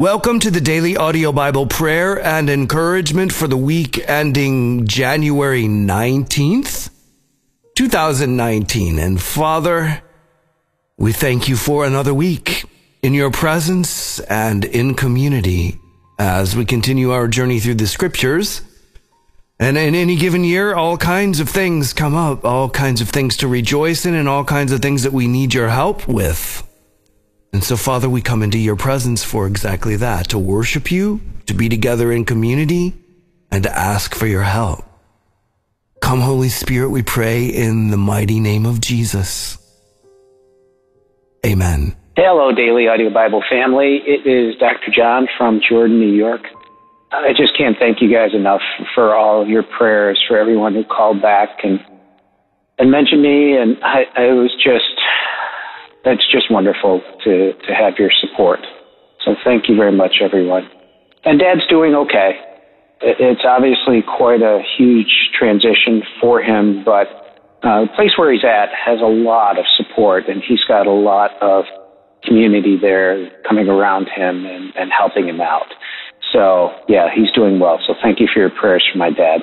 Welcome to the Daily Audio Bible Prayer and Encouragement for the week ending January 19th, 2019. And Father, we thank you for another week in your presence and in community as we continue our journey through the scriptures. And in any given year, all kinds of things come up, all kinds of things to rejoice in, and all kinds of things that we need your help with. And so, Father, we come into your presence for exactly that, to worship you, to be together in community, and to ask for your help. Come, Holy Spirit, we pray in the mighty name of Jesus. Amen. Hello, Daily Audio Bible family. It is Dr. John from Jordan, New York. I just can't thank you guys enough for all of your prayers, for everyone who called back and mentioned me. And I was just... That's just wonderful to have your support. So thank you very much, everyone. And Dad's doing okay. It's obviously quite a huge transition for him, but the place where he's at has a lot of support, and he's got a lot of community there coming around him and helping him out. So, yeah, he's doing well. So thank you for your prayers for my dad.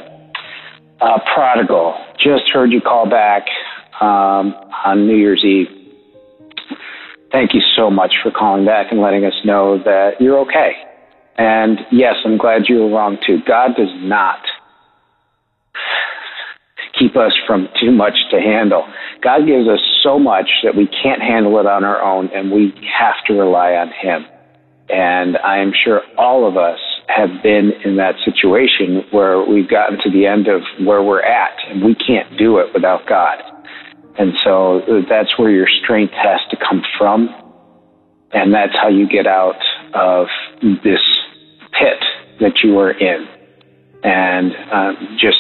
Prodigal, just heard you call back on New Year's Eve. Thank you so much for calling back and letting us know that you're okay. And yes, I'm glad you were wrong too. God does not keep us from too much to handle. God gives us so much that we can't handle it on our own, and we have to rely on Him. And I am sure all of us have been in that situation where we've gotten to the end of where we're at, and we can't do it without God. And so that's where your strength has to come from. And that's how you get out of this pit that you are in. And I'm just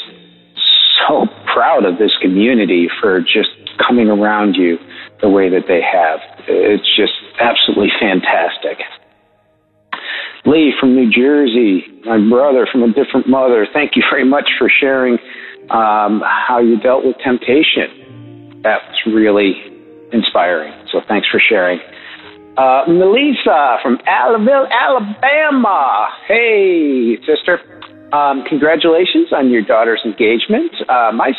so proud of this community for just coming around you the way that they have. It's just absolutely fantastic. Lee from New Jersey, my brother from a different mother, thank you very much for sharing how you dealt with temptation. That was really inspiring. So thanks for sharing. Melissa from Allenville, Alabama. Hey, sister. Congratulations on your daughter's engagement. My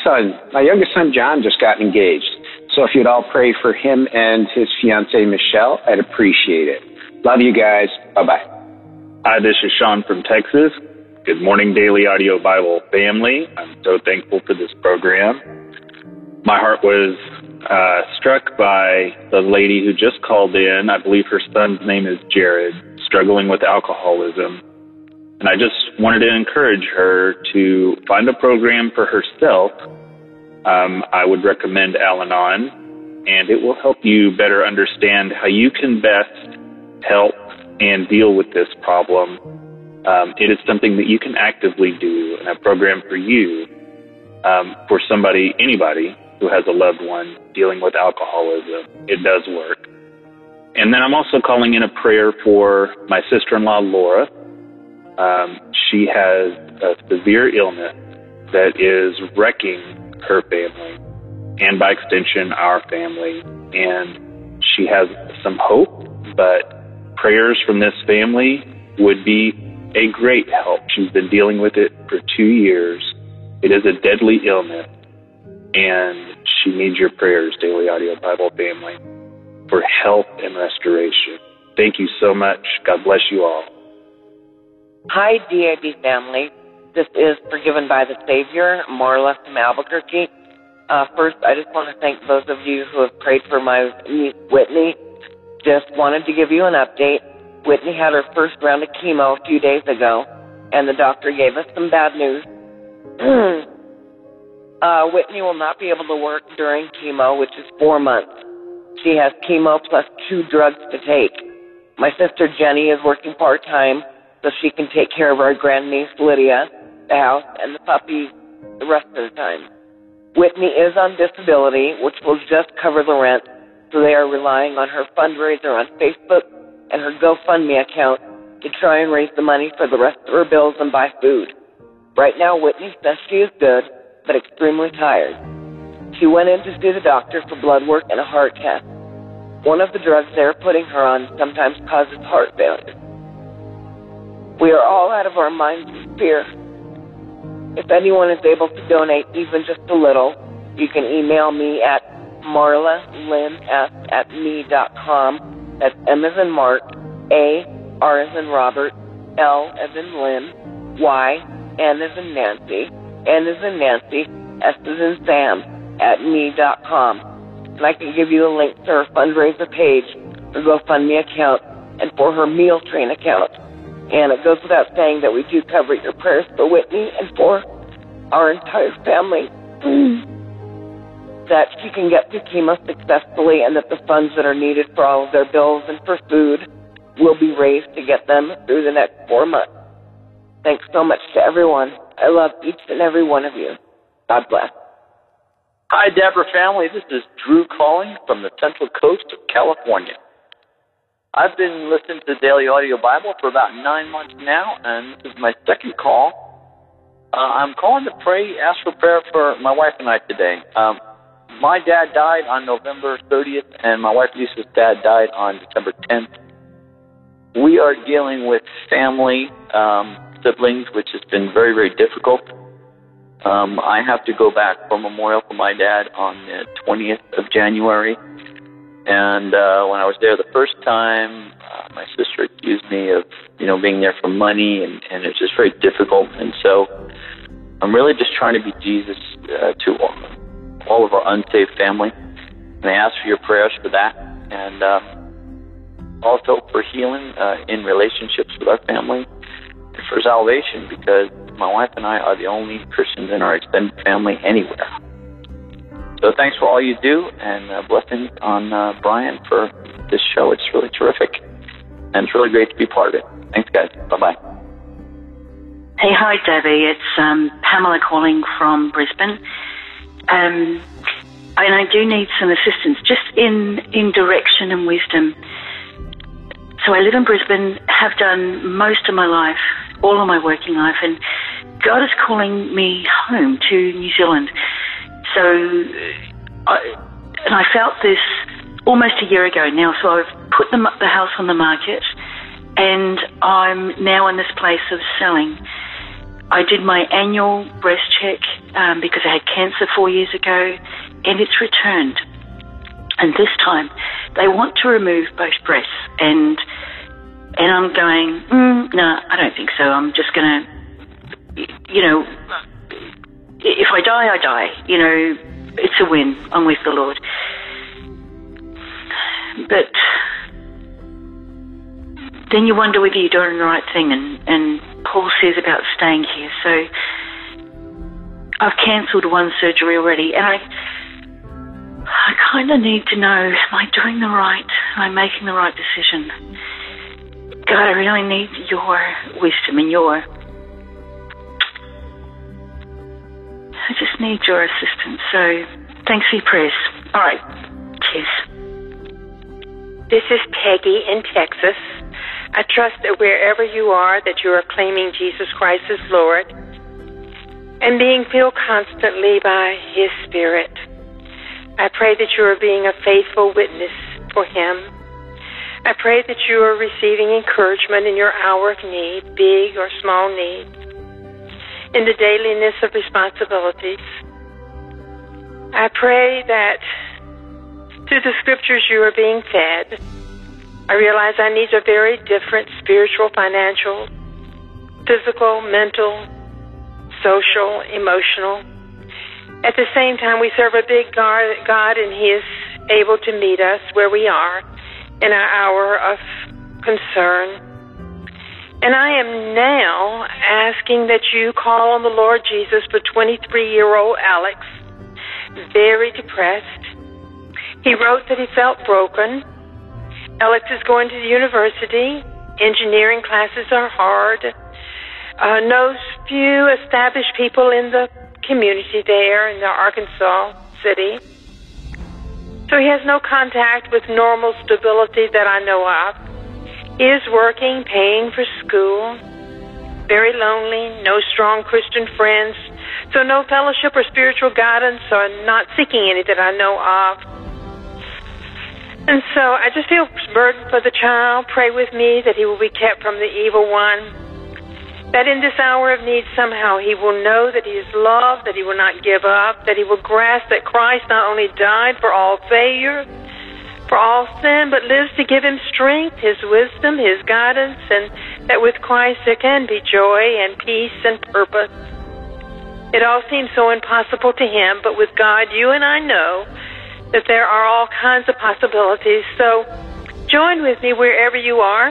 youngest son, John, just got engaged. So if you'd all pray for him and his fiancée, Michelle, I'd appreciate it. Love you guys. Bye-bye. Hi, this is Sean from Texas. Good morning, Daily Audio Bible family. I'm so thankful for this program. My heart was struck by the lady who just called in. I believe her son's name is Jared, struggling with alcoholism. And I just wanted to encourage her to find a program for herself. I would recommend Al-Anon, and it will help you better understand how you can best help and deal with this problem. It is something that you can actively do, and a program for you, for somebody, anybody, who has a loved one dealing with alcoholism. It does work. And then I'm also calling in a prayer for my sister-in-law, Laura. She has a severe illness that is wrecking her family and, by extension, our family. And she has some hope, but prayers from this family would be a great help. She's been dealing with it for 2 years. It is a deadly illness. And she needs your prayers, Daily Audio Bible family, for health and restoration. Thank you so much. God bless you all. Hi, DAB family. This is Forgiven by the Savior, Marla from Albuquerque. First, I just want to thank both of you who have prayed for my niece, Whitney. Just wanted to give you an update. Whitney had her first round of chemo a few days ago, and the doctor gave us some bad news. Whitney will not be able to work during chemo, which is 4 months. She has chemo plus 2 drugs to take. My sister Jenny is working part-time so she can take care of our grandniece Lydia, the house, and the puppy the rest of the time. Whitney is on disability, which will just cover the rent, so they are relying on her fundraiser on Facebook and her GoFundMe account to try and raise the money for the rest of her bills and buy food. Right now, Whitney says she is good, but extremely tired. She went in to see the doctor for blood work and a heart test. One of the drugs they are putting her on sometimes causes heart failure. out of our minds with fear. If anyone is able to donate even just a little, you can email me at marlalynf@me.com. That's M as in Mark, A, R as in Robert, L as in Lynn, Y, N as in Nancy, N as in Nancy, S as in Sam, @me.com. And I can give you a link to her fundraiser page, her GoFundMe account, and for her Meal Train account. And it goes without saying that we do cover your prayers for Whitney and for our entire family, that she can get through chemo successfully and that the funds that are needed for all of their bills and for food will be raised to get them through the next 4 months. Thanks so much to everyone. I love each and every one of you. God bless. Hi, Deborah family. This is Drew calling from the Central Coast of California. I've been listening to the Daily Audio Bible for about 9 months now, and this is my second call. I'm calling to ask for prayer for my wife and I today. My dad died on November 30th, and my wife Lisa's dad died on December 10th. We are dealing with family, siblings, which has been very, very difficult. I have to go back for memorial for my dad on the 20th of January. And when I was there the first time, my sister accused me of, being there for money, and it's just very difficult. And so I'm really just trying to be Jesus to all of our unsaved family. And I ask for your prayers for that, and also for healing in relationships with our family, and for salvation, because my wife and I are the only Christians in our extended family anywhere. So thanks for all you do, and blessings on Brian for this show. It's really terrific, and it's really great to be part of it. Thanks, guys. Bye-bye. Hey, hi, Debbie. It's Pamela calling from Brisbane. And I do need some assistance, just in direction and wisdom. So I live in Brisbane, have done most of my life, all of my working life, and God is calling me home to New Zealand. So, I felt this almost a year ago now, so I've put the house on the market, and I'm now in this place of selling. I did my annual breast check because I had cancer 4 years ago, and it's returned. And this time, they want to remove both breasts, and I'm going, no, I don't think so. I'm just going to, if I die, I die. It's a win. I'm with the Lord. But then you wonder whether you're doing the right thing, and Paul says about staying here. So I've cancelled one surgery already, and I kind of need to know, am I doing the right? Am I making the right decision? God, I really need your wisdom and I just need your assistance. So thanks for your prayers. All right. Cheers. This is Peggy in Texas. I trust that wherever you are, that you are claiming Jesus Christ as Lord and being filled constantly by His Spirit. I pray that you are being a faithful witness for Him. I pray that you are receiving encouragement in your hour of need, big or small need, in the dailiness of responsibilities. I pray that through the scriptures you are being fed. I realize our needs are very different: spiritual, financial, physical, mental, social, emotional. At the same time, we serve a big God, and He is able to meet us where we are in our hour of concern. And I am now asking that you call on the Lord Jesus for 23-year-old Alex, very depressed. He wrote that he felt broken. Alex is going to the university. Engineering classes are hard. Knows few established people in the community there in the Arkansas city. So he has no contact with normal stability that I know of. He is working, paying for school, very lonely, no strong Christian friends, so no fellowship or spiritual guidance, so I'm not seeking any that I know of. And so I just feel burdened for the child. Pray with me that he will be kept from the evil one. that in this hour of need somehow he will know that he is loved, that he will not give up, that he will grasp that Christ not only died for all failure, for all sin, but lives to give him strength, his wisdom, his guidance, and that with Christ there can be joy and peace and purpose. It all seems so impossible to him, but with God, you and I know that there are all kinds of possibilities. So join with me wherever you are,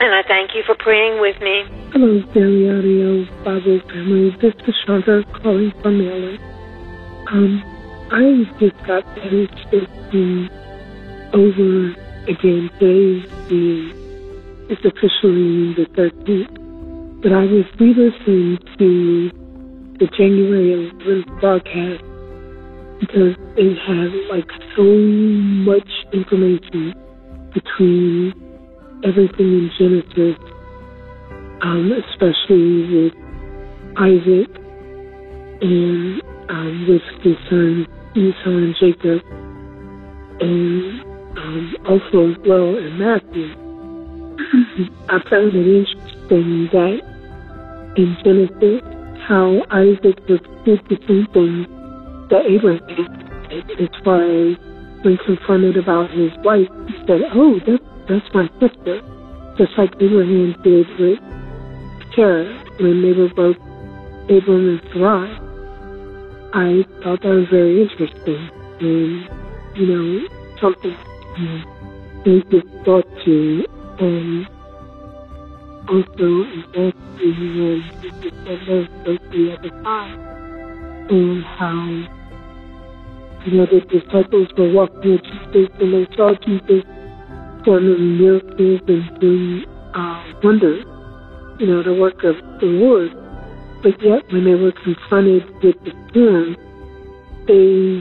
and I thank you for praying with me. Hello, Daily Audio Bible family. This is Shonda calling from Maryland. I just got finished with Over Again Day. It's officially the 13th, but I was re-listening to the January 11th broadcast because it had so much information between everything in Genesis, especially with Isaac and with his son Esau and Jacob, and also as well in Matthew. I found it interesting that in Genesis how Isaac did the same thing that Abraham did as far as when confronted about his wife. He said, "Oh, that's my sister," just like Abraham did with Sarah when they were both Abram and Sarai. I thought that was very interesting, and something they just thought to, and also in Matthew, Jesus said those the other side, and how the disciples were walking with Jesus and they saw Jesus performing miracles and doing wonders, the work of the Lord. But yet when they were confronted with the sin, they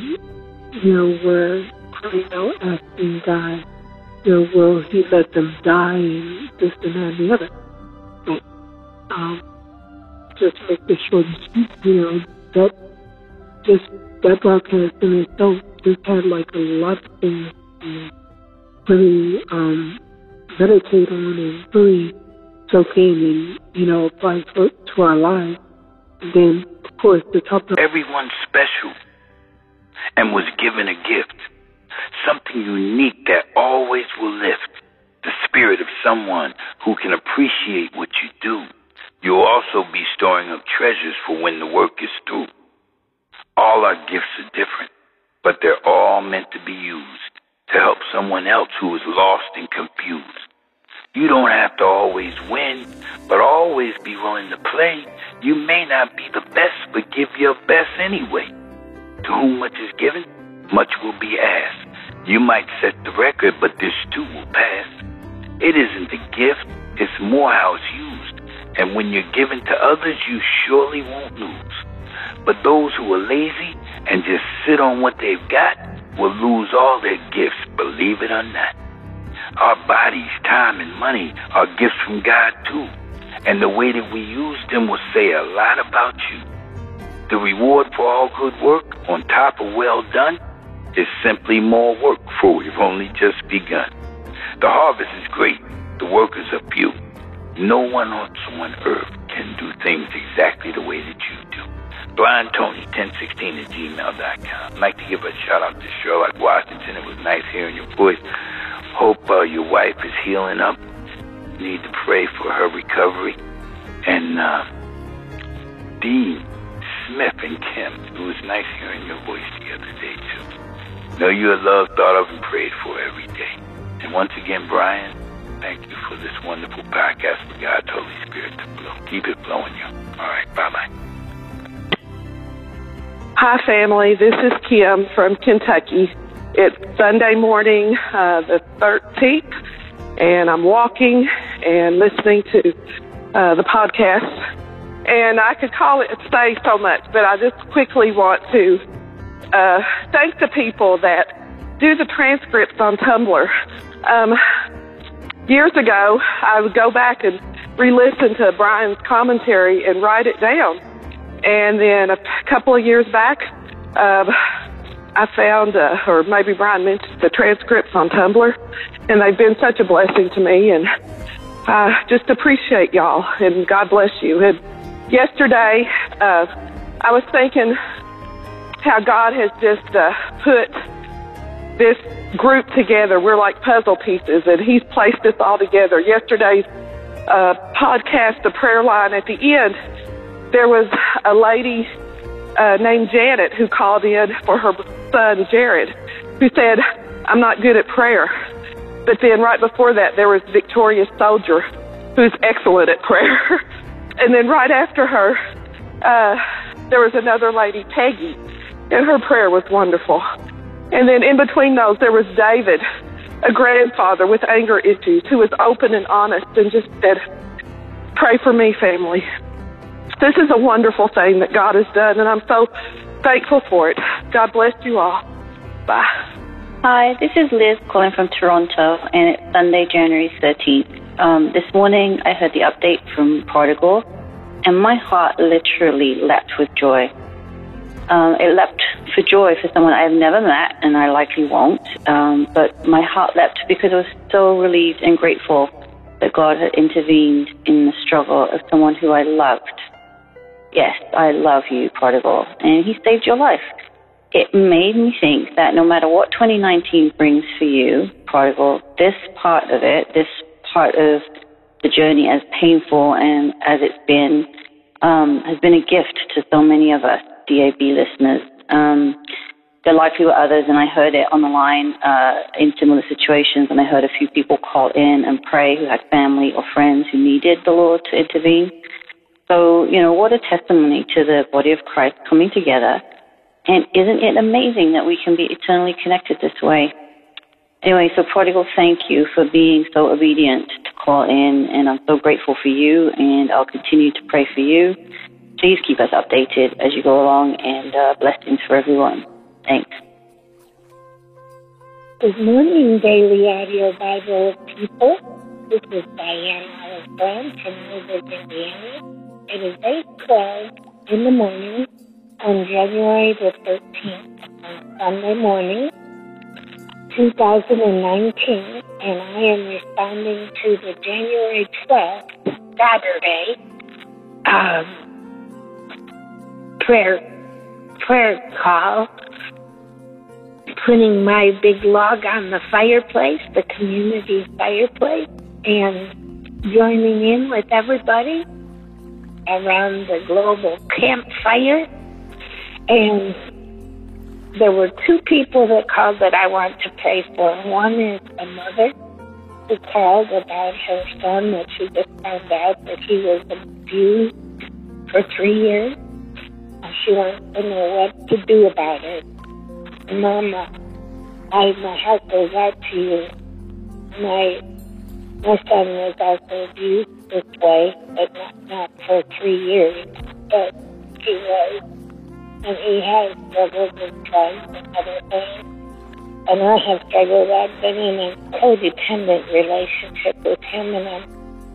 were crying out, asking God, will he let them die, and this and that and the other. But just make this short and sweet, that broadcast in itself just had a lot of things to really meditate on and really soak in and apply to our lives. And then of course the topic, everyone's special and was given a gift, something unique that always will lift the spirit of someone who can appreciate what you do. You'll also be storing up treasures for when the work is through. All our gifts are different, but they're all meant to be used to help someone else who is lost and confused. You don't have to always win, but always be willing to play. You may not be the best, but give your best anyway. To whom much is given, much will be asked. You might set the record, but this too will pass. It isn't a gift, it's more how it's used. And when you're given to others, you surely won't lose. But those who are lazy and just sit on what they've got will lose all their gifts, believe it or not. Our bodies, time, and money are gifts from God too. And the way that we use them will say a lot about you. The reward for all good work, on top of well done, is simply more work, for we've only just begun. The harvest is great, the workers are few. No one else on earth can do things exactly the way that you do. BlindTony1016@gmail.com. I'd like to give a shout out to Sherlock Washington. It was nice hearing your voice. Hope your wife is healing up. Need to pray for her recovery. And Dean Smith and Kim, it was nice hearing your voice the other day too. Know you are loved, thought of, and prayed for every day. And once again, Brian, thank you for this wonderful podcast for God's Holy Spirit to flow. Keep it flowing, y'all. All right, bye-bye. Hi, family. This is Kim from Kentucky. It's Sunday morning, the 13th, and I'm walking and listening to the podcast. And I could call it and say so much, but I just quickly want to thank the people that do the transcripts on Tumblr. Years ago, I would go back and re-listen to Brian's commentary and write it down. And then a couple of years back, I found, or maybe Brian mentioned, the transcripts on Tumblr, and they've been such a blessing to me. And Just appreciate y'all, and God bless you. And yesterday, I was thinking how God has just put this group together. We're like puzzle pieces, and He's placed us all together. Yesterday's podcast, The Prayer Line, at the end, there was a lady named Janet who called in for her son, Jared, who said, "I'm not good at prayer." But then right before that, there was Victoria Soldier, who's excellent at prayer. And then right after her, there was another lady, Peggy, and her prayer was wonderful. And then in between those, there was David, a grandfather with anger issues, who was open and honest and just said, "Pray for me, family." This is a wonderful thing that God has done, and I'm so thankful for it. God bless you all. Bye. Hi, this is Liz calling from Toronto, and it's Sunday, January 13th. This morning, I heard the update from Prodigal, and my heart literally leapt with joy. It leapt for joy for someone I've never met, and I likely won't, but my heart leapt because I was so relieved and grateful that God had intervened in the struggle of someone who I loved. Yes, I love you, Prodigal, and He saved your life. It made me think that no matter what 2019 brings for you, Prodigal, this part of it, this part of the journey, as painful and as it's been, has been a gift to so many of us DAB listeners. There likely were others, and I heard it on the line in similar situations, and I heard a few people call in and pray who had family or friends who needed the Lord to intervene. So, you know, what a testimony to the body of Christ coming together. And isn't it amazing that we can be eternally connected this way? Anyway, so Prodigal, thank you for being so obedient to call in, and I'm so grateful for you, and I'll continue to pray for you. Please keep us updated as you go along, and blessings for everyone. Thanks. Good morning, Daily Audio Bible people. This is Diane Olive Brown from Newburgh, Indiana. It is 8:12 in the morning on January the 13th, on Sunday morning, 2019, and I am responding to the January 12th, Saturday, prayer call, putting my big log on the fireplace, the community fireplace, and joining in with everybody around the global campfire. And there were two people that called that I want to pray for. One is a mother who called about her son that she just found out that he was abused for 3 years. And she wants to know what to do about it. "Mama, my heart goes out to you. My son was also abused this way, but not for 3 years. But he was. And he has struggled with drugs and other things. And I have struggled. I've been in a codependent relationship with him, and I'm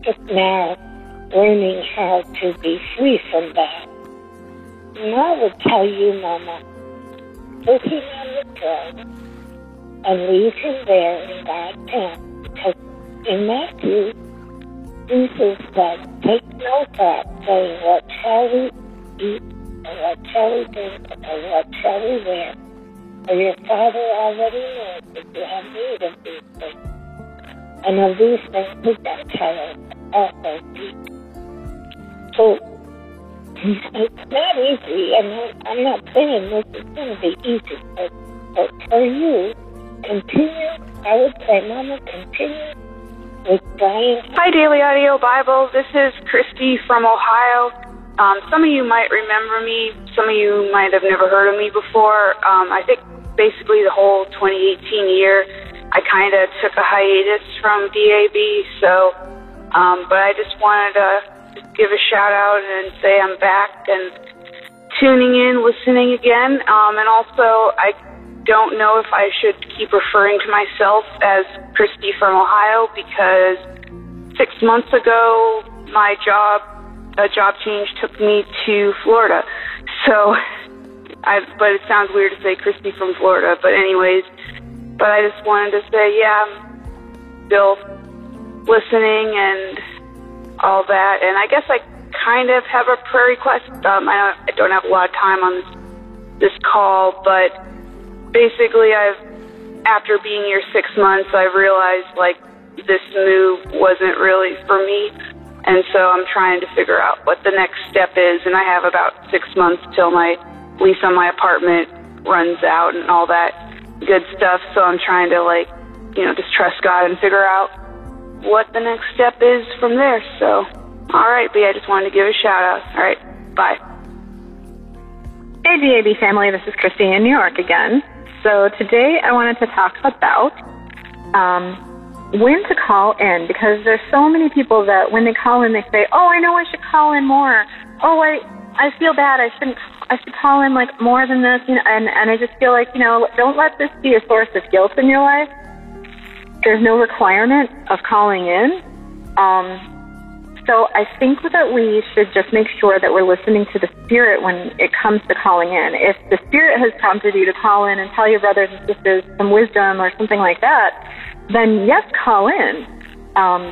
just now learning how to be free from that. And I would tell you, Mama, put him on the drugs and leave him there in God's hands. Because in Matthew, Jesus said, take no thought, saying, what shall we eat? Or what shall we drink? Or what shall we wear? For your Father already knows that you have need of these things. And of these things He does tell us also speak." So it's not easy, and I'm not saying this is going to be easy, but for you, continue. I would say, Mama, continue with Brian. Hi, Daily Audio Bible. This is Christy from Ohio. Some of you might remember me. Some of you might have never heard of me before. I think basically the whole 2018 year, I kind of took a hiatus from DAB. So, but I just wanted to give a shout out and say I'm back and tuning in, listening again. And also, I don't know if I should keep referring to myself as Christy from Ohio, because 6 months ago, my job change took me to Florida. So, but it sounds weird to say Christy from Florida, but anyways, but I just wanted to say, yeah, I'm still listening and all that. And I guess I kind of have a prayer request. I don't have a lot of time on this call, but basically after being here 6 months, I realized like this move wasn't really for me. And so I'm trying to figure out what the next step is. And I have about 6 months till my lease on my apartment runs out and all that good stuff. So I'm trying to just trust God and figure out what the next step is from there. So, all right, B, I just wanted to give a shout out. All right, bye. Hey, DAB family, this is Christy in New York again. So today I wanted to talk about when to call in, because there's so many people that when they call in, they say, oh, I know I should call in more. Oh, I feel bad. I should call in like more than this. And I just feel like, don't let this be a source of guilt in your life. There's no requirement of calling in. So I think that we should just make sure that we're listening to the Spirit when it comes to calling in. If the Spirit has prompted you to call in and tell your brothers and sisters some wisdom or something like that, then yes, call in.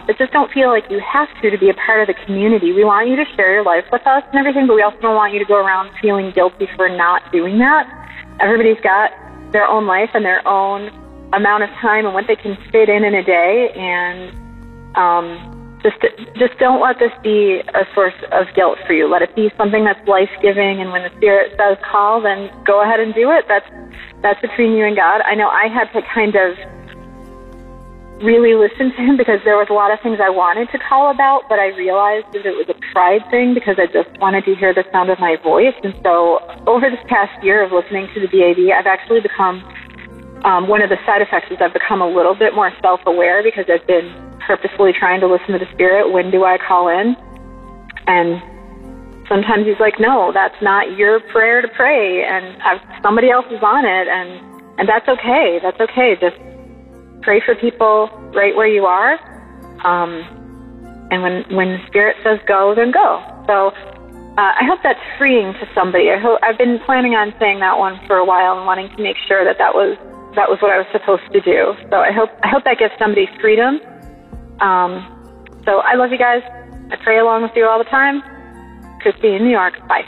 But just don't feel like you have to be a part of the community. We want you to share your life with us and everything, but we also don't want you to go around feeling guilty for not doing that. Everybody's got their own life and their own amount of time and what they can fit in a day, and just don't let this be a source of guilt for you. Let it be something that's life-giving, and when the Spirit says call, then go ahead and do it. That's between you and God. I know I had to kind of really listen to Him because there was a lot of things I wanted to call about, but I realized that it was a pride thing because I just wanted to hear the sound of my voice. And so over this past year of listening to the DAB, I've actually become one of the side effects is I've become a little bit more self-aware because I've been purposefully trying to listen to the Spirit. When do I call in? And sometimes He's like, no, that's not your prayer to pray, and somebody else is on it, and that's okay. That's okay. Just pray for people right where you are. And when the Spirit says go, then go. So I hope that's freeing to somebody. I've been planning on saying that one for a while and wanting to make sure that was what I was supposed to do. So I hope that gives somebody freedom. So I love you guys. I pray along with you all the time. Christy in New York. Bye.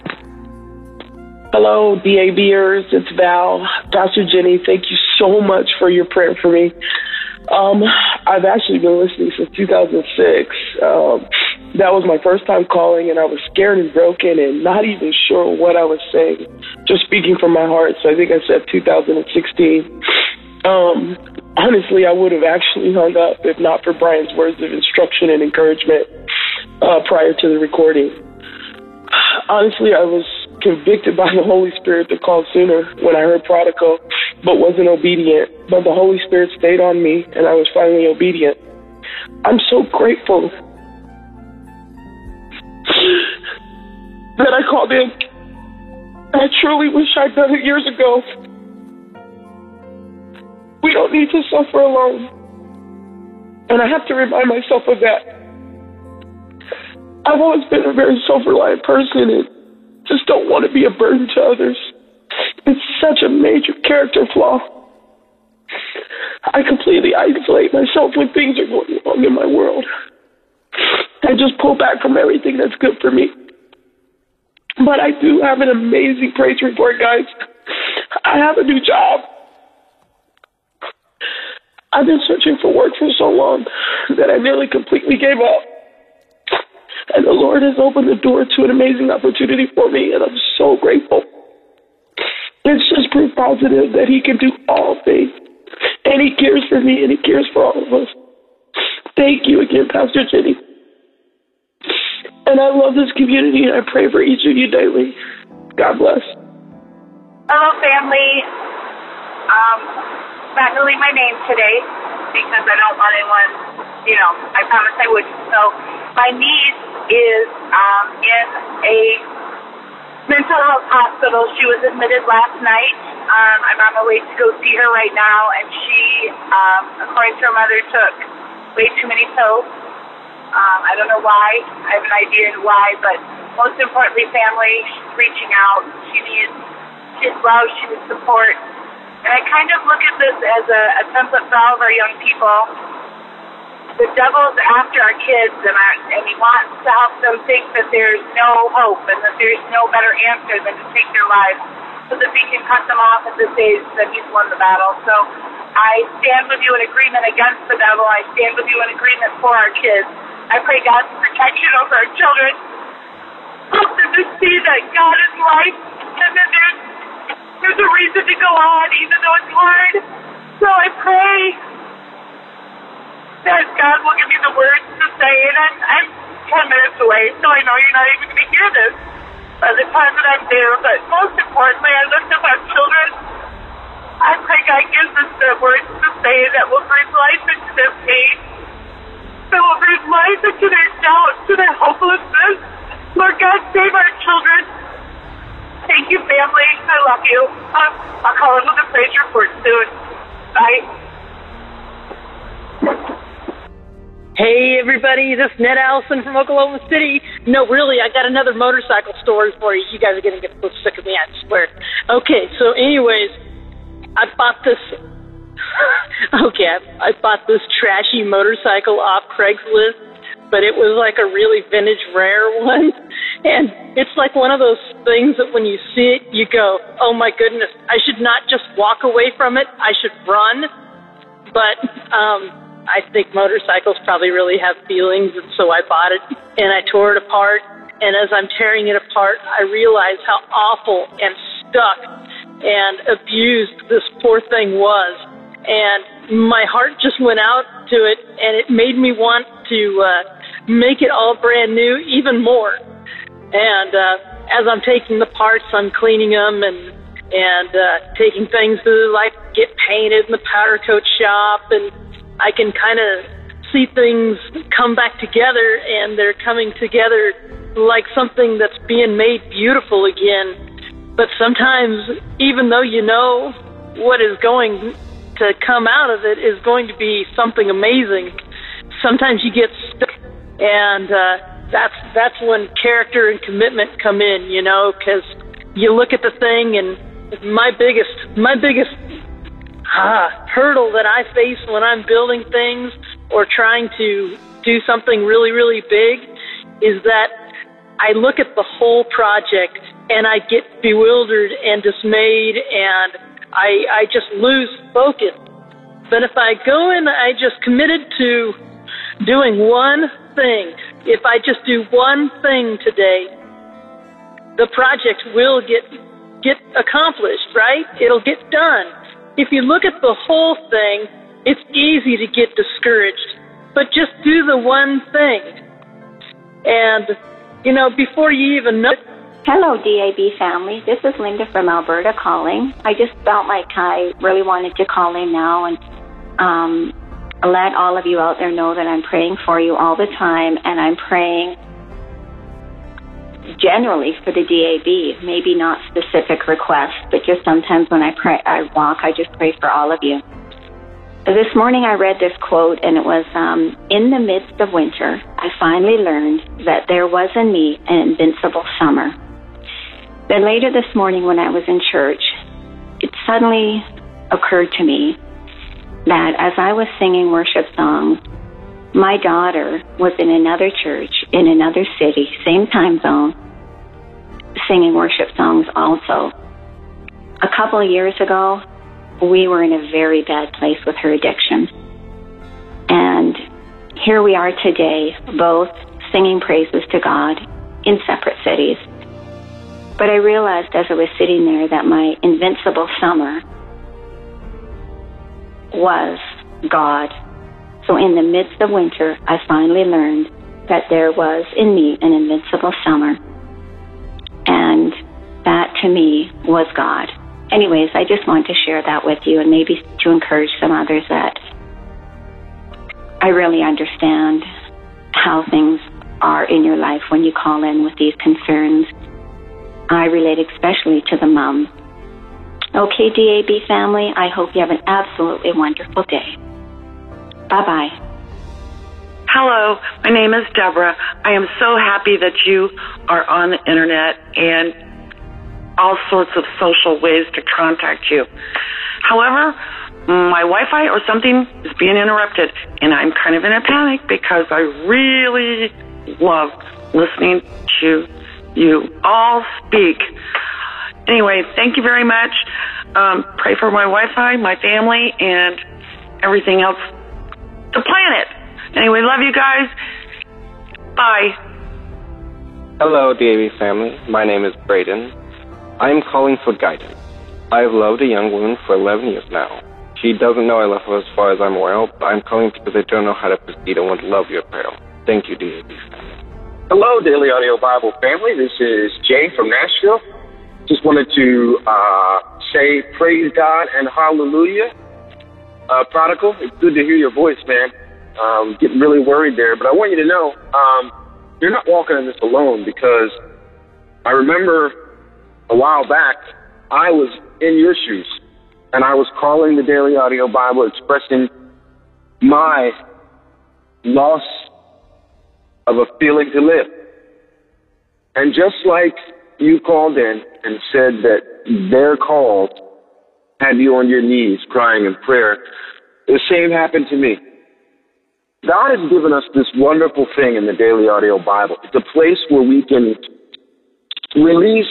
Hello, DABers. It's Val. Dr. Jenny, thank you so much for your prayer for me. I've actually been listening since 2006. That was my first time calling, and I was scared and broken and not even sure what I was saying, just speaking from my heart. So I think I said 2016. Honestly, I would have actually hung up if not for Brian's words of instruction and encouragement prior to the recording. Honestly, I was convicted by the Holy Spirit to call sooner when I heard prodigal, but wasn't obedient. But the Holy Spirit stayed on me, and I was finally obedient. I'm so grateful that I called in. I truly wish I'd done it years ago. We don't need to suffer alone. And I have to remind myself of that. I've always been a very self-reliant person and just don't want to be a burden to others. It's such a major character flaw. I completely isolate myself when things are going wrong in my world. I just pull back from everything that's good for me. But I do have an amazing praise report, guys. I have a new job. I've been searching for work for so long that I nearly completely gave up. And the Lord has opened the door to an amazing opportunity for me, and I'm so grateful. It's just proof positive that He can do all things. And He cares for me, and He cares for all of us. Thank you again, Pastor Jenny. And I love this community, and I pray for each of you daily. God bless. Hello, family. Not going to leave my name today because I don't want anyone, I promised I wouldn't. So my niece is in a mental health hospital. She was admitted last night. I'm on my way to go see her right now, and she, according to her mother, took way too many pills. I don't know why. I have an idea why, but most importantly, family, she's reaching out. She needs love. She needs support. And I kind of look at this as a template for all of our young people the devil's after our kids, and he wants to help them think that there's no hope and that there's no better answer than to take their lives, so that we can cut them off at this age that he's won the battle. So I stand with you in agreement against the devil. I stand with you in agreement for our kids. I pray God's protection over our children. Help them to see that God is life and that there's a reason to go on, even though it's hard. So I pray that God will give me the words to say, and I'm 10 minutes away, so I know you're not even going to hear this by the time that I'm there, but most importantly, I lift up our children. I pray God gives us the words to say that will bring life into their pain, that will bring life into their doubt, to their hopelessness. Lord God, save our children. Thank you, family. I love you. I'll call in with a praise report soon. Bye. Hey everybody, this is Ned Allison from Oklahoma City. No, really, I got another motorcycle story for you. You guys are going to get so sick of me, I swear. Okay, so anyways, I bought this trashy motorcycle off Craigslist, but it was like a really vintage, rare one. And it's like one of those things that when you see it, you go, oh my goodness, I should not just walk away from it, I should run. But, I think motorcycles probably really have feelings, and so I bought it, and I tore it apart, and as I'm tearing it apart, I realized how awful and stuck and abused this poor thing was, and my heart just went out to it, and it made me want to make it all brand new even more, and as I'm taking the parts, I'm cleaning them, and taking things to like get painted in the powder coat shop, and I can kind of see things come back together, and they're coming together like something that's being made beautiful again. But sometimes, even though you know what is going to come out of it is going to be something amazing, sometimes you get stuck, and that's when character and commitment come in, you know, because you look at the thing, and my biggest hurdle that I face when I'm building things or trying to do something really, really big is that I look at the whole project and I get bewildered and dismayed, and I just lose focus. But if I go in, I just committed to doing one thing. If I just do one thing today, the project will get accomplished, right? It'll get done. If you look at the whole thing, it's easy to get discouraged, but just do the one thing. And, you know, before you even know... Hello, DAB family. This is Linda from Alberta calling. I just felt like I really wanted to call in now and let all of you out there know that I'm praying for you all the time, and I'm praying generally for the DAB, maybe not specific requests, but just sometimes when I just pray for all of you. This morning I read this quote, and it was, in the midst of winter, I finally learned that there was in me an invincible summer. Then later this morning when I was in church, it suddenly occurred to me that as I was singing worship songs, my daughter was in another church, in another city, same time zone, singing worship songs also. A couple of years ago, we were in a very bad place with her addiction. And here we are today, both singing praises to God in separate cities. But I realized as I was sitting there that my invincible summer was God. So in the midst of winter, I finally learned that there was in me an invincible summer. And that, to me, was God. Anyways, I just want to share that with you and maybe to encourage some others that I really understand how things are in your life when you call in with these concerns. I relate especially to the mom. Okay, DAB family, I hope you have an absolutely wonderful day. Bye-bye. Hello, my name is Deborah. I am so happy that you are on the internet and all sorts of social ways to contact you. However, my Wi-Fi or something is being interrupted, and I'm kind of in a panic because I really love listening to you all speak. Anyway, thank you very much. Pray for my Wi-Fi, my family, and everything else, the planet. Anyway, love you guys. Bye. Hello, DAB family. My name is Braden. I am calling for guidance. I have loved a young woman for 11 years now. She doesn't know I love her as far as I'm aware, but I'm calling because I don't know how to proceed and would love your prayer. Thank you, DAB family. Hello, Daily Audio Bible family. This is Jay from Nashville. Just wanted to say praise God and hallelujah. Prodigal, it's good to hear your voice, man. Getting really worried there, but I want you to know you're not walking in this alone, because I remember a while back I was in your shoes and I was calling the Daily Audio Bible expressing my loss of a feeling to live. And just like you called in and said that their call had you on your knees crying in prayer, the same happened to me. God has given us this wonderful thing in the Daily Audio Bible. It's a place where we can release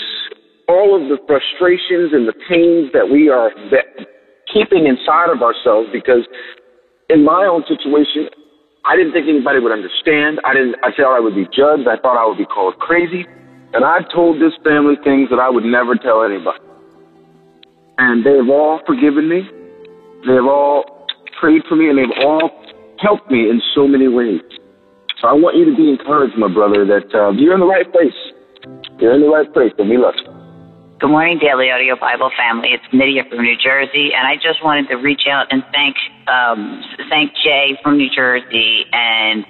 all of the frustrations and the pains that we are keeping inside of ourselves, because in my own situation, I didn't think anybody would understand. I thought I would be judged. I thought I would be called crazy. And I told this family things that I would never tell anybody. And they've all forgiven me. They've all prayed for me, and they've all helped me in so many ways. So I want you to be encouraged, my brother, that you're in the right place. You're in the right place, and we love you. Good morning, Daily Audio Bible family. It's Nydia from New Jersey, and I just wanted to reach out and thank Jay from New Jersey and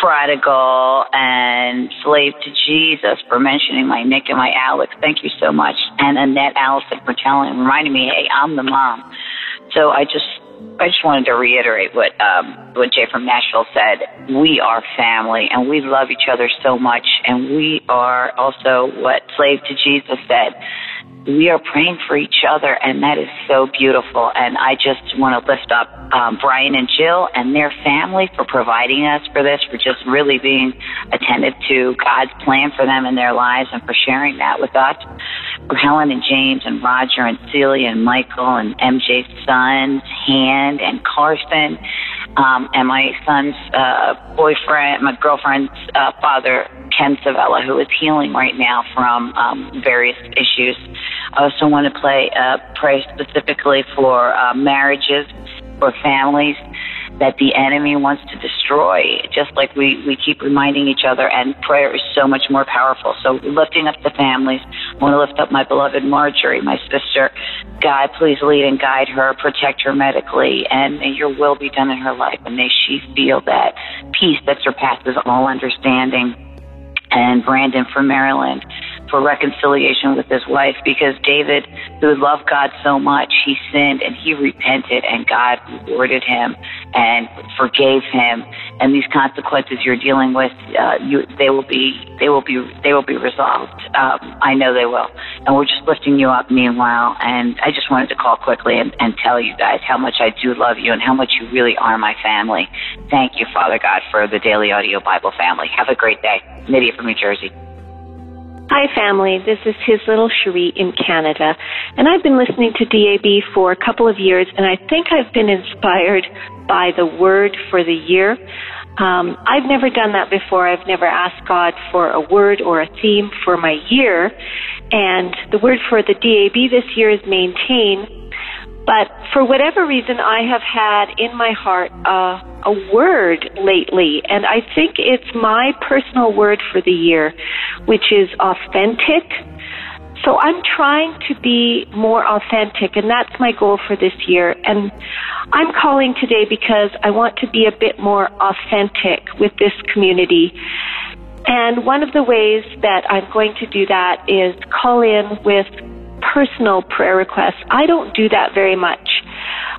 Prodigal and Slave to Jesus for mentioning my Nick and my Alex. Thank you so much. And Annette Allison for reminding me, hey, I'm the mom. So I just wanted to reiterate what Jay from Nashville said. We are family, and we love each other so much, and we are also what Slave to Jesus said. We are praying for each other, and that is so beautiful. And I just want to lift up Brian and Jill and their family for providing us for this, for just really being attentive to God's plan for them in their lives and for sharing that with us. For Helen and James and Roger and Celia and Michael and MJ's sons, Hand and Carson, and my son's my girlfriend's father, Ken Savella, who is healing right now from various issues. I also want to pray specifically for marriages, for families that the enemy wants to destroy, just like we keep reminding each other, and prayer is so much more powerful. So lifting up the families, I want to lift up my beloved Marjorie, my sister. God, please lead and guide her, protect her medically, and may your will be done in her life, and may she feel that peace that surpasses all understanding. And Brandon from Maryland for reconciliation with his wife, because David, who loved God so much, he sinned and he repented, and God rewarded him and forgave him. And these consequences you're dealing with, they will be resolved. I know they will. And we're just lifting you up meanwhile. And I just wanted to call quickly and tell you guys how much I do love you and how much you really are my family. Thank you, Father God, for the Daily Audio Bible family. Have a great day. Nydia from New Jersey. Hi, family. This is his little Cherie in Canada, and I've been listening to DAB for a couple of years, and I think I've been inspired by the word for the year. I've never done that before. I've never asked God for a word or a theme for my year, and the word for the DAB this year is maintain, but for whatever reason, I have had in my heart a word lately, and I think it's my personal word for the year, which is authentic. So I'm trying to be more authentic, and that's my goal for this year. And I'm calling today because I want to be a bit more authentic with this community. And one of the ways that I'm going to do that is call in with personal prayer requests. I don't do that very much.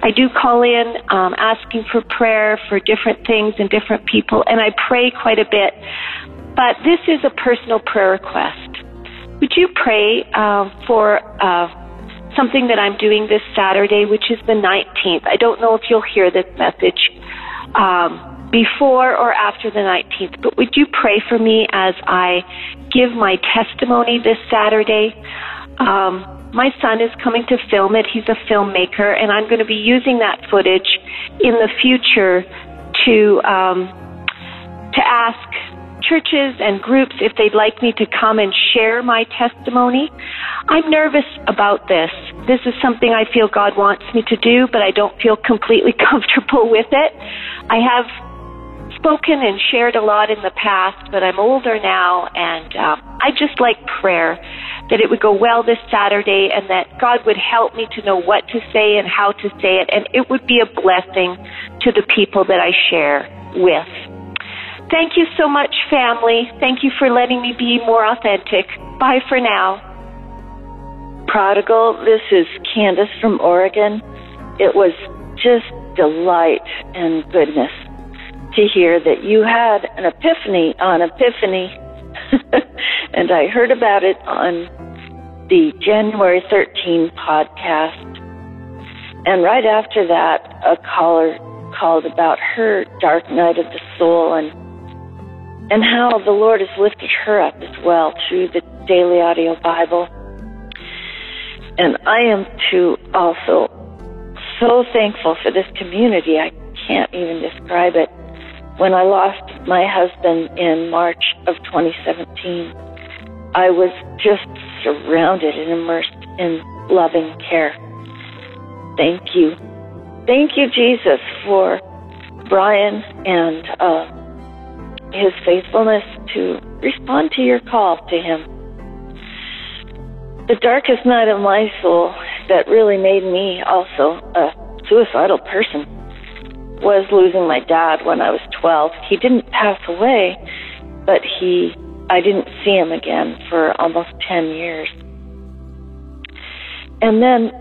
I do call in asking for prayer for different things and different people, and I pray quite a bit. But this is a personal prayer request. Would you pray for something that I'm doing this Saturday, which is the 19th. I don't know if you'll hear this message before or after the 19th, but would you pray for me as I give my testimony this Saturday? My son is coming to film it. He's a filmmaker, and I'm going to be using that footage in the future to ask churches and groups if they'd like me to come and share my testimony. I'm nervous about this. This is something I feel God wants me to do, but I don't feel completely comfortable with it. I have spoken and shared a lot in the past, but I'm older now, and I just like prayer, that it would go well this Saturday and that God would help me to know what to say and how to say it, and it would be a blessing to the people that I share with. Thank you so much, family. Thank you for letting me be more authentic. Bye for now. Prodigal, this is Candace from Oregon. It was just delight and goodness to hear that you had an epiphany on Epiphany. And I heard about it on the January 13 podcast. And right after that, a caller called about her dark night of the soul and how the Lord has lifted her up as well through the Daily Audio Bible. And I am, too, also so thankful for this community. I can't even describe it. When I lost my husband in March of 2017, I was just surrounded and immersed in loving care. Thank you. Thank you, Jesus, for Brian and his faithfulness to respond to your call to him. The darkest night of my soul that really made me also a suicidal person was losing my dad when I was 12. He didn't pass away, but I didn't see him again for almost 10 years. And then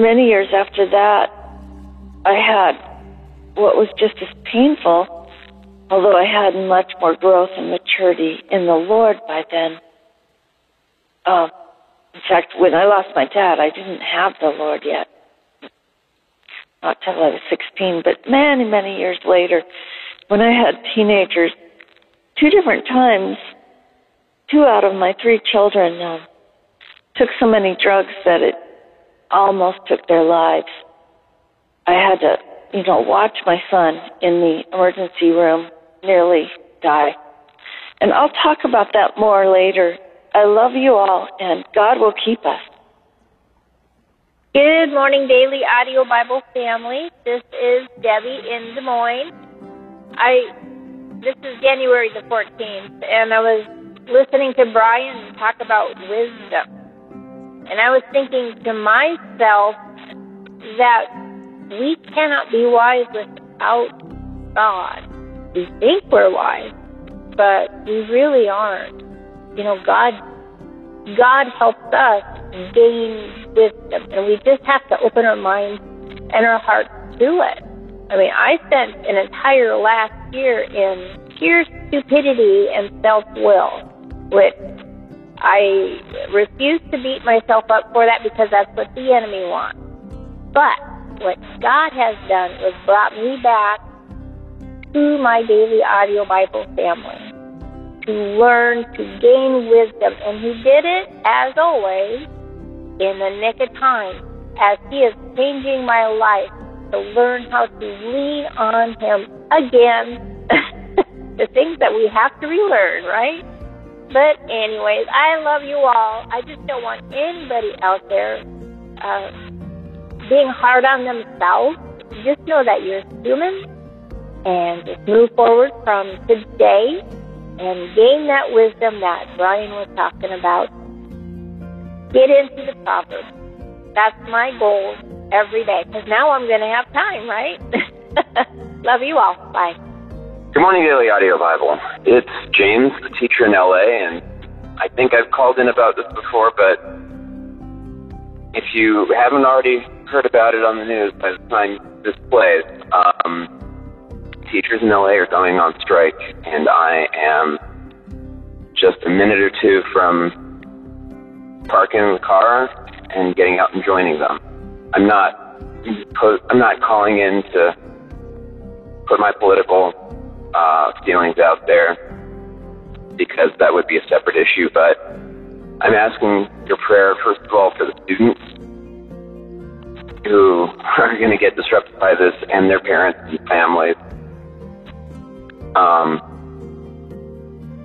many years after that, I had what was just as painful, although I had much more growth and maturity in the Lord by then. In fact, when I lost my dad, I didn't have the Lord yet. Not till I was 16, but many, many years later, when I had teenagers, two different times, two out of my three children took so many drugs that it almost took their lives. I had to, watch my son in the emergency room nearly die. And I'll talk about that more later. I love you all, and God will keep us. Good morning, Daily Audio Bible family. This is Debbie in Des Moines. This is January the 14th, and I was listening to Brian talk about wisdom. And I was thinking to myself that we cannot be wise without God. We think we're wise, but we really aren't. God helps us gain wisdom, and we just have to open our minds and our hearts to it. I spent an entire last year in pure stupidity and self-will, which I refuse to beat myself up for that because that's what the enemy wants. But what God has done is brought me back to my Daily Audio Bible family to learn, to gain wisdom. And he did it, as always, in the nick of time, as he is changing my life to learn how to lean on him again. The things that we have to relearn, right? But anyways, I love you all. I just don't want anybody out there being hard on themselves. Just know that you're human, and just move forward from today and gain that wisdom that Brian was talking about. Get into the Proverbs. That's my goal every day, because now I'm going to have time, right? Love you all. Bye. Good morning, Daily Audio Bible. It's James, the teacher in LA, and I think I've called in about this before, but if you haven't already heard about it on the news by the time this plays, teachers in LA are going on strike, and I am just a minute or two from parking the car and getting out and joining them. I'm not calling in to put my political feelings out there, because that would be a separate issue, but I'm asking your prayer, first of all, for the students who are going to get disrupted by this, and their parents and families.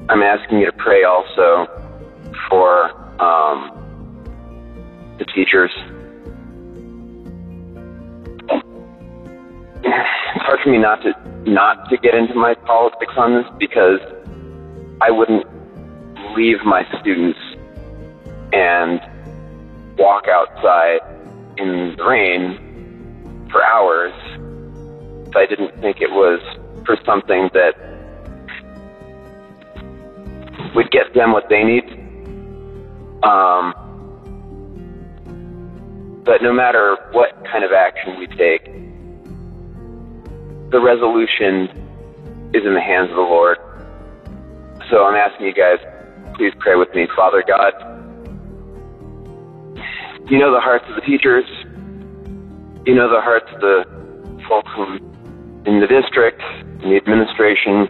I'm asking you to pray also for the teachers. It's hard for me not to get into my politics on this, because I wouldn't leave my students and walk outside in the rain for hours if I didn't think it was for something that would get them what they need. But no matter what kind of action we take, the resolution is in the hands of the Lord. So I'm asking you guys, please pray with me. Father God, you know the hearts of the teachers. You know the hearts of the folks in the district, in the administration,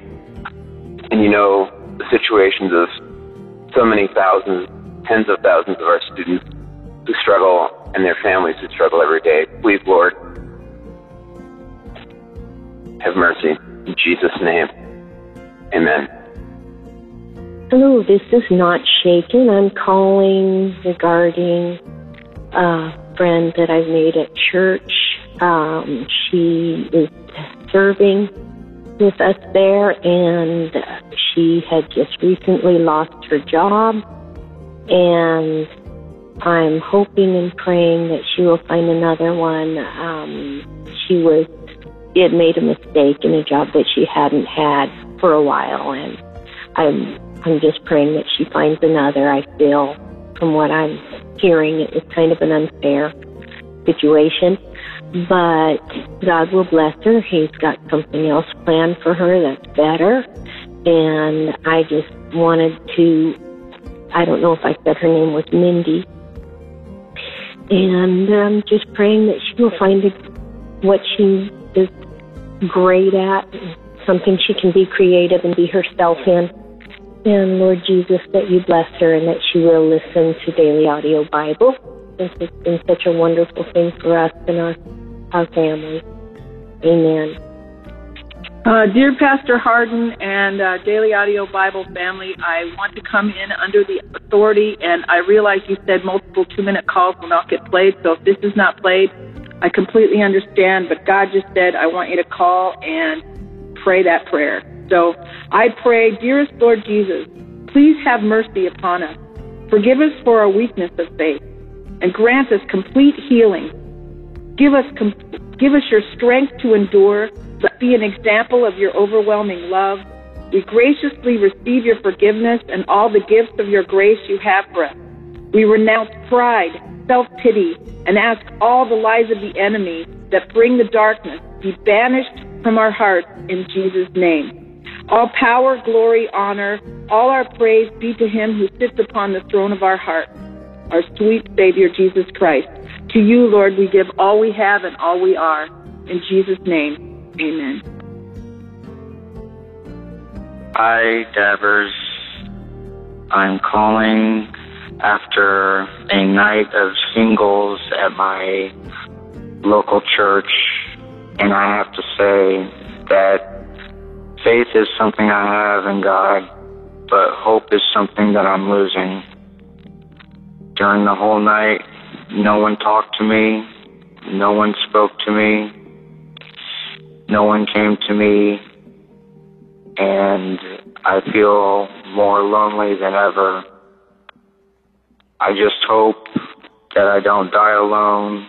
and you know the situations of so many thousands, tens of thousands of our students who struggle, and their families who struggle every day. Please, Lord, have mercy. In Jesus' name, amen. Hello, this is Not Shaken. I'm calling regarding a friend that I've made at church. She is serving with us there, and she had just recently lost her job. And I'm hoping and praying that she will find another one. She had made a mistake in a job that she hadn't had for a while, and I'm just praying that she finds another. I feel, from what I'm hearing, it was kind of an unfair situation, but God will bless her. He's got something else planned for her that's better, and I just wanted to, I don't know if I said her name was Mindy, and I'm just praying that she will find what she is great at, something she can be creative and be herself in. And Lord Jesus, that you bless her, and that she will listen to Daily Audio Bible, since it's been such a wonderful thing for us and our family. Amen. Dear Pastor Hardin and Daily Audio Bible family, I want to come in under the authority, and I realize you said multiple 2-minute calls will not get played, so if this is not played, I completely understand, but God just said, I want you to call and pray that prayer. So I pray, dearest Lord Jesus, please have mercy upon us. Forgive us for our weakness of faith, and grant us complete healing. Give us your strength to endure. Let be an example of your overwhelming love. We graciously receive your forgiveness and all the gifts of your grace you have for us. We renounce pride, self-pity, and ask all the lies of the enemy that bring the darkness be banished from our hearts in Jesus' name. All power, glory, honor, all our praise be to him who sits upon the throne of our heart, our sweet Savior, Jesus Christ. To you, Lord, we give all we have and all we are. In Jesus' name, amen. Hi, Devers. I'm calling after a night of singles at my local church, and I have to say that faith is something I have in God, but hope is something that I'm losing. During the whole night, no one talked to me, no one spoke to me, no one came to me, and I feel more lonely than ever. I just hope that I don't die alone.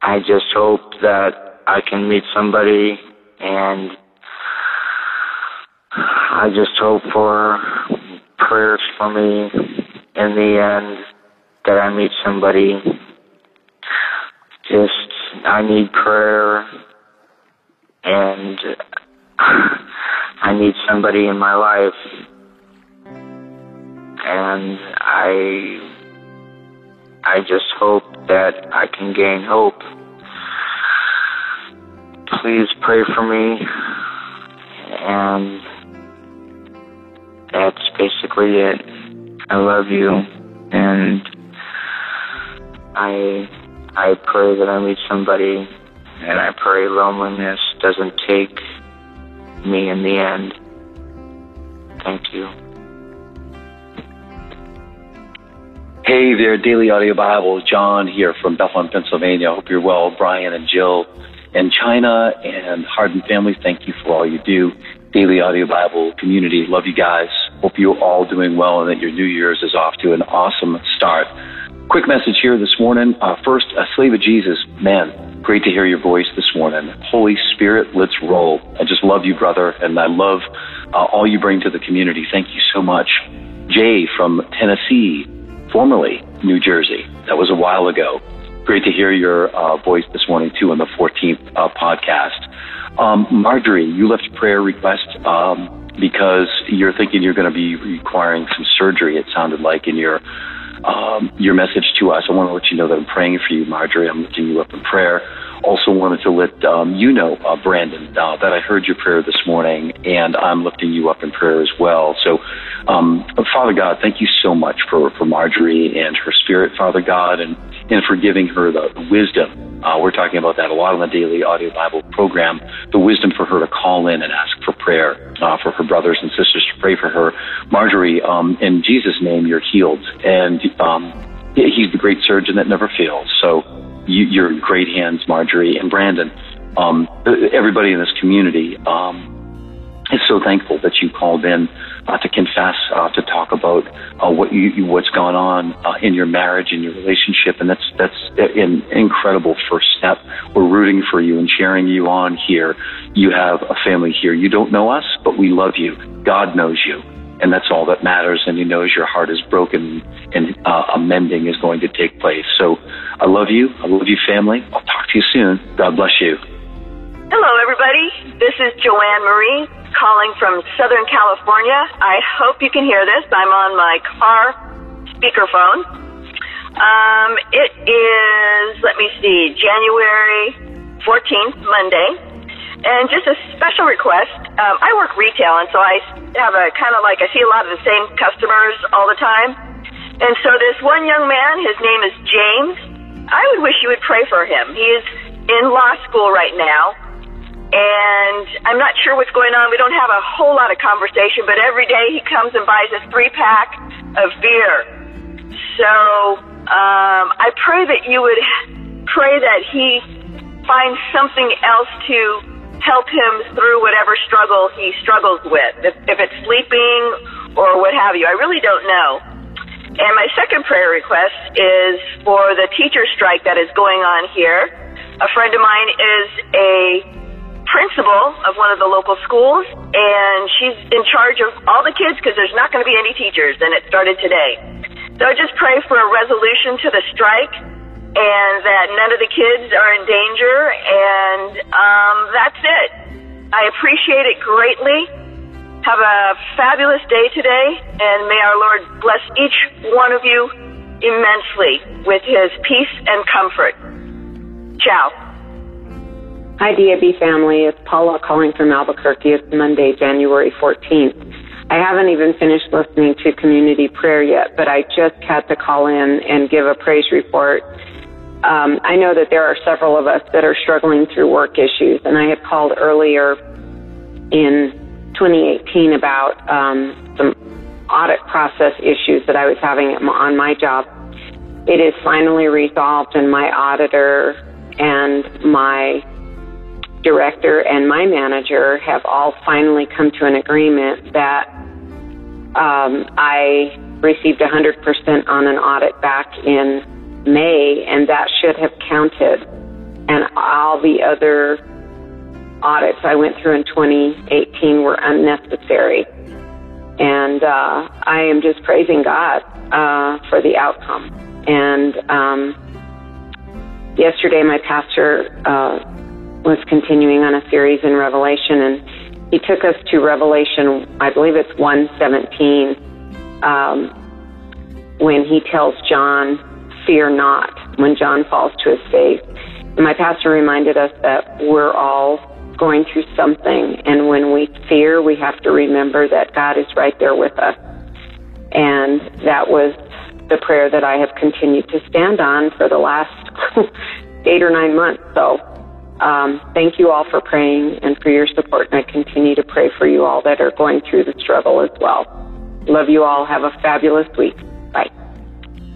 I just hope that I can meet somebody, and I just hope for prayers for me in the end, that I meet somebody. I need prayer, and I need somebody in my life. And I I just hope that I can gain hope. Please pray for me. And that's basically it. I love you, and I pray that I meet somebody, and I pray loneliness doesn't take me in the end. Thank you. Hey there, Daily Audio Bible. John here from Bethlehem, Pennsylvania. Hope you're well. Brian and Jill and China and Hardin family, thank you for all you do. Daily Audio Bible community, love you guys. Hope you're all doing well and that your New Year's is off to an awesome start. Quick message here this morning. First, a slave of Jesus. Man, great to hear your voice this morning. Holy Spirit, let's roll. I just love you, brother, and I love all you bring to the community. Thank you so much. Jay from Tennessee, formerly New Jersey. That was a while ago. Great to hear your voice this morning, too, on the 14th podcast. Marjorie, you left a prayer request because you're thinking you're going to be requiring some surgery, it sounded like, in your message to us. I want to let you know that I'm praying for you, Marjorie. I'm lifting you up in prayer. Also wanted to let you know, Brandon, that I heard your prayer this morning, and I'm lifting you up in prayer as well. So, Father God, thank you so much for Marjorie and her spirit, Father God, and for giving her the wisdom. We're talking about that a lot on the Daily Audio Bible program, the wisdom for her to call in and ask for prayer for her brothers and sisters to pray for her. Marjorie, in Jesus' name, you're healed. And he's the great surgeon that never fails. So you're in great hands, Marjorie and Brandon. Everybody in this community is so thankful that you called in to confess, to talk about what's gone on in your marriage, in your relationship, and that's an incredible first step. We're rooting for you and cheering you on here. You have a family here. You don't know us, but we love you. God knows you. And that's all that matters. And he knows your heart is broken and amending is going to take place. So I love you. I love you, family. I'll talk to you soon. God bless you. Hello, everybody. This is Joanne Marie calling from Southern California. I hope you can hear this. I'm on my car speakerphone. It is, let me see, January 14th, Monday. And just a special request, I work retail, and so I have a kind of like, I see a lot of the same customers all the time. And so this one young man, his name is James, I would wish you would pray for him. He is in law school right now, and I'm not sure what's going on. We don't have a whole lot of conversation, but every day he comes and buys a 3-pack of beer. So I pray that you would pray that he finds something else to help him through whatever struggle he struggles with, if it's sleeping or what have you. I really don't know. And my second prayer request is for the teacher strike that is going on here. A friend of mine is a principal of one of the local schools, and she's in charge of all the kids because there's not going to be any teachers, and it started today. So I just pray for a resolution to the strike, and that none of the kids are in danger, and that's it. I appreciate it greatly. Have a fabulous day today, and may our Lord bless each one of you immensely with his peace and comfort. Ciao. Hi, DAB family. It's Paula calling from Albuquerque. It's Monday, January 14th. I haven't even finished listening to community prayer yet, but I just had to call in and give a praise report. I know that there are several of us that are struggling through work issues, and I had called earlier in 2018 about some audit process issues that I was having on my job. It is finally resolved, and my auditor and my director and my manager have all finally come to an agreement that I received 100% on an audit back in May, and that should have counted, and all the other audits I went through in 2018 were unnecessary, and I am just praising God for the outcome. And yesterday my pastor was continuing on a series in Revelation, and he took us to Revelation, I believe it's 1:17, when he tells John fear not when John falls to his face. And my pastor reminded us that we're all going through something, and when we fear, we have to remember that God is right there with us. And that was the prayer that I have continued to stand on for the last 8 or 9 months. So thank you all for praying and for your support, and I continue to pray for you all that are going through the struggle as well. Love you all. Have a fabulous week. Bye.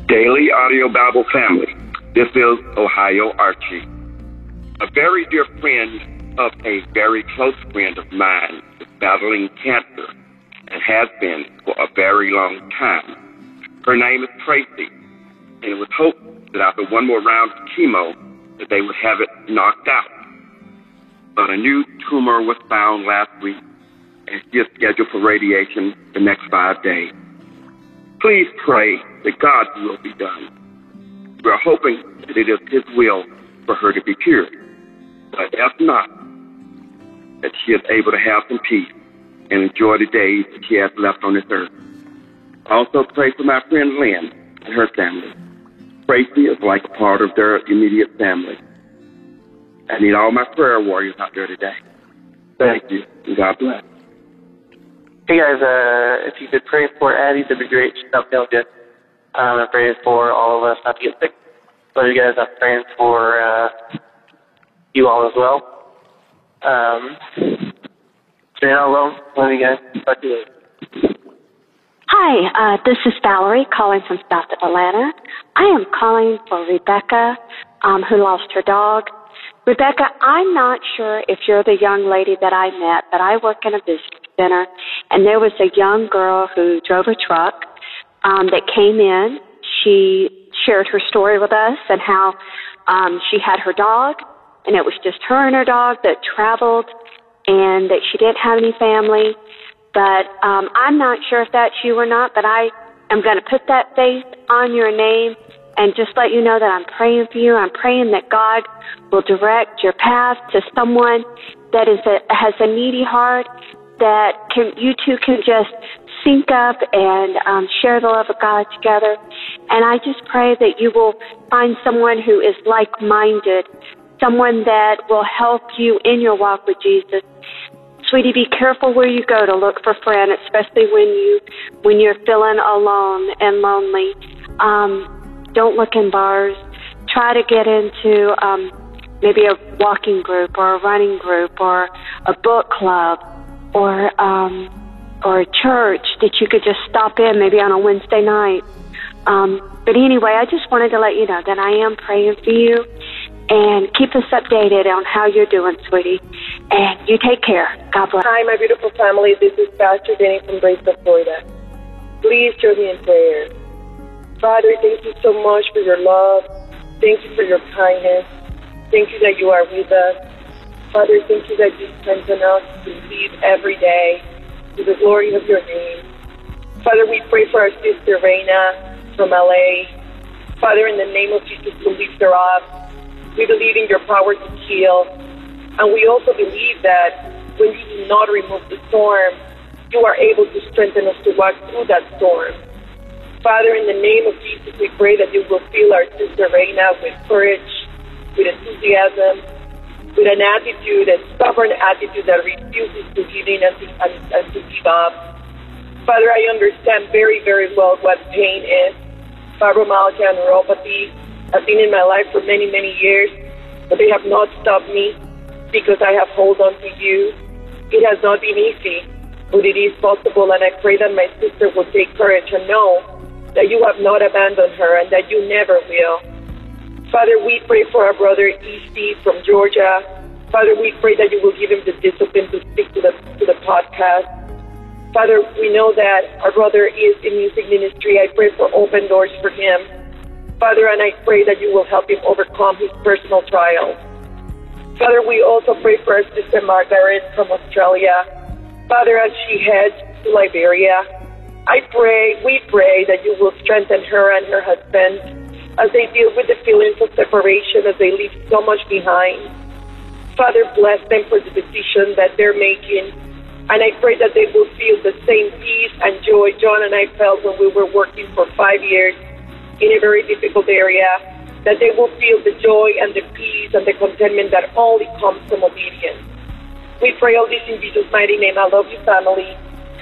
Daily Audio Bible family, this is Ohio Archie. A very dear friend of a very close friend of mine is battling cancer and has been for a very long time. Her name is Tracy, and it was hoped that after one more round of chemo that they would have it knocked out. But a new tumor was found last week, and she is scheduled for radiation the next 5 days. Please pray that God's will be done. We are hoping that it is His will for her to be cured, but if not, that she is able to have some peace and enjoy the days that she has left on this earth. Also pray for my friend Lynn and her family. Tracy is like a part of their immediate family. I need all my prayer warriors out there today. Thank you, and God bless. Hey guys, if you could pray for Addie, that'd be great. She's not feeling good. I pray for all of us not to get sick. Love you guys. I'm praying for you all as well. Stay out alone. Love you guys. Talk to you later. Hi, this is Valerie calling from South Atlanta. I am calling for Rebecca, who lost her dog. Rebecca, I'm not sure if you're the young lady that I met, but I work in a business center, and there was a young girl who drove a truck that came in. She shared her story with us and how she had her dog, and it was just her and her dog that traveled, and that she didn't have any family. But I'm not sure if that's you or not, but I am going to put that faith on your name and just let you know that I'm praying for you. I'm praying that God will direct your path to someone that has a needy heart, that you two can just sync up and share the love of God together. And I just pray that you will find someone who is like-minded, someone that will help you in your walk with Jesus. Sweetie, be careful where you go to look for friends, especially when you're feeling alone and lonely. Don't look in bars. Try to get into maybe a walking group or a running group or a book club or a church that you could just stop in maybe on a Wednesday night. But anyway, I just wanted to let you know that I am praying for you, and keep us updated on how you're doing, sweetie. And you take care. God bless. Hi, my beautiful family. This is Pastor Jenny from Braceville, Florida. Please join me in prayer. Father, thank you so much for your love. Thank you for your kindness. Thank you that you are with us. Father, thank you that you strengthen us to lead every day to the glory of your name. Father, we pray for our sister Raina from LA. Father, in the name of Jesus, we lift her up. We believe in your power to heal, and we also believe that when you do not remove the storm, you are able to strengthen us to walk through that storm. Father, in the name of Jesus, we pray that you will fill our sister Raina with courage, with enthusiasm, with an attitude, a stubborn attitude that refuses to give in and to give up. Father, I understand very, very well what pain is, fibromyalgia and neuropathy. I've been in my life for many, many years, but they have not stopped me because I have hold on to you. It has not been easy, but it is possible, and I pray that my sister will take courage and know that you have not abandoned her and that you never will. Father, we pray for our brother E.C. from Georgia. Father, we pray that you will give him the discipline to stick to the podcast. Father, we know that our brother is in music ministry. I pray for open doors for him. Father, and I pray that you will help him overcome his personal trials. Father, we also pray for our sister Margaret from Australia. Father, as she heads to Liberia, we pray that you will strengthen her and her husband as they deal with the feelings of separation, as they leave so much behind. Father, bless them for the decision that they're making, and I pray that they will feel the same peace and joy John and I felt when we were working for 5 years in a very difficult area, that they will feel the joy and the peace and the contentment that only comes from obedience. We pray all this in Jesus' mighty name. I love you, family.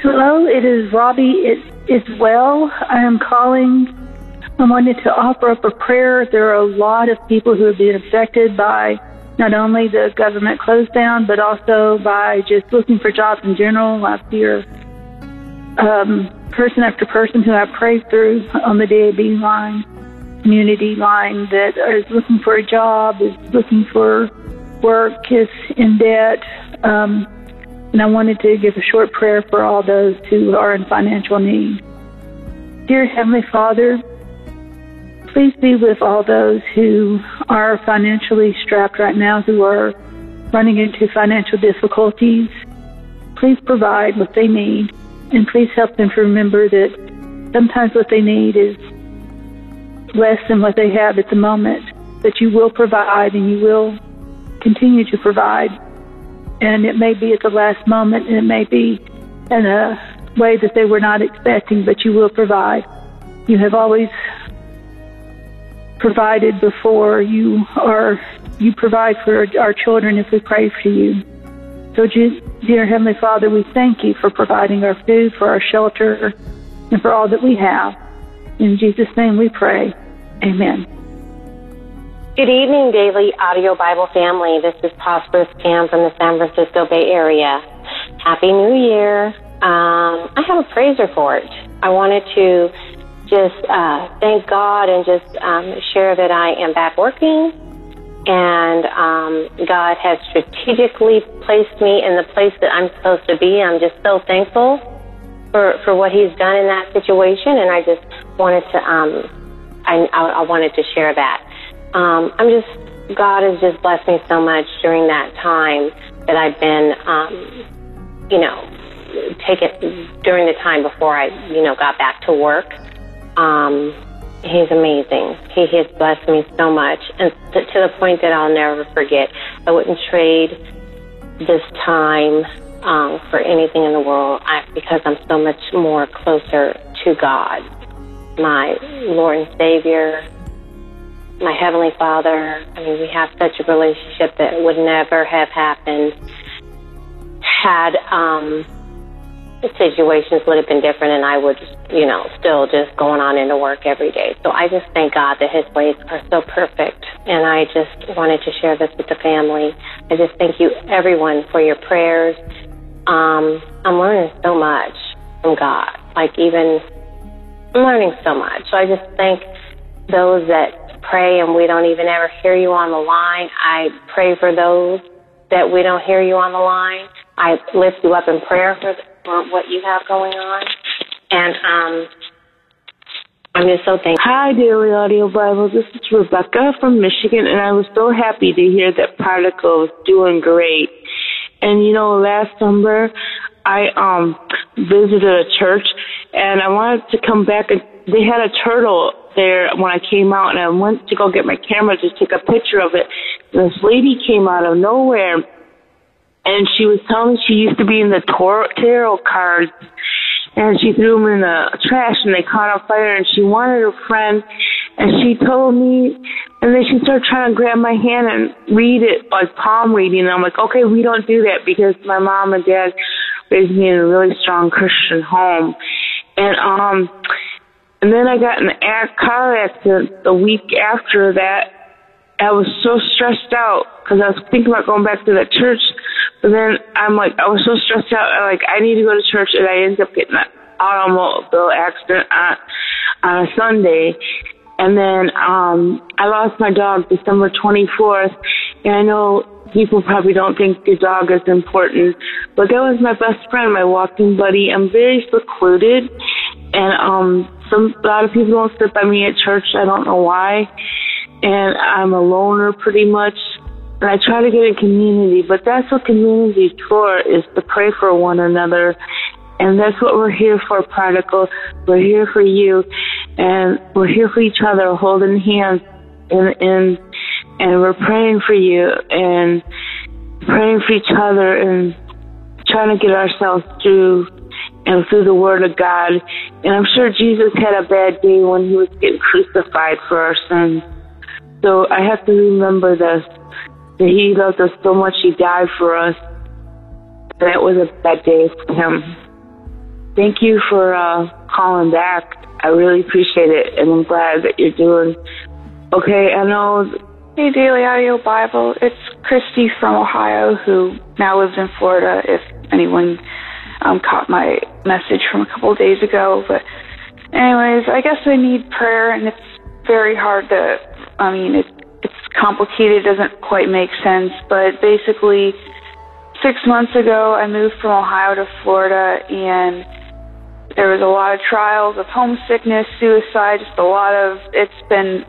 Hello, it is Robbie. It's well. I am calling. I wanted to offer up a prayer. There are a lot of people who have been affected by not only the government closed down, but also by just looking for jobs in general. I hear person after person who I pray through on the DAB line, community line, that is looking for a job, is looking for work, is in debt. And I wanted to give a short prayer for all those who are in financial need. Dear Heavenly Father, please be with all those who are financially strapped right now, who are running into financial difficulties. Please provide what they need, and please help them to remember that sometimes what they need is less than what they have at the moment, that you will provide and you will continue to provide. And it may be at the last moment, and it may be in a way that they were not expecting, but you will provide. You have always provided before. You provide for our children if we pray for you. So, dear Heavenly Father, we thank you for providing our food, for our shelter, and for all that we have. In Jesus' name we pray. Amen. Good evening, Daily Audio Bible family. This is Prosperous Pam from the San Francisco Bay Area. Happy New Year. I have a praise report. I wanted to just thank God and just share that I am back working, and God has strategically placed me in the place that I'm supposed to be. I'm just so thankful for what He's done in that situation, and I just wanted to I wanted to share that. God has just blessed me so much during that time that I've been, during the time before I, got back to work. He's amazing. He has blessed me so much, and to the point that I'll never forget. I wouldn't trade this time for anything in the world, because I'm so much more closer to God, my Lord and Savior, my Heavenly Father. I mean, we have such a relationship that would never have happened had the situations would have been different, and I would, still just going on into work every day. So I just thank God that His ways are so perfect, and I just wanted to share this with the family. I just thank you, everyone, for your prayers. I'm learning so much from God. I'm learning so much. So I just thank those that pray and we don't even ever hear you on the line. I pray for those that we don't hear you on the line. I lift you up in prayer for what you have going on. And I'm just so thankful. Hi, Daily Audio Bible. This is Rebecca from Michigan, and I was so happy to hear that Prodigal is doing great. And, last summer I visited a church, and I wanted to come back, and they had a turtle there when I came out, and I went to go get my camera to take a picture of it. And this lady came out of nowhere, and she was telling me she used to be in the tarot cards, and she threw them in the trash, and they caught on fire, and she wanted her friend, and she told me, and then she started trying to grab my hand and read it, like palm reading, and I'm like, okay, we don't do that, because my mom and dad raised me in a really strong Christian home. And and then I got in a car accident the week after that. I was so stressed out because I was thinking about going back to that church. But then I was so stressed out. I need to go to church, and I ended up getting an automobile accident on a Sunday. And then I lost my dog December 24th. And I know people probably don't think the dog is important, but that was my best friend, my walking buddy. I'm very secluded, and a lot of people don't sit by me at church. I don't know why. And I'm a loner pretty much. And I try to get in community, but that's what community is for, is to pray for one another. And that's what we're here for, Prodigal. We're here for you. And we're here for each other, holding hands. And we're praying for you and praying for each other and trying to get ourselves through and through the Word of God. And I'm sure Jesus had a bad day when he was getting crucified for our sins. So I have to remember this, that he loved us so much he died for us. That was a bad day for him. Thank you for calling back. I really appreciate it, and I'm glad that you're doing okay. I know. Hey, Daily Audio Bible. It's Christy from Ohio, who now lives in Florida, if anyone caught my message from a couple of days ago. But anyways, I guess I need prayer, and it's very hard to, it's complicated, doesn't quite make sense. But basically, 6 months ago, I moved from Ohio to Florida, and there was a lot of trials of homesickness, suicide, just a lot of, it's been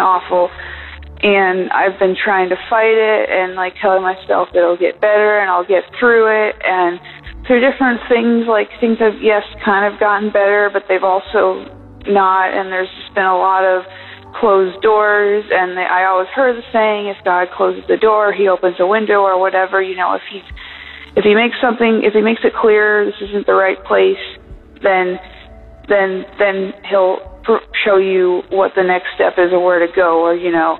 awful. And I've been trying to fight it and like telling myself it'll get better and I'll get through it. And through different things, like things have, yes, kind of gotten better, but they've also not. And there's just been a lot of closed doors. And I always heard the saying, if God closes the door, he opens a window or whatever. You know, if he makes it clear this isn't the right place, then he'll show you what the next step is or where to go, or, you know.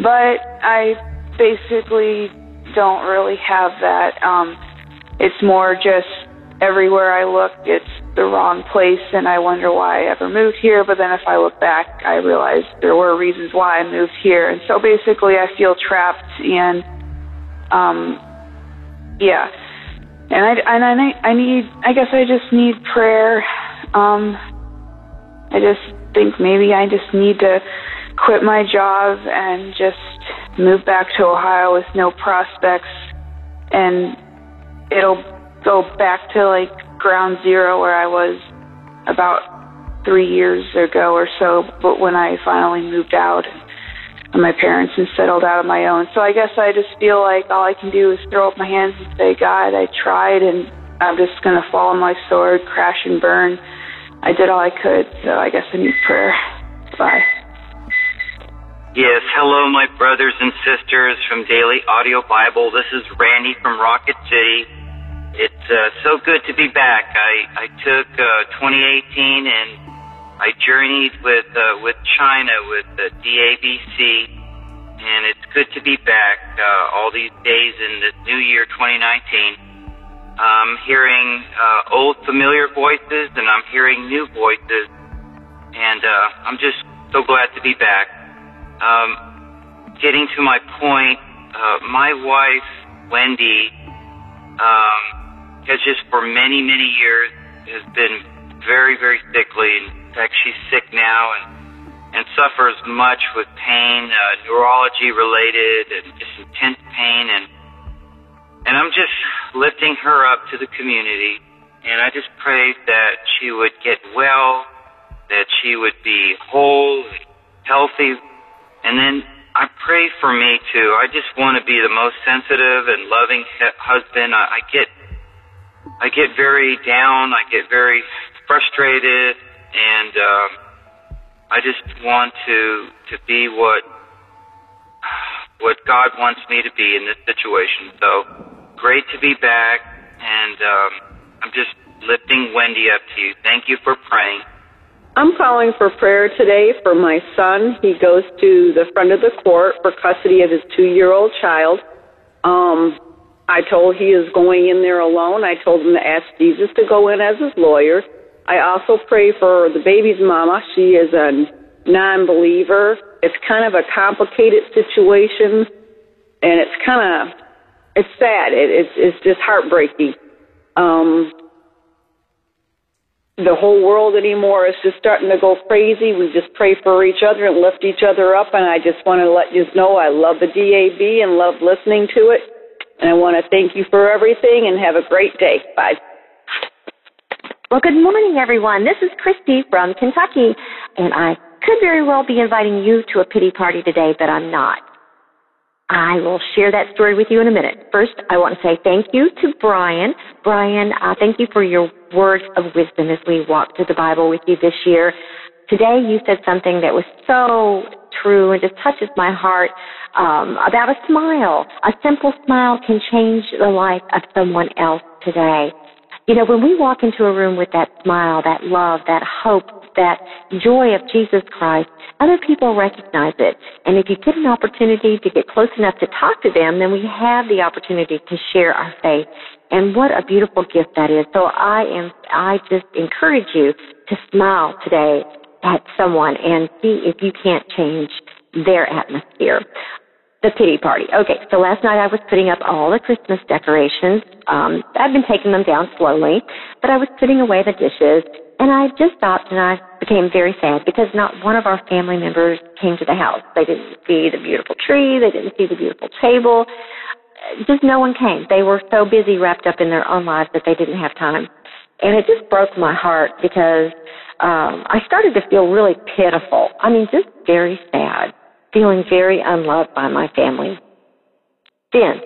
But I basically don't really have that. It's more just everywhere I look, it's the wrong place, and I wonder why I ever moved here. But then if I look back, I realize there were reasons why I moved here. And so basically I feel trapped, and yeah. And I just need prayer. I just think maybe I just need to quit my job and just move back to Ohio with no prospects, and it'll go back to like ground zero where I was about 3 years ago or so, but when I finally moved out of my parents and settled out on my own. So I guess I just feel like all I can do is throw up my hands and say, God, I tried, and I'm just going to fall on my sword, crash and burn. I did all I could, so I guess I need prayer. Bye. Yes, hello, my brothers and sisters from Daily Audio Bible. This is Randy from Rocket City. It's so good to be back. I took 2018 and I journeyed with China, with the DABC, and it's good to be back all these days in this new year, 2019. I'm hearing old familiar voices, and I'm hearing new voices, and I'm just so glad to be back. Getting to my point, my wife, Wendy, has just for many, many years has been very, very sickly. In fact, she's sick now and suffers much with pain, neurology-related, and just intense pain, and I'm just lifting her up to the community, and I just prayed that she would get well, that she would be whole, healthy, and then I pray for me too. I just want to be the most sensitive and loving husband. I get very down, I get very frustrated, and I just want to be what God wants me to be in this situation. So great to be back, and I'm just lifting Wendy up to you. Thank you for praying. I'm calling for prayer today for my son. He goes to the front of the court for custody of his 2-year-old child. He is going in there alone. I told him to ask Jesus to go in as his lawyer. I also pray for the baby's mama. She is a non-believer. It's kind of a complicated situation, and it's kind of... it's sad. It's just heartbreaking. The whole world anymore is just starting to go crazy. We just pray for each other and lift each other up, and I just want to let you know I love the DAB and love listening to it, and I want to thank you for everything, and have a great day. Bye. Well, good morning, everyone. This is Christy from Kentucky, and I could very well be inviting you to a pity party today, but I'm not. I will share that story with you in a minute. First, I want to say thank you to Brian. Brian, thank you for your words of wisdom as we walked through the Bible with you this year. Today, you said something that was so true and just touches my heart about a smile. A simple smile can change the life of someone else today. You know, when we walk into a room with that smile, that love, that hope, that joy of Jesus Christ, other people recognize it. And if you get an opportunity to get close enough to talk to them, then we have the opportunity to share our faith. And what a beautiful gift that is. So I just encourage you to smile today at someone and see if you can't change their atmosphere. The pity party. Okay, so last night I was putting up all the Christmas decorations. I've been taking them down slowly, but I was putting away the dishes, and I just stopped and I became very sad because not one of our family members came to the house. They didn't see the beautiful tree. They didn't see the beautiful table. Just no one came. They were so busy wrapped up in their own lives that they didn't have time. And it just broke my heart because I started to feel really pitiful. I mean, just very sad. Feeling very unloved by my family. Then,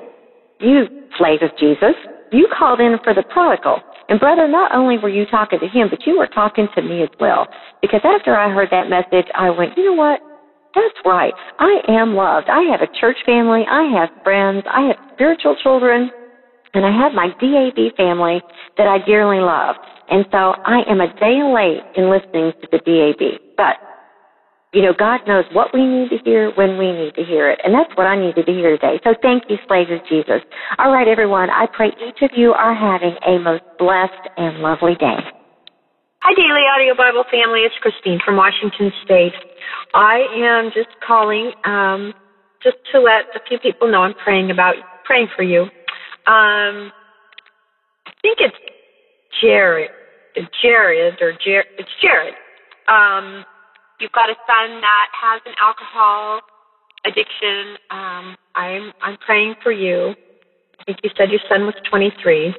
you, slave of Jesus, you called in for the prodigal. And brother, not only were you talking to him, but you were talking to me as well. Because after I heard that message, I went, you know what? That's right. I am loved. I have a church family. I have friends. I have spiritual children. And I have my DAB family that I dearly love. And so I am a day late in listening to the DAB. But you know, God knows what we need to hear when we need to hear it. And that's what I needed to hear today. So thank you, slaves of Jesus. All right, everyone, I pray each of you are having a most blessed and lovely day. Hi, Daily Audio Bible family. It's Christine from Washington State. I am just calling just to let a few people know I'm praying for you. I think it's Jared. You've got a son that has an alcohol addiction. I'm praying for you. I think you said your son was 23.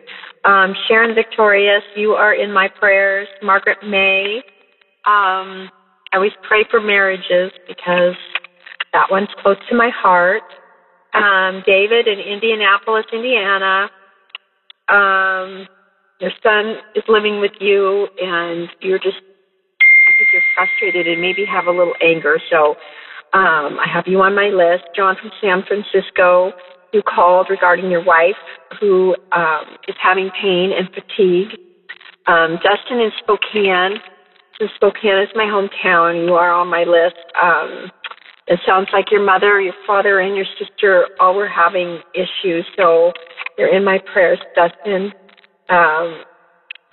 Sharon Victorious, you are in my prayers. Margaret May. I always pray for marriages because that one's close to my heart. David in Indianapolis, Indiana. Your son is living with you, and you're just you're frustrated and maybe have a little anger. So I have you on my list. John from San Francisco, who called regarding your wife who is having pain and fatigue. Dustin in Spokane. So Spokane is my hometown. You are on my list. It sounds like your mother, your father, and your sister all were having issues. So you're in my prayers, Dustin.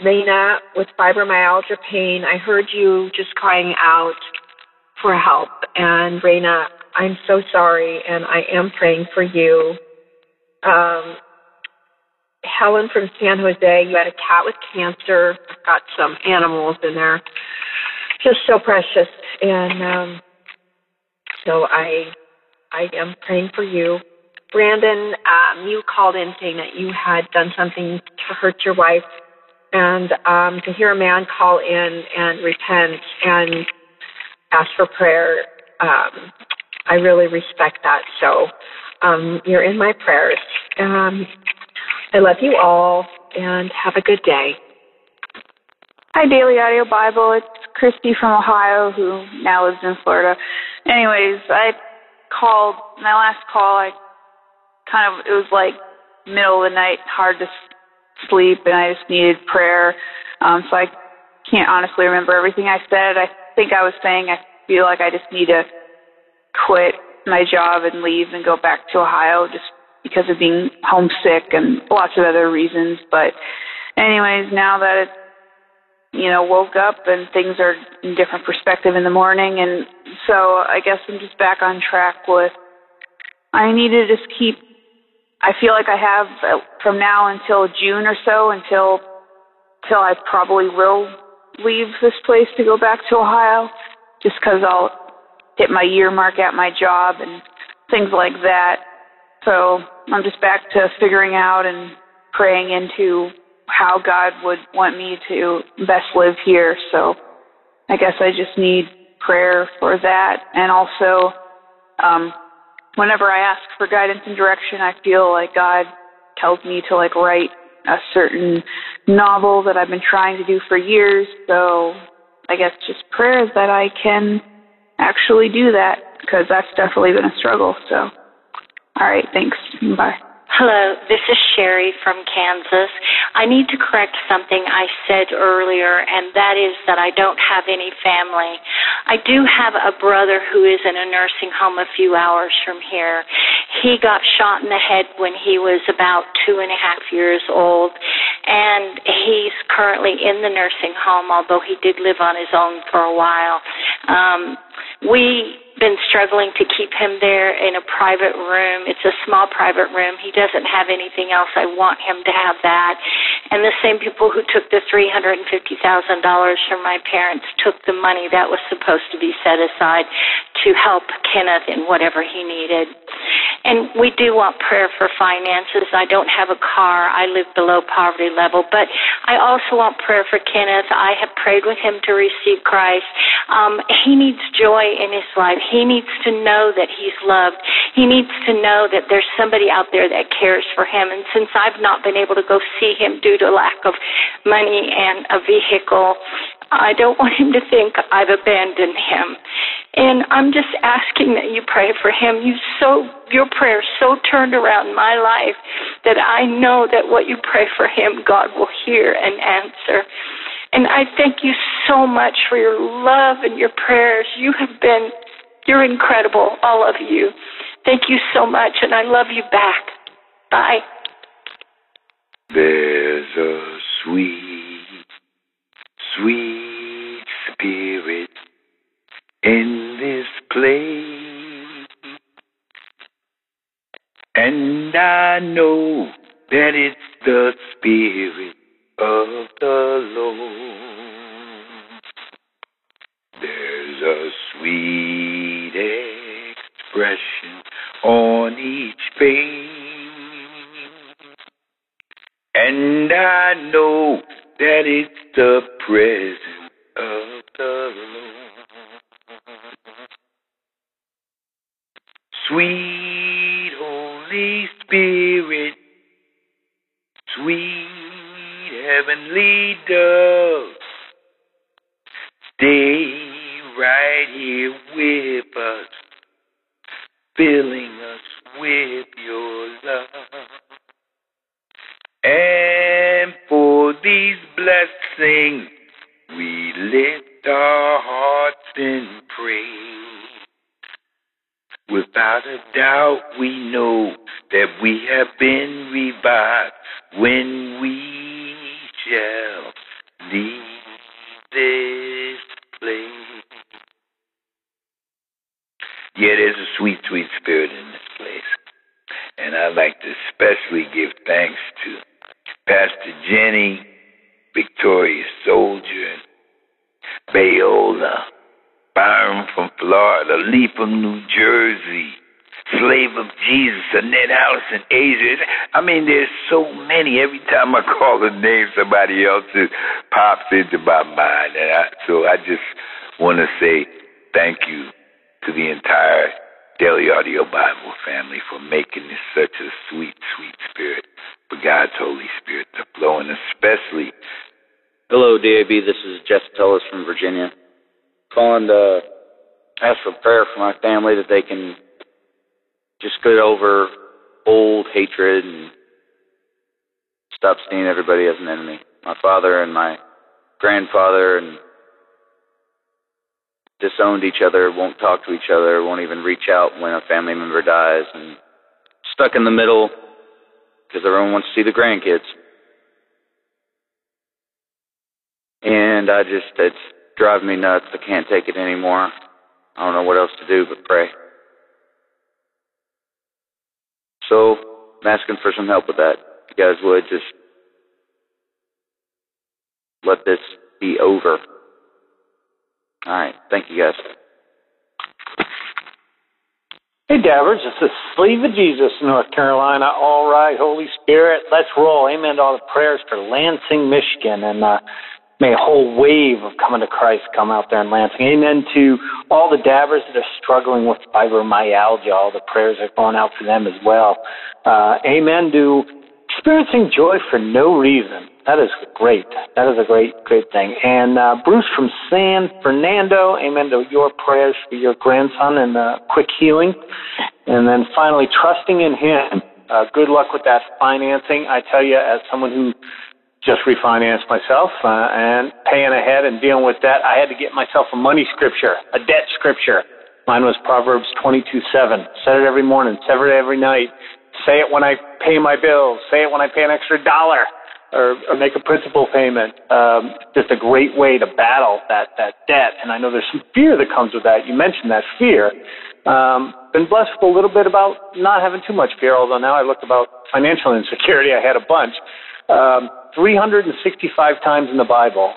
Raina with fibromyalgia pain, I heard you just crying out for help. And Raina, I'm so sorry, and I am praying for you. Helen from San Jose, you had a cat with cancer. I've got some animals in there. Just so precious. And so I am praying for you. Brandon, you called in saying that you had done something to hurt your wife. And to hear a man call in and repent and ask for prayer, I really respect that. So you're in my prayers. I love you all, and have a good day. Hi, Daily Audio Bible. It's Christy from Ohio, who now lives in Florida. Anyways, I called. My last call, I kind of, it was like middle of the night, hard to sleep, and I just needed prayer. So I can't honestly remember everything I said. I think I was saying I feel like I just need to quit my job and leave and go back to Ohio just because of being homesick and lots of other reasons. But anyways, now that it's, you know, woke up and things are in different perspective in the morning, and so I guess I'm just back on track with I need to just keep, I feel like I have from now until June or so, until I probably will leave this place to go back to Ohio, just because I'll hit my year mark at my job and things like that. So I'm just back to figuring out and praying into how God would want me to best live here. So I guess I just need prayer for that. And also, whenever I ask for guidance and direction, I feel like God tells me to, like, write a certain novel that I've been trying to do for years. So I guess just prayers that I can actually do that, because that's definitely been a struggle. So, all right, thanks. Bye. Hello, this is Sherry from Kansas. I need to correct something I said earlier, and that is that I don't have any family. I do have a brother who is in a nursing home a few hours from here. He got shot in the head when he was about 2.5 years old, and he's currently in the nursing home, although he did live on his own for a while. We've been struggling to keep him there in a private room. It's a small private room. He doesn't have anything else. I want him to have that. And the same people who took the $350,000 from my parents took the money that was supposed to be set aside to help Kenneth in whatever he needed. And we do want prayer for finances. I don't have a car. I live below poverty level. But I also want prayer for Kenneth. I have prayed with him to receive Christ. He needs joy in his life. He needs to know that he's loved. He needs to know that there's somebody out there that cares for him. And since I've not been able to go see him due to lack of money and a vehicle, I don't want him to think I've abandoned him. And I'm just asking that you pray for him. Your prayer so turned around my life that I know that what you pray for him, God will hear and answer. And I thank you so much for your love and your prayers. You're incredible, all of you. Thank you so much, and I love you back. Bye. There's a sweet, sweet spirit in this place, and I know that it's the spirit of the Lord. There's a sweet expression on each page, and I know that it's the presence of the Lord. Sweet Holy Spirit, sweet Heavenly Dove, stay right here with us, filling us with your love. And for these blessings, we lift our hearts in praise. Without a doubt, we know that we have been revived when we shall leave this place. Yeah, there's a sweet, sweet spirit in this place. And I'd like to especially give thanks to Pastor Jenny, Victoria Soldier, Bayola, Byron from Florida, Lee from New Jersey, Slave of Jesus, Annette Allison, Asia. I mean, there's so many. Every time I call a name, somebody else pops into my mind. And so I just want to say thank you to the entire Daily Audio Bible family for making this such a sweet, sweet spirit for God's Holy Spirit to flow, and especially. Hello, DAB. This is Jeff Tellis from Virginia, calling to ask for prayer for my family that they can just get over old hatred and stop seeing everybody as an enemy. My father and my grandfather and disowned each other, won't talk to each other, won't even reach out when a family member dies, and stuck in the middle because everyone wants to see the grandkids. And it's driving me nuts. I can't take it anymore. I don't know what else to do but pray. So I'm asking for some help with that. If you guys would just let this be over. All right. Thank you, guys. Hey, Dabbers. This is Sleeve of Jesus, North Carolina. All right, Holy Spirit, let's roll. Amen to all the prayers for Lansing, Michigan. And may a whole wave of coming to Christ come out there in Lansing. Amen to all the Dabbers that are struggling with fibromyalgia. All the prayers are going out for them as well. Amen to experiencing joy for no reason. That is great. That is a great, great thing. And Bruce from San Fernando, amen to your prayers for your grandson and quick healing. And then finally, trusting in him Good luck with that financing. I tell you, as someone who just refinanced myself and paying ahead and dealing with that, I had to get myself a money scripture, a debt scripture. Mine was Proverbs 22:7. Said it every morning, said it every night. Say it when I pay my bills. Say it when I pay an extra dollar or make a principal payment. Just a great way to battle that debt. And I know there's some fear that comes with that. You mentioned that fear. Been blessed with a little bit about not having too much fear, although now I looked about financial insecurity. I had a bunch. 365 times in the Bible,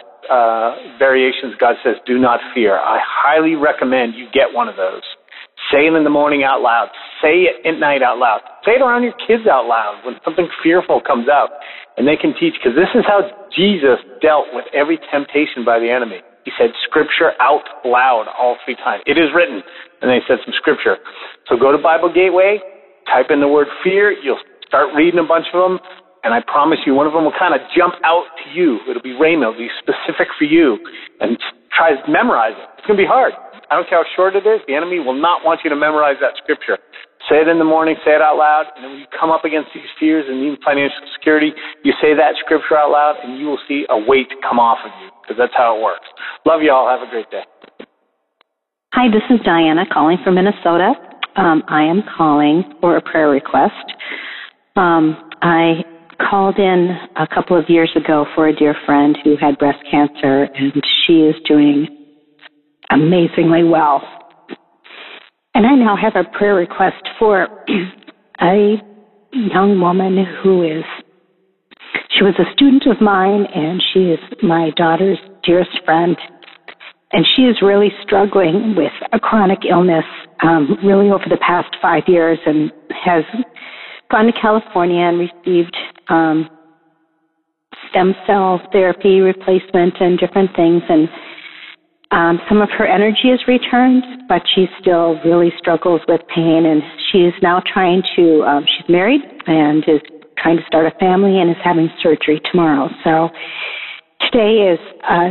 variations, God says, do not fear. I highly recommend you get one of those. Say it in the morning out loud. Say it at night out loud. Say it around your kids out loud when something fearful comes up. And they can teach, because this is how Jesus dealt with every temptation by the enemy. He said scripture out loud all three times. It is written. And they said some scripture. So go to Bible Gateway, type in the word fear. You'll start reading a bunch of them. And I promise you, one of them will kind of jump out to you. It'll be Rhema. It'll be specific for you. And try to memorize it. It's going to be hard. I don't care how short it is. The enemy will not want you to memorize that scripture. Say it in the morning. Say it out loud. And then when you come up against these fears and even financial security, you say that scripture out loud, and you will see a weight come off of you, because that's how it works. Love you all. Have a great day. Hi, this is Diana calling from Minnesota. I am calling for a prayer request. I called in a couple of years ago for a dear friend who had breast cancer, and she is doing amazingly well. And I now have a prayer request for a young woman she was a student of mine, and she is my daughter's dearest friend, and she is really struggling with a chronic illness really over the past 5 years, and has gone to California and received stem cell therapy replacement and different things, and some of her energy is returned, but she still really struggles with pain, and she is now trying to she's married and is trying to start a family and is having surgery tomorrow. So today is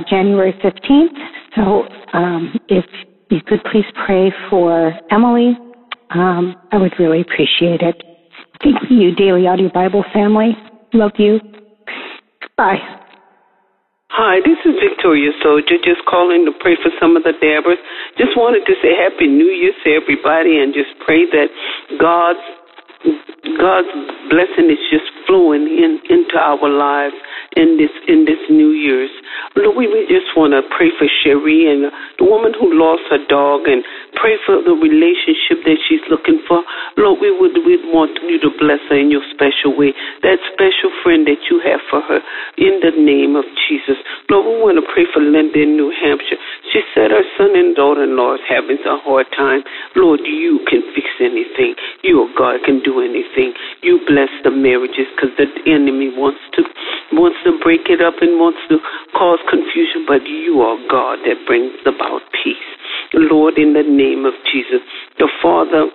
January 15th, so if you could please pray for Emily, I would really appreciate it. Thank you, Daily Audio Bible family. Love you. Bye. Hi, this is Victoria Soldier, just calling to pray for some of the Debras. Just wanted to say Happy New Year to everybody, and just pray that God's blessing is just flowing into our lives in this New Year's. Lord, we just want to pray for Sherry and the woman who lost her dog, and pray for the relationship that she's looking for. Lord, we want you to bless her in your special way, that special friend that you have for her, in the name of Jesus. Lord, we want to pray for Linda in New Hampshire. She said her son and daughter-in-law is having a hard time. Lord, you can fix anything. You, God, can do anything. You bless the marriages, because the enemy wants to break it up and wants to cause confusion, but you are God that brings about peace. Lord, in the name of Jesus, the father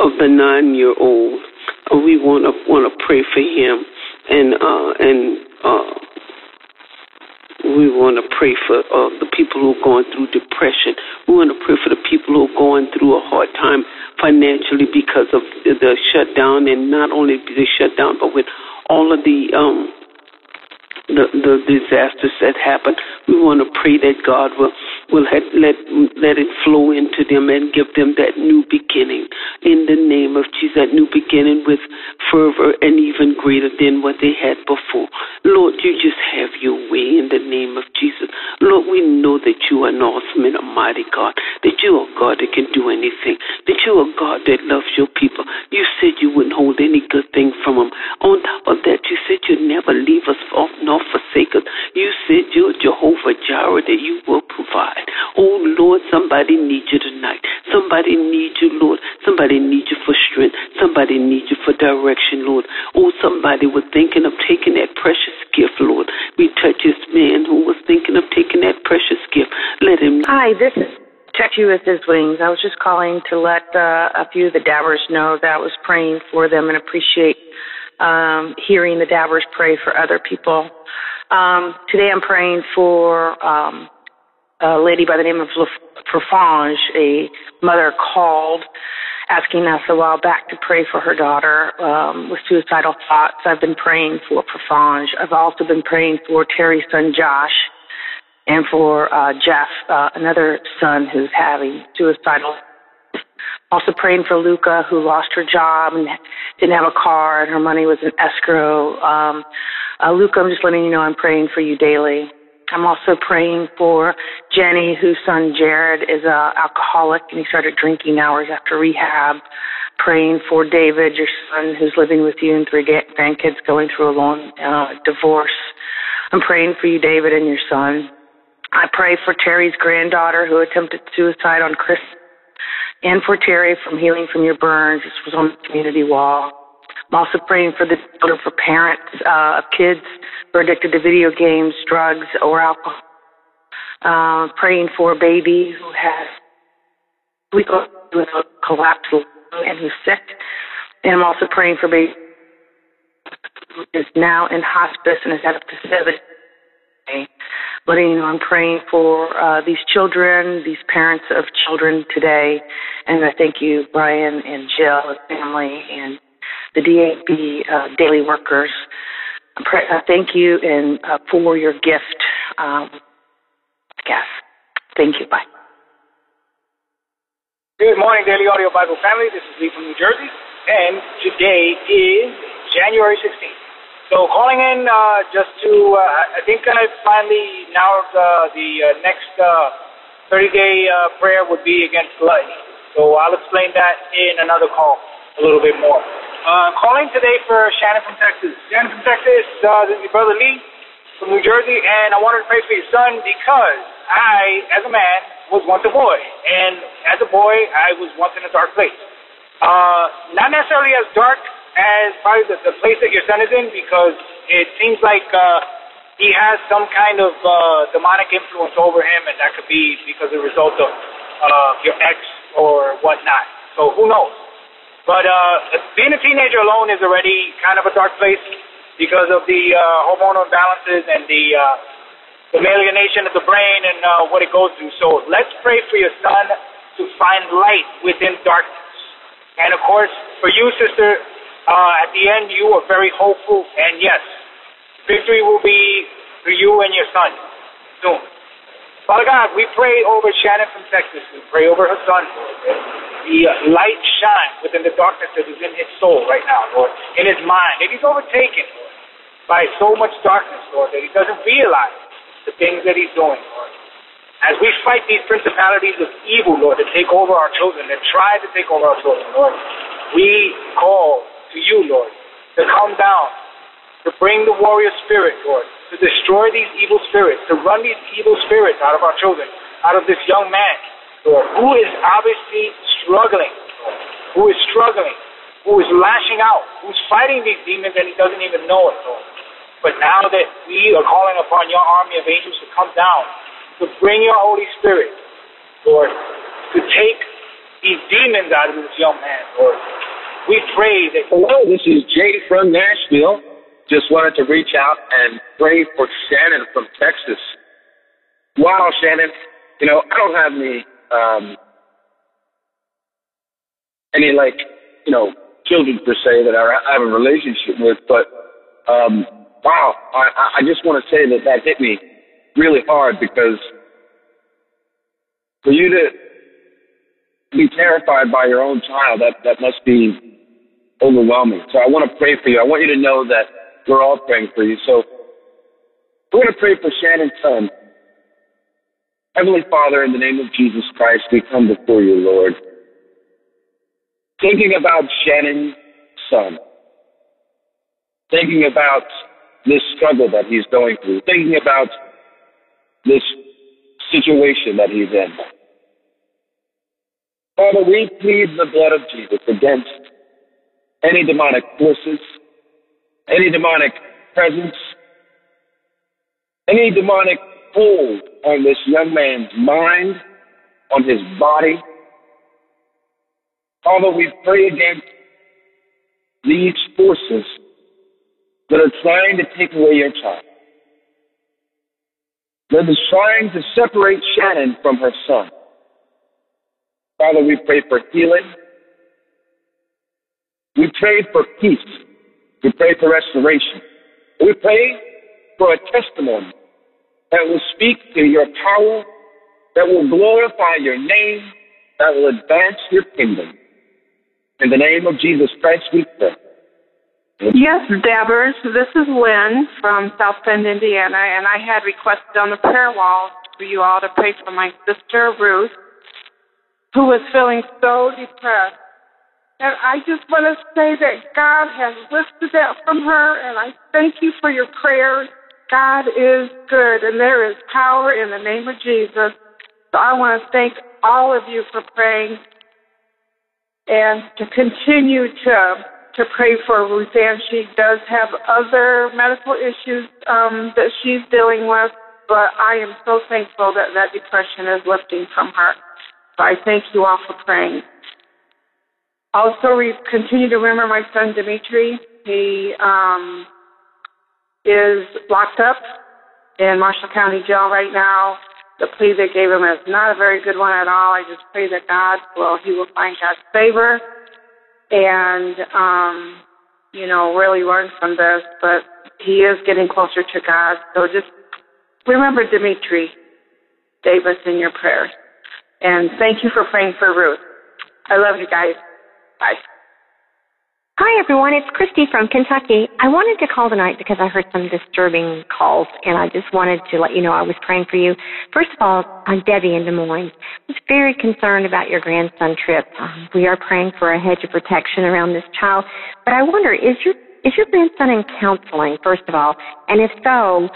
of the 9-year-old, we want to pray for him, and we want to pray for the people who are going through depression. We want to pray for the people who are going through a hard time financially because of the shutdown, and not only the shutdown, but with all of the disasters that happen. We want to pray that God will let it flow into them and give them that new beginning. In the name of Jesus, that new beginning with fervor and even greater than what they had before. Lord, you just have your way in the name of Jesus. Lord, we know that you are an awesome and almighty God, that you are God that can do anything, that you are God that loves your people. You said you wouldn't hold any good thing from them. On top of that, you said you'd never leave us off nor forsake us. You said you're Jehovah Jireh, that you will provide. Oh, Lord, somebody needs you tonight. Somebody needs you, Lord. Somebody needs you for strength. Somebody needs you for direction, Lord. Oh, somebody was thinking of taking that precious gift, Lord. We touch this man who was thinking of taking that precious gift. Let him know. Hi, this is Touchy with His Wings. I was just calling to let a few of the Dabbers know that I was praying for them, and appreciate hearing the Dabbers pray for other people. Today I'm praying for a lady by the name of Profange. A mother called asking us a while back to pray for her daughter with suicidal thoughts. I've been praying for Prafanj. I've also been praying for Terry's son, Josh, and for Jeff, another son who's having suicidal. Also praying for Luca, who lost her job and didn't have a car, and her money was in escrow. Luca, I'm just letting you know I'm praying for you daily. I'm also praying for Jenny, whose son Jared is an alcoholic, and he started drinking hours after rehab. Praying for David, your son, who's living with you and three grandkids going through a long divorce. I'm praying for you, David, and your son. I pray for Terry's granddaughter, who attempted suicide on Christmas, and for Terry from Healing From Your Burns. This was on the community wall. I'm also praying for this order for parents of kids who are addicted to video games, drugs, or alcohol. Praying for a baby who has a collapsed lung and who's sick. And I'm also praying for baby who is now in hospice and has had up to 7 days. Letting you know I'm praying for these children, these parents of children today. And I thank you, Brian and Jill, and family, and the DAB daily workers. I thank you and for your gift. Yes. Thank you. Bye. Good morning, Daily Audio Bible family. This is Lee from New Jersey, and today is January 16th. So calling in just to, I think I finally, now the next 30-day prayer would be against gluttony. So I'll explain that in another call a little bit more. Calling today for Shannon from Texas. Shannon from Texas, this is your brother Lee from New Jersey, and I wanted to pray for your son because I, as a man, was once a boy. And as a boy, I was once in a dark place. Not necessarily as dark as probably the place that your son is in, because it seems like he has some kind of demonic influence over him, and that could be because of the result of your ex or whatnot. So who knows? But being a teenager alone is already kind of a dark place because of the hormonal imbalances and the alienation of the brain and what it goes through. So let's pray for your son to find light within darkness. And, of course, for you, sister, at the end you are very hopeful. And, yes, victory will be for you and your son soon. Father God, we pray over Shannon from Texas. We pray over her son, Lord. The light shines within the darkness that is in his soul right now, Lord, in his mind. And he's overtaken, Lord, by so much darkness, Lord, that he doesn't realize the things that he's doing, Lord. As we fight these principalities of evil, Lord, that take over our children, that try to take over our children, Lord, we call to you, Lord, to come down, to bring the warrior spirit, Lord, to destroy these evil spirits, to run these evil spirits out of our children, out of this young man, Lord, who is obviously struggling, who is lashing out, who's fighting these demons and he doesn't even know it, Lord. But now that we are calling upon your army of angels to come down, to bring your Holy Spirit, Lord, to take these demons out of this young man, Lord, we pray that... Hello, this is Jay from Nashville. Just wanted to reach out and pray for Shannon from Texas. Wow, Shannon, you know, I don't have any, like, you know, children per se that I have a relationship with, but, wow, I just want to say that hit me really hard, because for you to be terrified by your own child, that must be overwhelming. So I want to pray for you. I want you to know that we're all praying for you. So we're going to pray for Shannon's son. Heavenly Father, in the name of Jesus Christ, we come before you, Lord. Thinking about Shannon's son, thinking about this struggle that he's going through, thinking about this situation that he's in. Father, we plead the blood of Jesus against any demonic forces, any demonic presence, any demonic hold on this young man's mind, on his body. Father, we pray against these forces that are trying to take away your child, that is trying to separate Shannon from her son. Father, we pray for healing. We pray for peace. We pray for restoration. We pray for a testimony that will speak to your power, that will glorify your name, that will advance your kingdom. In the name of Jesus Christ, we pray. Yes, Dabbers, this is Lynn from South Bend, Indiana, and I had requested on the prayer wall for you all to pray for my sister, Ruth, who was feeling so depressed. And I just want to say that God has lifted that from her, and I thank you for your prayer. God is good, and there is power in the name of Jesus. So I want to thank all of you for praying and to continue to pray for Ruthanne. She does have other medical issues that she's dealing with, but I am so thankful that that depression is lifting from her. So I thank you all for praying. Also, we continue to remember my son, Dimitri. He is locked up in Marshall County Jail right now. The plea they gave him is not a very good one at all. I just pray that he will find God's favor and, really learn from this. But he is getting closer to God. So just remember Dimitri Davis in your prayers. And thank you for praying for Ruth. I love you guys. Bye. Hi, everyone. It's Christy from Kentucky. I wanted to call tonight because I heard some disturbing calls, and I just wanted to let you know I was praying for you. First of all, I'm Debbie in Des Moines. I was very concerned about your grandson trip. We are praying for a hedge of protection around this child. But I wonder, is your grandson in counseling, first of all? And if so,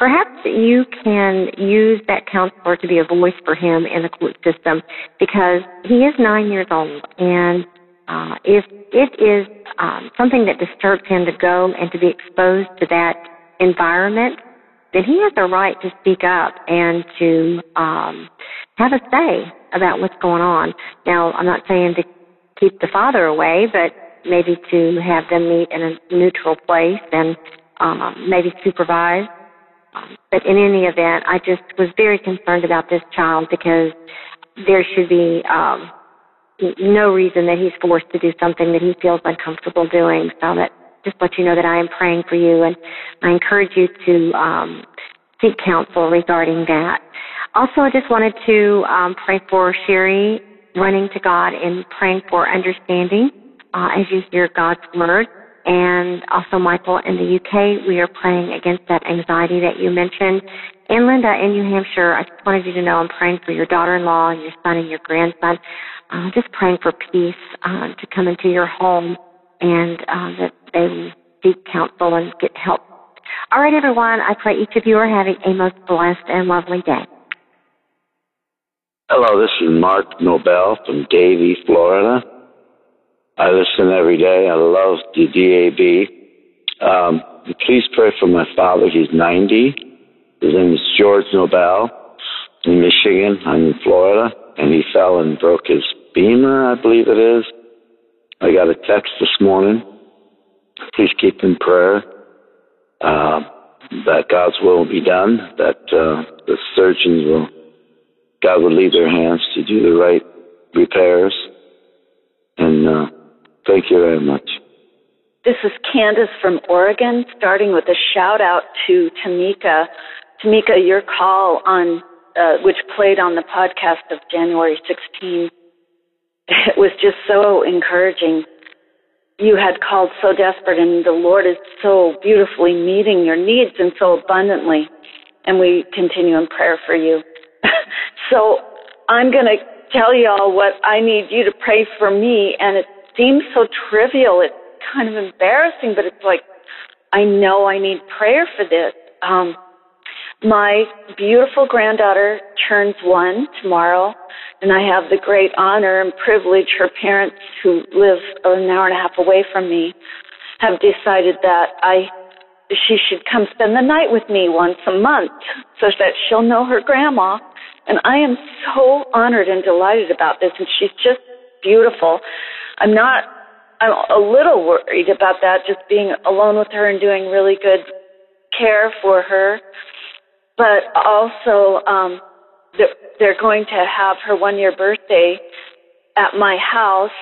perhaps you can use that counselor to be a voice for him in the court system, because he is 9 years old, and if it is something that disturbs him to go and to be exposed to that environment, then he has a right to speak up and to have a say about what's going on. Now, I'm not saying to keep the father away, but maybe to have them meet in a neutral place and maybe supervise. But in any event, I just was very concerned about this child, because there should be no reason that he's forced to do something that he feels uncomfortable doing. So that just let you know that I am praying for you, and I encourage you to seek counsel regarding that. Also, I just wanted to pray for Sherry running to God and praying for understanding as you hear God's word. And also, Michael, in the UK, we are praying against that anxiety that you mentioned. And Linda, in New Hampshire, I just wanted you to know I'm praying for your daughter-in-law and your son and your grandson. Just praying for peace to come into your home, and that they will seek counsel and get help. All right, everyone, I pray each of you are having a most blessed and lovely day. Hello, this is Mark Nobel from Davie, Florida. I listen every day. I love the DAB. Please pray for my father. He's 90. His name is George Nobel in Michigan. I'm in Florida. And he fell and broke his femur, I believe it is. I got a text this morning. Please keep in prayer that God's will be done, that the surgeons will, God will leave their hands to do the right repairs. And thank you very much. This is Candace from Oregon, starting with a shout-out to Tamika. Tamika, your call on which played on the podcast of January 16, it was just so encouraging. You had called so desperate, and the Lord is so beautifully meeting your needs and so abundantly, and we continue in prayer for you. So I'm going to tell y'all what I need you to pray for me, and it seems so trivial. It's kind of embarrassing, but it's like, I know I need prayer for this. My beautiful granddaughter turns 1 tomorrow, and I have the great honor and privilege, her parents, who live an hour and a half away from me, have decided that she should come spend the night with me once a month so that she'll know her grandma. And I am so honored and delighted about this, and she's just beautiful. I'm a little worried about that, just being alone with her and doing really good care for her. But also, they're going to have her 1-year birthday at my house,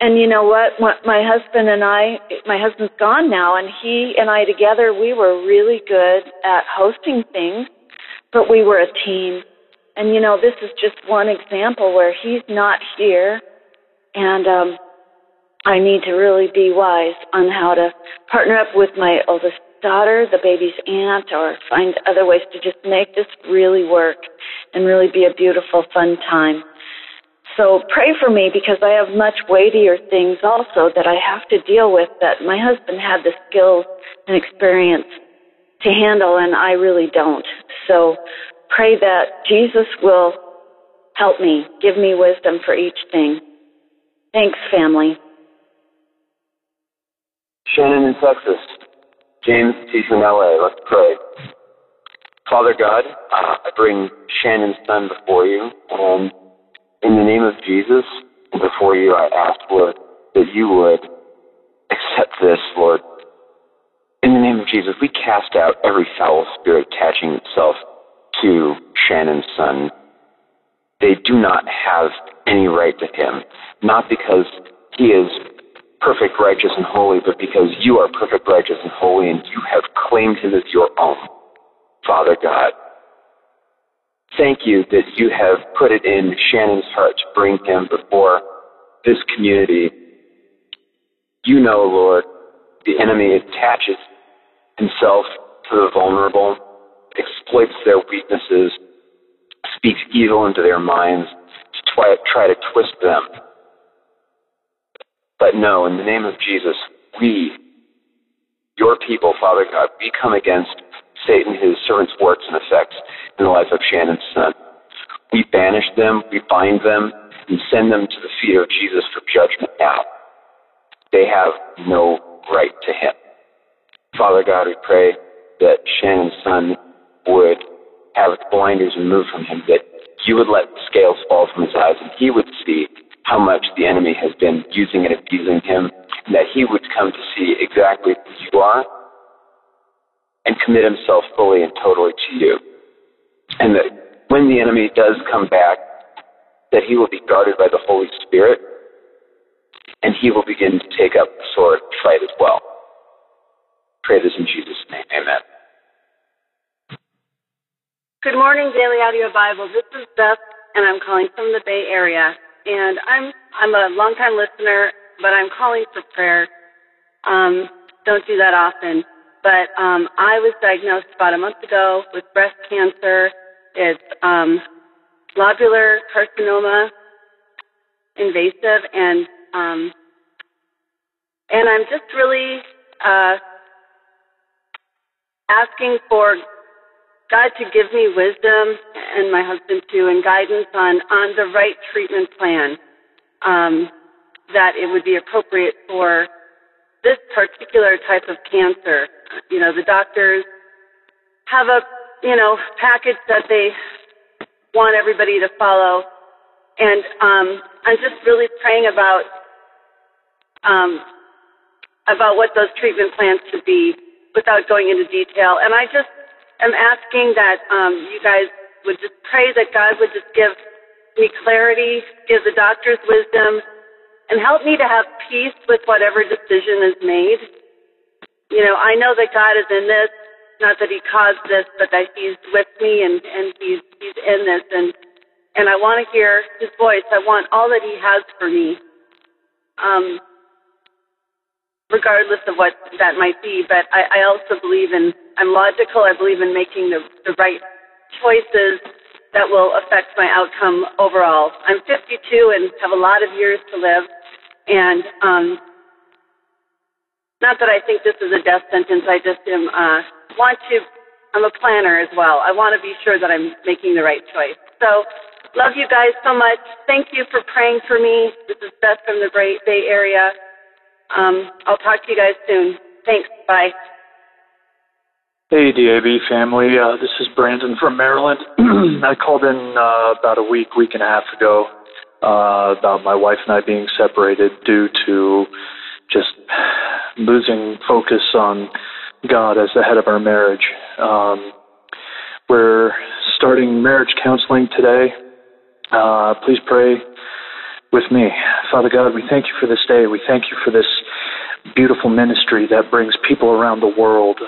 And you know what? My husband and I, my husband's gone now, and he and I together, we were really good at hosting things, but we were a team. And, you know, this is just one example where he's not here, and I need to really be wise on how to partner up with my oldest daughter, the baby's aunt, or find other ways to just make this really work and really be a beautiful, fun time. So pray for me, because I have much weightier things also that I have to deal with that my husband had the skills and experience to handle, and I really don't. So pray that Jesus will help me, give me wisdom for each thing. Thanks, family. Shannon in Texas. James, he's in L.A. Let's pray. Father God, I bring Shannon's son before you, and in the name of Jesus, before you, I ask, Lord, that you would accept this, Lord. In the name of Jesus, we cast out every foul spirit attaching itself to Shannon's son. They do not have any right to him, not because he is perfect, righteous, and holy, but because you are perfect, righteous, and holy, and you have claimed him as your own. Father God, thank you that you have put it in Shannon's heart to bring him before this community. You know, Lord, the enemy attaches himself to the vulnerable, exploits their weaknesses, speaks evil into their minds to try to twist them. But no, in the name of Jesus, we, your people, Father God, we come against Satan, his servant's works and effects in the life of Shannon's son. We banish them, we bind them, and send them to the feet of Jesus for judgment now. They have no right to him. Father God, we pray that Shannon's son would have the blinders removed from him, that you would let the scales fall from his eyes, and he would see how much the enemy has been using and abusing him, and that he would come to see exactly who you are and commit himself fully and totally to you. And that when the enemy does come back, that he will be guarded by the Holy Spirit, and he will begin to take up the sword and fight as well. Pray this in Jesus' name. Amen. Good morning, Daily Audio Bible. This is Beth, and I'm calling from the Bay Area. And I'm a longtime listener, but I'm calling for prayer. Don't do that often. But I was diagnosed about a month ago with breast cancer. It's lobular carcinoma, invasive, and I'm just really asking for God to give me wisdom, and my husband too, and guidance on the right treatment plan, that it would be appropriate for this particular type of cancer. You know, the doctors have a, you know, package that they want everybody to follow. And I'm just really praying about what those treatment plans should be without going into detail. And I just am asking that you guys would just pray that God would just give me clarity, give the doctors wisdom, and help me to have peace with whatever decision is made. You know, I know that God is in this, not that he caused this, but that he's with me and he's in this. And I want to hear his voice. I want all that he has for me, regardless of what that might be. But I also believe I'm logical. I believe in making the right choices that will affect my outcome overall. I'm 52 and have a lot of years to live. And not that I think this is a death sentence. I just I'm a planner as well. I want to be sure that I'm making the right choice. So love you guys so much. Thank you for praying for me. This is Beth from the Bay Area. I'll talk to you guys soon. Thanks. Bye. Hey, DAB family. This is Brandon from Maryland. I called in about a week and a half ago about my wife and I being separated due to just losing focus on God as the head of our marriage. We're starting marriage counseling today. Please pray with me. Father God, we thank you for this day. We thank you for this beautiful ministry that brings people around the world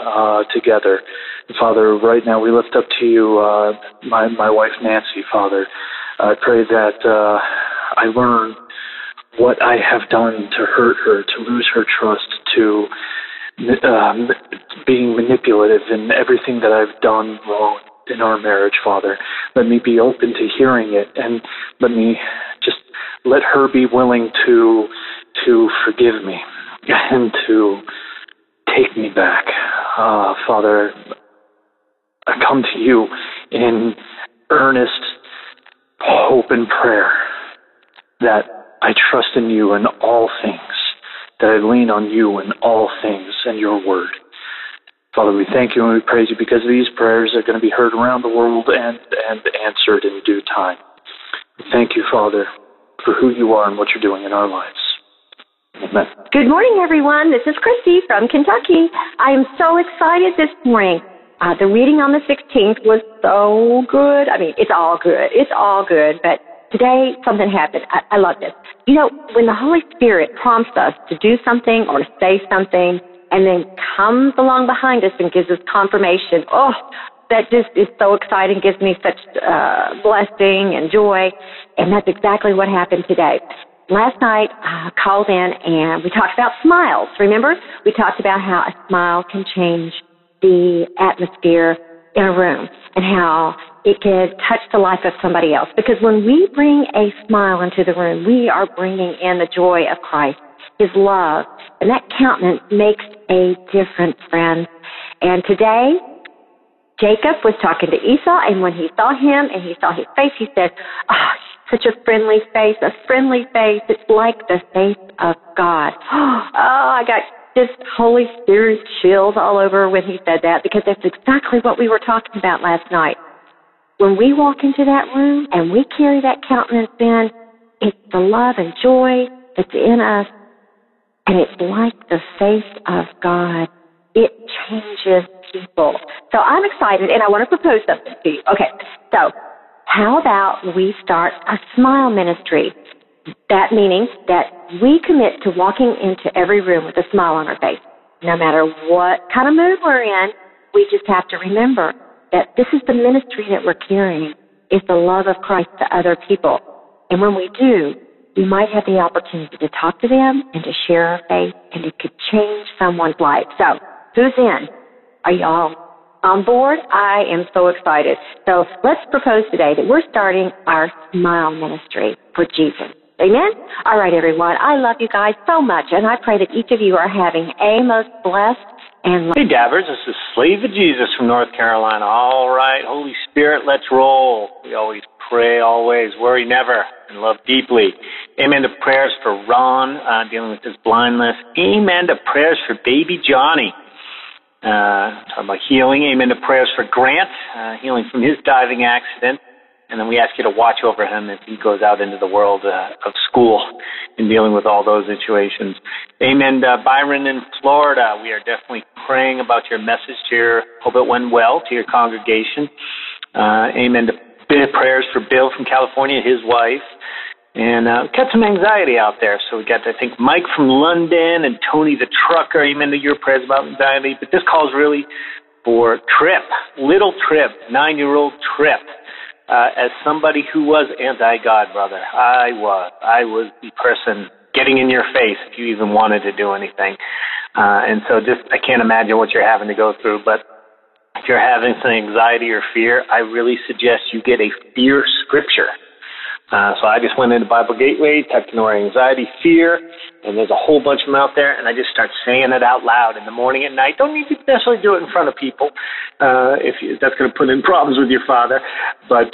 together. And Father, right now we lift up to you my wife Nancy, Father. I pray that I learn what I have done to hurt her, to lose her trust, to being manipulative in everything that I've done wrong in our marriage, Father. Let me be open to hearing it, and let me just let her be willing to forgive me and to take me back. Father, I come to you in earnest hope and prayer that I trust in you in all things, that I lean on you in all things and your word. Father, we thank you and we praise you because these prayers are going to be heard around the world and answered in due time. Thank you, Father, for who you are and what you're doing in our lives. Amen. Good morning, everyone. This is Christy from Kentucky. I am so excited this morning. The reading on the 16th was so good. I mean, it's all good. It's all good. But today, something happened. I love this. You know, when the Holy Spirit prompts us to do something or say something and then comes along behind us and gives us confirmation, oh, that just is so exciting, gives me such blessing and joy. And that's exactly what happened today. Last night, I called in and we talked about smiles. Remember? We talked about how a smile can change the atmosphere in a room and how it could touch the life of somebody else. Because when we bring a smile into the room, we are bringing in the joy of Christ, His love. And that countenance makes a difference, friends. And today, Jacob was talking to Esau, and when he saw him and he saw his face, he said, oh, such a friendly face. It's like the face of God. Oh, I got just Holy Spirit chills all over when he said that, because that's exactly what we were talking about last night. When we walk into that room and we carry that countenance in, it's the love and joy that's in us, and it's like the face of God. It changes people. So I'm excited, and I want to propose something to you. Okay, so how about we start a smile ministry? That meaning that we commit to walking into every room with a smile on our face. No matter what kind of mood we're in, we just have to remember that this is the ministry that we're carrying, is the love of Christ to other people. And when we do, we might have the opportunity to talk to them and to share our faith, and it could change someone's life. So, who's in? Are y'all on board? I am so excited. So, let's propose today that we're starting our smile ministry for Jesus. Amen? All right, everyone. I love you guys so much, and I pray that each of you are having a most blessed and hey, Dabbers, this is Slave of Jesus from North Carolina. All right, Holy Spirit, let's roll. We always pray, always, worry never, and love deeply. Amen to prayers for Ron, dealing with his blindness. Amen to prayers for baby Johnny, talking about healing. Amen to prayers for Grant, healing from his diving accident. And then we ask you to watch over him as he goes out into the world of school and dealing with all those situations. Amen. Byron in Florida, we are definitely praying about your message to your, hope it went well, to your congregation. Amen. Prayers for Bill from California, his wife. And got some anxiety out there. So we got, I think, Mike from London and Tony the Trucker. Amen to your prayers about anxiety. But this call is really for Trip, little Trip, 9-year-old Trip. As somebody who was anti-God, brother, I was the person getting in your face if you even wanted to do anything. And so just, I can't imagine what you're having to go through, but if you're having some anxiety or fear, I really suggest you get a fear scripture. So I just went into Bible Gateway, typed in the word anxiety, fear, and there's a whole bunch of them out there, and I just start saying it out loud in the morning and night. Don't need to necessarily do it in front of people, if that's going to put in problems with your father. But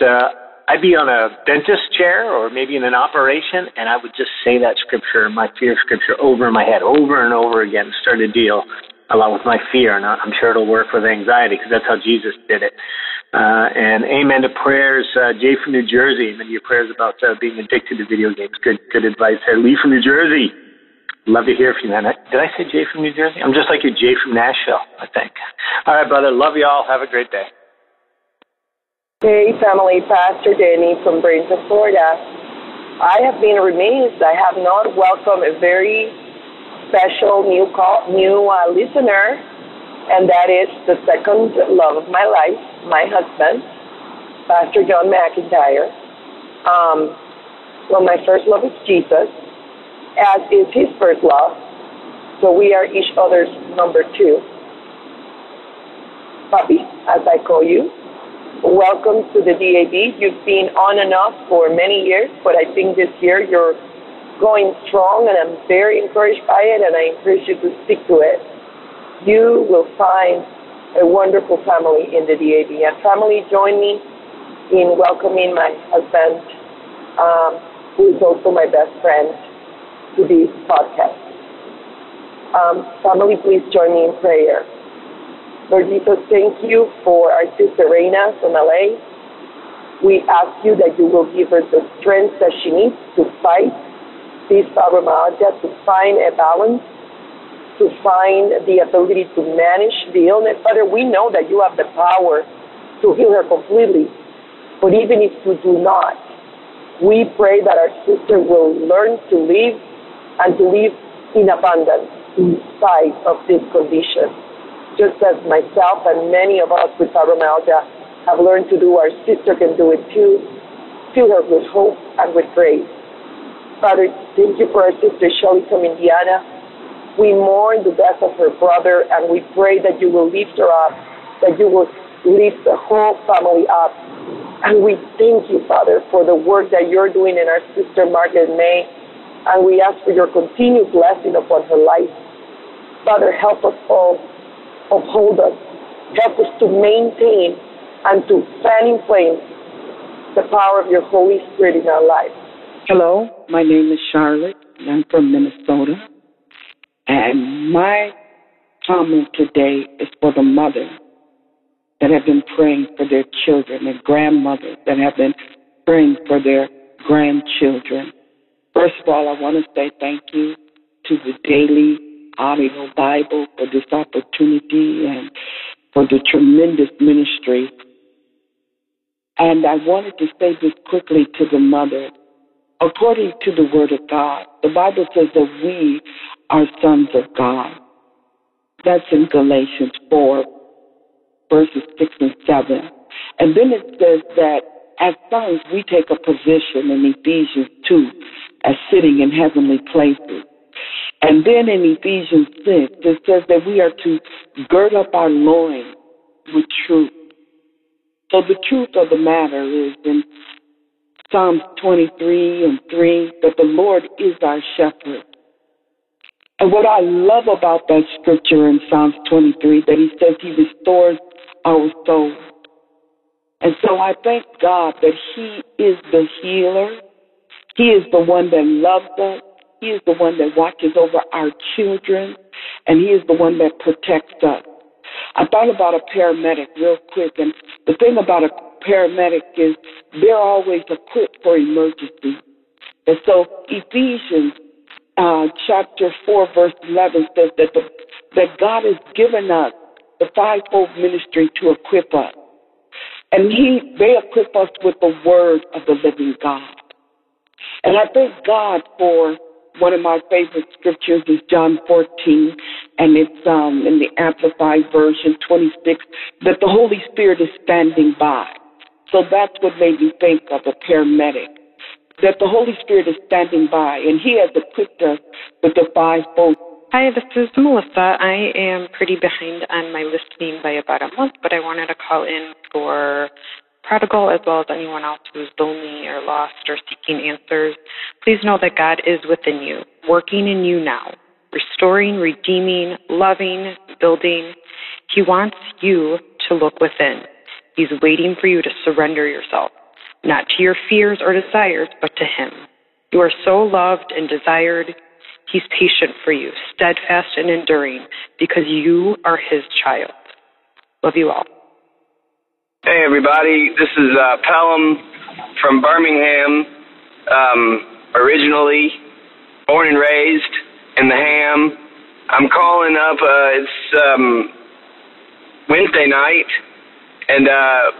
I'd be on a dentist chair or maybe in an operation, and I would just say that scripture, my fear scripture, over in my head, over and over again, start to deal a lot with my fear, and I'm sure it'll work with anxiety because that's how Jesus did it. And amen to prayers, Jay from New Jersey. Amen to your prayers about being addicted to video games. Good advice there. Lee from New Jersey. Love to hear from you, man. Did I say Jay from New Jersey? I'm just like you, Jay from Nashville, I think. All right, brother. Love you all. Have a great day. Hey, family. Pastor Danny from Brainerd, Florida. I have been amazed. I have not welcomed a very special new listener, and that is the second love of my life, my husband, Pastor John McIntyre. Well, my first love is Jesus, as is his first love, so we are each other's number two. Papi, as I call you, welcome to the DAB. You've been on and off for many years, but I think this year you're going strong, and I'm very encouraged by it, and I encourage you to stick to it. You will find a wonderful family in the DAB. And family, join me in welcoming my husband, who is also my best friend, to this podcast. Family, please join me in prayer. Lord Jesus, thank you for our sister Reina from LA. We ask you that you will give her the strength that she needs to fight this fibromyalgia, to find a balance, to find the ability to manage the illness. Father, we know that you have the power to heal her completely, but even if you do not, we pray that our sister will learn to live and to live in abundance in spite of this condition. Just as myself and many of us with fibromyalgia have learned to do, our sister can do it too. Fill her with hope and with grace. Father, thank you for our sister Shelly from Indiana. We mourn the death of her brother, and we pray that you will lift her up, that you will lift the whole family up. And we thank you, Father, for the work that you're doing in our sister Margaret May. And we ask for your continued blessing upon her life. Father, help us all, uphold us, help us to maintain and to fan in flames the power of your Holy Spirit in our life. Hello, my name is Charlotte, and I'm from Minnesota. And my comment today is for the mothers that have been praying for their children, and grandmothers that have been praying for their grandchildren. First of all, I want to say thank you to the Daily Audio Bible for this opportunity and for the tremendous ministry. And I wanted to say this quickly to the mother. According to the Word of God, the Bible says that we are sons of God. That's in Galatians 4. Verses 6 and 7. And then it says that as sons we take a position in Ephesians 2 as sitting in heavenly places. And then in Ephesians 6 it says that we are to gird up our loins with truth. So the truth of the matter is in Psalms 23 and 3 that the Lord is our shepherd. And what I love about that scripture in Psalms 23 that he says he restores our soul. And so I thank God that he is the healer. He is the one that loves us. He is the one that watches over our children. And he is the one that protects us. I thought about a paramedic real quick. And the thing about a paramedic is they're always equipped for emergency. And so Ephesians chapter 4, verse 11 says that God has given us the fivefold ministry to equip us. And they equip us with the word of the living God. And I thank God for one of my favorite scriptures is John 14, and it's in the Amplified Version 26, that the Holy Spirit is standing by. So that's what made me think of a paramedic, that the Holy Spirit is standing by, and he has equipped us with the fivefold. Hi, this is Melissa. I am pretty behind on my listening by about a month, but I wanted to call in for Prodigal as well as anyone else who's lonely or lost or seeking answers. Please know that God is within you, working in you now, restoring, redeeming, loving, building. He wants you to look within. He's waiting for you to surrender yourself. Not to your fears or desires, but to him. You are so loved and desired. He's patient for you, steadfast and enduring, because you are his child. Love you all. Hey, everybody. This is Pelham from Birmingham, originally born and raised in the ham. I'm calling up. It's Wednesday night, and I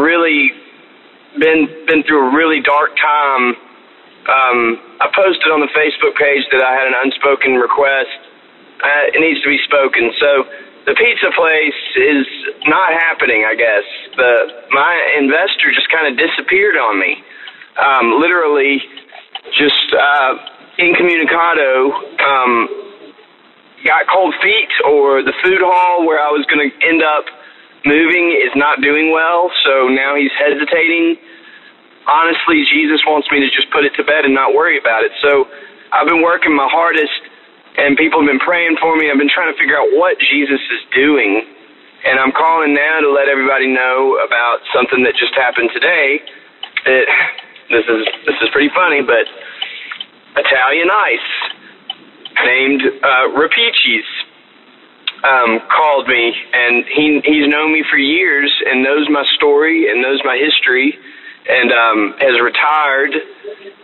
really been through a really dark time. I posted on the Facebook page that I had an unspoken request. It needs to be spoken. So the pizza place is not happening, I guess. My investor just kind of disappeared on me. Literally just incommunicado, got cold feet, or the food hall where I was going to end up moving is not doing well, so now he's hesitating. Honestly, Jesus wants me to just put it to bed and not worry about it. So I've been working my hardest, and people have been praying for me. I've been trying to figure out what Jesus is doing, and I'm calling now to let everybody know about something that just happened today. This is pretty funny, but Italian Ice, named Rapicis, called me, and he's known me for years and knows my story and knows my history, and has retired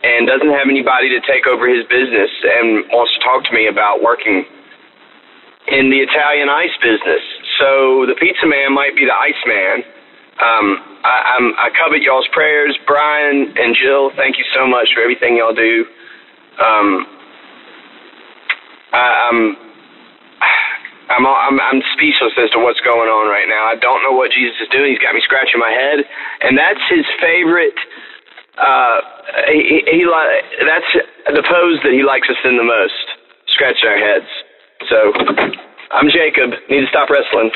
and doesn't have anybody to take over his business and wants to talk to me about working in the Italian Ice business. So the pizza man might be the Ice Man. I covet y'all's prayers. Brian and Jill, thank you so much for everything y'all do. I'm speechless as to what's going on right now. I don't know what Jesus is doing. He's got me scratching my head, and that's his favorite. That's the pose that he likes us in the most, scratching our heads. So, I'm Jacob. Need to stop wrestling.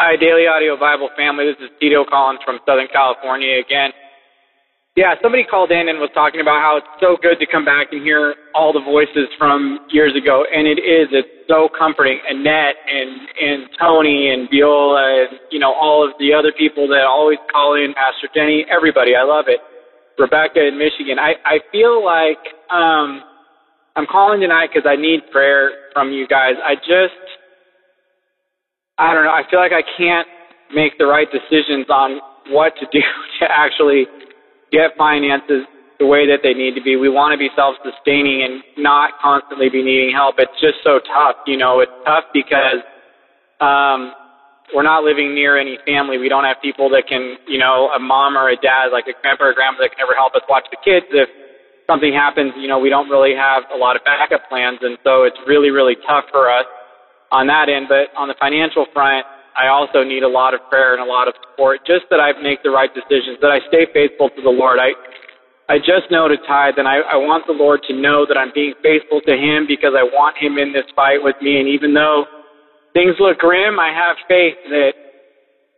Hi, Daily Audio Bible family. This is Tito Collins from Southern California again. Yeah, somebody called in and was talking about how it's so good to come back and hear all the voices from years ago, and it is. It's so comforting. Annette and Tony and Viola and, all of the other people that always call in, Pastor Jenny, everybody. I love it. Rebecca in Michigan. I feel like I'm calling tonight because I need prayer from you guys. I don't know. I feel like I can't make the right decisions on what to do to actually get finances the way that they need to be. We want to be self-sustaining and not constantly be needing help. It's just so tough, It's tough because we're not living near any family. We don't have people that can, a mom or a dad, like a grandpa or grandma that can ever help us watch the kids. If something happens, we don't really have a lot of backup plans. And so it's really, really tough for us on that end. But on the financial front, I also need a lot of prayer and a lot of support, just that I make the right decisions, that I stay faithful to the Lord. I just know to tithe, and I want the Lord to know that I'm being faithful to Him, because I want Him in this fight with me. And even though things look grim, I have faith that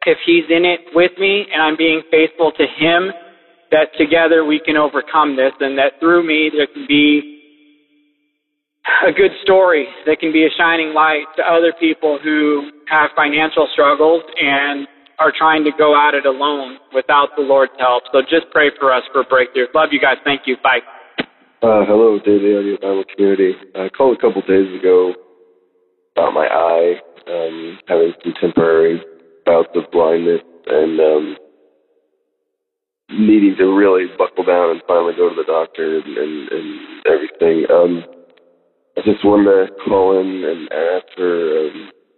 if He's in it with me and I'm being faithful to Him, that together we can overcome this, and that through me there can be a good story that can be a shining light to other people who have financial struggles and are trying to go at it alone without the Lord's help. So just pray for us for a breakthrough. Love you guys. Thank you. Bye. Hello, Daily Audio Bible community. I called a couple days ago about my eye, having some temporary bouts of blindness, and needing to really buckle down and finally go to the doctor and everything. I just wanted to call in and ask for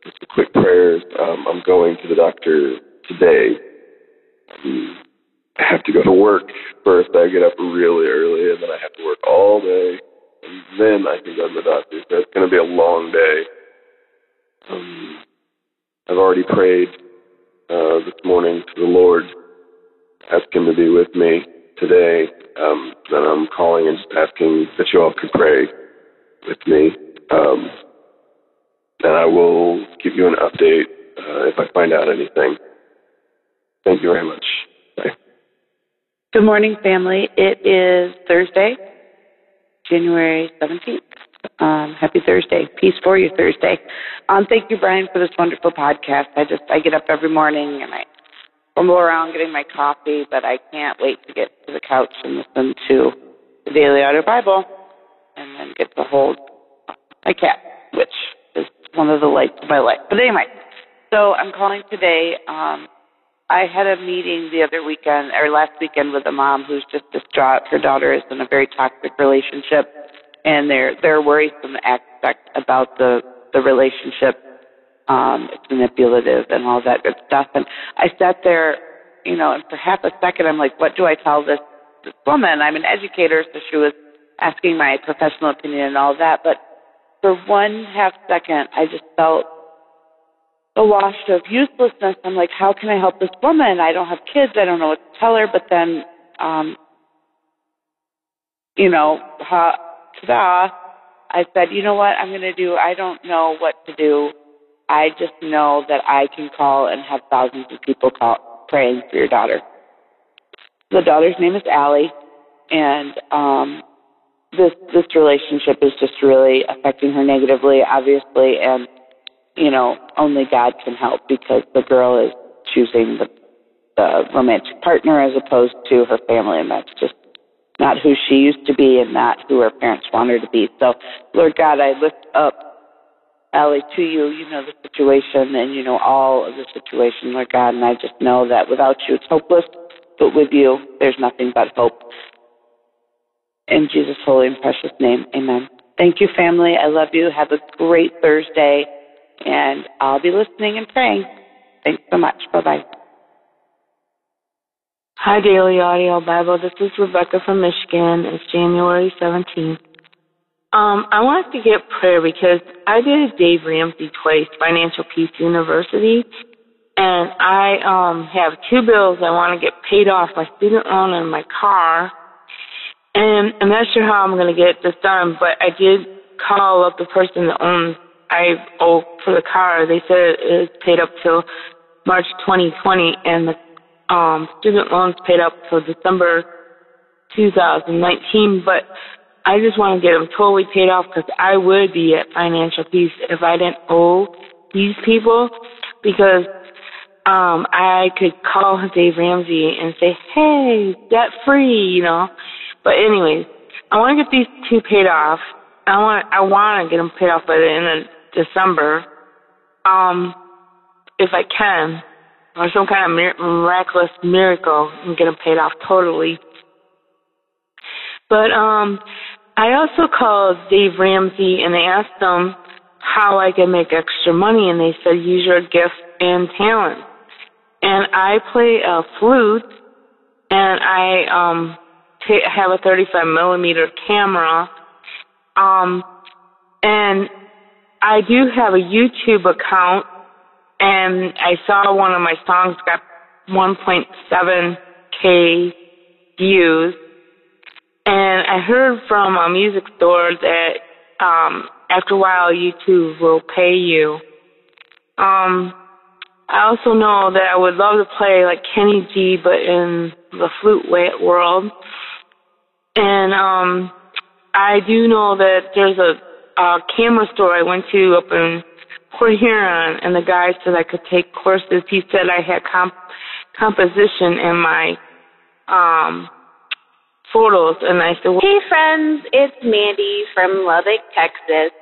just a quick prayer. I'm going to the doctor today. I have to go to work first. I get up really early, and then I have to work all day, and then I can go to the doctor. So it's going to be a long day. I've already prayed this morning to the Lord, asked Him to be with me today. Then I'm calling and just asking that you all could pray with me, and I will give you an update if I find out anything. Thank you very much. Bye. Good morning, family. It is Thursday, January 17th. Happy Thursday. Peace for you, Thursday. Thank you, Brian, for this wonderful podcast. I get up every morning and I rumble around getting my coffee, but I can't wait to get to the couch and listen to the Daily Audio Bible, and then get to hold my cat, which is one of the lights of my life. But anyway, so I'm calling today. I had a meeting last weekend with a mom who's just distraught. Her daughter is in a very toxic relationship, and there are worrisome aspects about the relationship. It's manipulative and all that good stuff. And I sat there you know, and for half a second I'm like, what do I tell this woman? I'm an educator, so she was asking my professional opinion and all that. But for one half second, I just felt a wash of uselessness. I'm like, how can I help this woman? I don't have kids. I don't know what to tell her. But then, you know, ta-da, I said, you know what I'm going to do? I don't know what to do. I just know that I can call and have thousands of people call praying for your daughter. The daughter's name is Allie, and this relationship is just really affecting her negatively, obviously, and, you know, only God can help because the girl is choosing the romantic partner as opposed to her family, and that's just not who she used to be and not who her parents want her to be. So, Lord God, I lift up Allie to you. You know the situation, and you know all of the situation, Lord God, and I just know that without you it's hopeless, but with you there's nothing but hope. In Jesus' holy and precious name, amen. Thank you, family. I love you. Have a great Thursday, and I'll be listening and praying. Thanks so much. Bye-bye. Hi, Daily Audio Bible. This is Rebecca from Michigan. It's January 17th. I wanted to get prayer because I did a Dave Ramsey twice, Financial Peace University, and I have two bills I want to get paid off, my student loan and my car. And I'm not sure how I'm going to get this done, but I did call up the person that I owe for the car. They said it was paid up till March 2020, and the student loan's paid up till December 2019. But I just want to get them totally paid off because I would be at financial peace if I didn't owe these people, because I could call Dave Ramsey and say, hey, debt free, you know. But anyways, I want to get these two paid off. I want to get them paid off by the end of December, if I can, or some kind of miraculous miracle and get them paid off totally. But I also called Dave Ramsey and I asked them how I could make extra money, and they said use your gifts and talents. And I play a flute, and I have a 35 millimeter camera, and I do have a YouTube account, and I saw one of my songs got 1.7K views, and I heard from a music store that after a while YouTube will pay you. I also know that I would love to play like Kenny G, but in the flute world. And I do know that there's a camera store I went to up in Port Huron, and the guy said I could take courses. He said I had composition in my photos, and I said, well, hey friends, it's Mandy from Lubbock, Texas.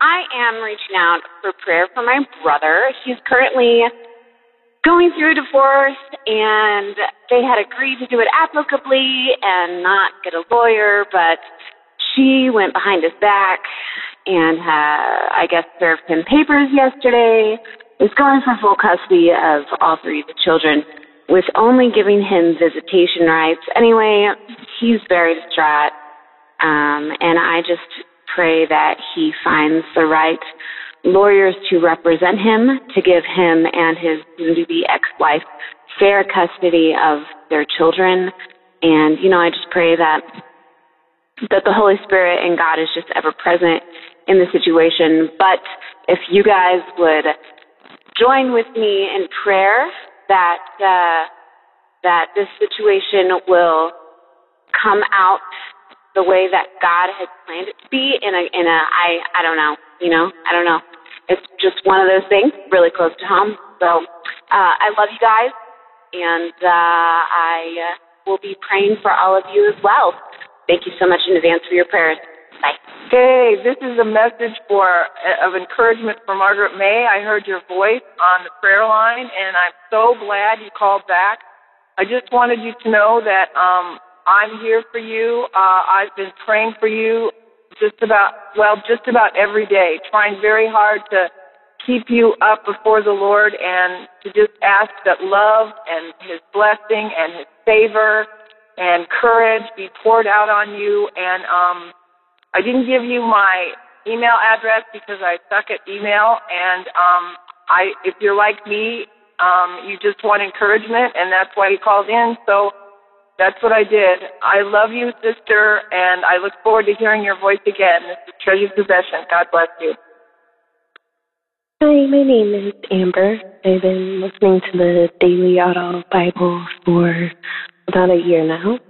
I am reaching out for prayer for my brother. He's currently going through a divorce, and they had agreed to do it amicably and not get a lawyer, but she went behind his back and I guess served him papers yesterday. Is going for full custody of all three of the children with only giving him visitation rights. Anyway, he's very distraught, and I just pray that he finds the right lawyers to represent him, to give him and his soon-to-be ex-wife fair custody of their children. And, you know, I just pray that the Holy Spirit and God is just ever present in the situation. But if you guys would join with me in prayer that this situation will come out the way that God had planned it to be I don't know, you know, I don't know. It's just one of those things really close to home. So I love you guys, and I will be praying for all of you as well. Thank you so much in advance for your prayers. Bye. Hey, this is a message of encouragement for Margaret May. I heard your voice on the prayer line, and I'm so glad you called back. I just wanted you to know that I'm here for you. I've been praying for you just about every day, trying very hard to keep you up before the Lord and to just ask that love and His blessing and His favor and courage be poured out on you. And I didn't give you my email address because I suck at email. And if you're like me, you just want encouragement, and that's why you called in. So that's what I did. I love you, sister, and I look forward to hearing your voice again. This is Treasured Possession. God bless you. Hi, my name is Amber. I've been listening to the Daily Auto Bible for about a year now.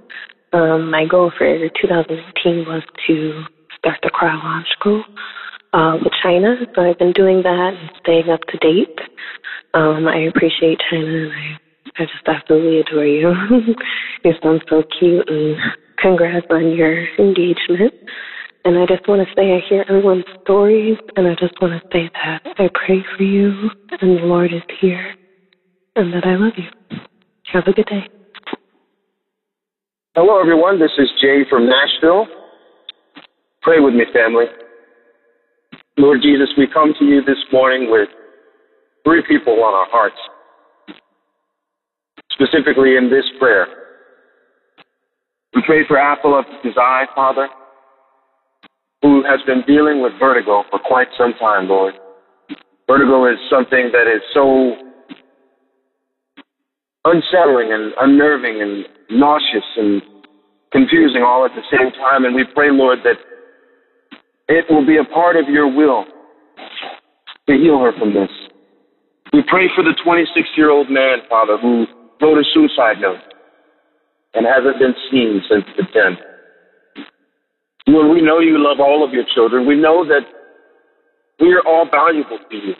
My goal for 2019 was to start the chronological with China, so I've been doing that and staying up to date. I appreciate China, and I just absolutely adore you. You sound so cute, and congrats on your engagement. And I just want to say I hear everyone's stories, and I just want to say that I pray for you, and the Lord is here, and that I love you. Have a good day. Hello, everyone. This is Jay from Nashville. Pray with me, family. Lord Jesus, we come to you this morning with three people on our hearts, specifically in this prayer. We pray for Afala Desai, Father, who has been dealing with vertigo for quite some time, Lord. Vertigo is something that is so unsettling and unnerving and nauseous and confusing all at the same time. And we pray, Lord, that it will be a part of your will to heal her from this. We pray for the 26-year-old man, Father, who wrote a suicide note and hasn't been seen since the 10th. Lord, we know you love all of your children. We know that we are all valuable to you.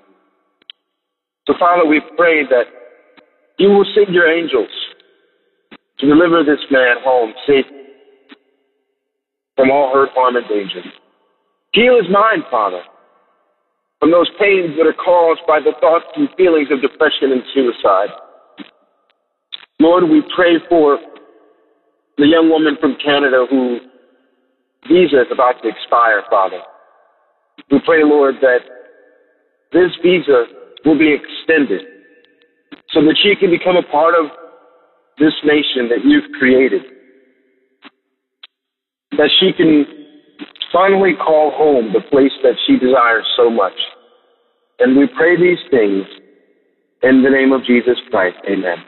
So, Father, we pray that you will send your angels to deliver this man home safe from all hurt, harm, and danger. Heal his mind, Father, from those pains that are caused by the thoughts and feelings of depression and suicide. Lord, we pray for the young woman from Canada whose visa is about to expire, Father. We pray, Lord, that this visa will be extended so that she can become a part of this nation that you've created, that she can finally call home the place that she desires so much. And we pray these things in the name of Jesus Christ. Amen.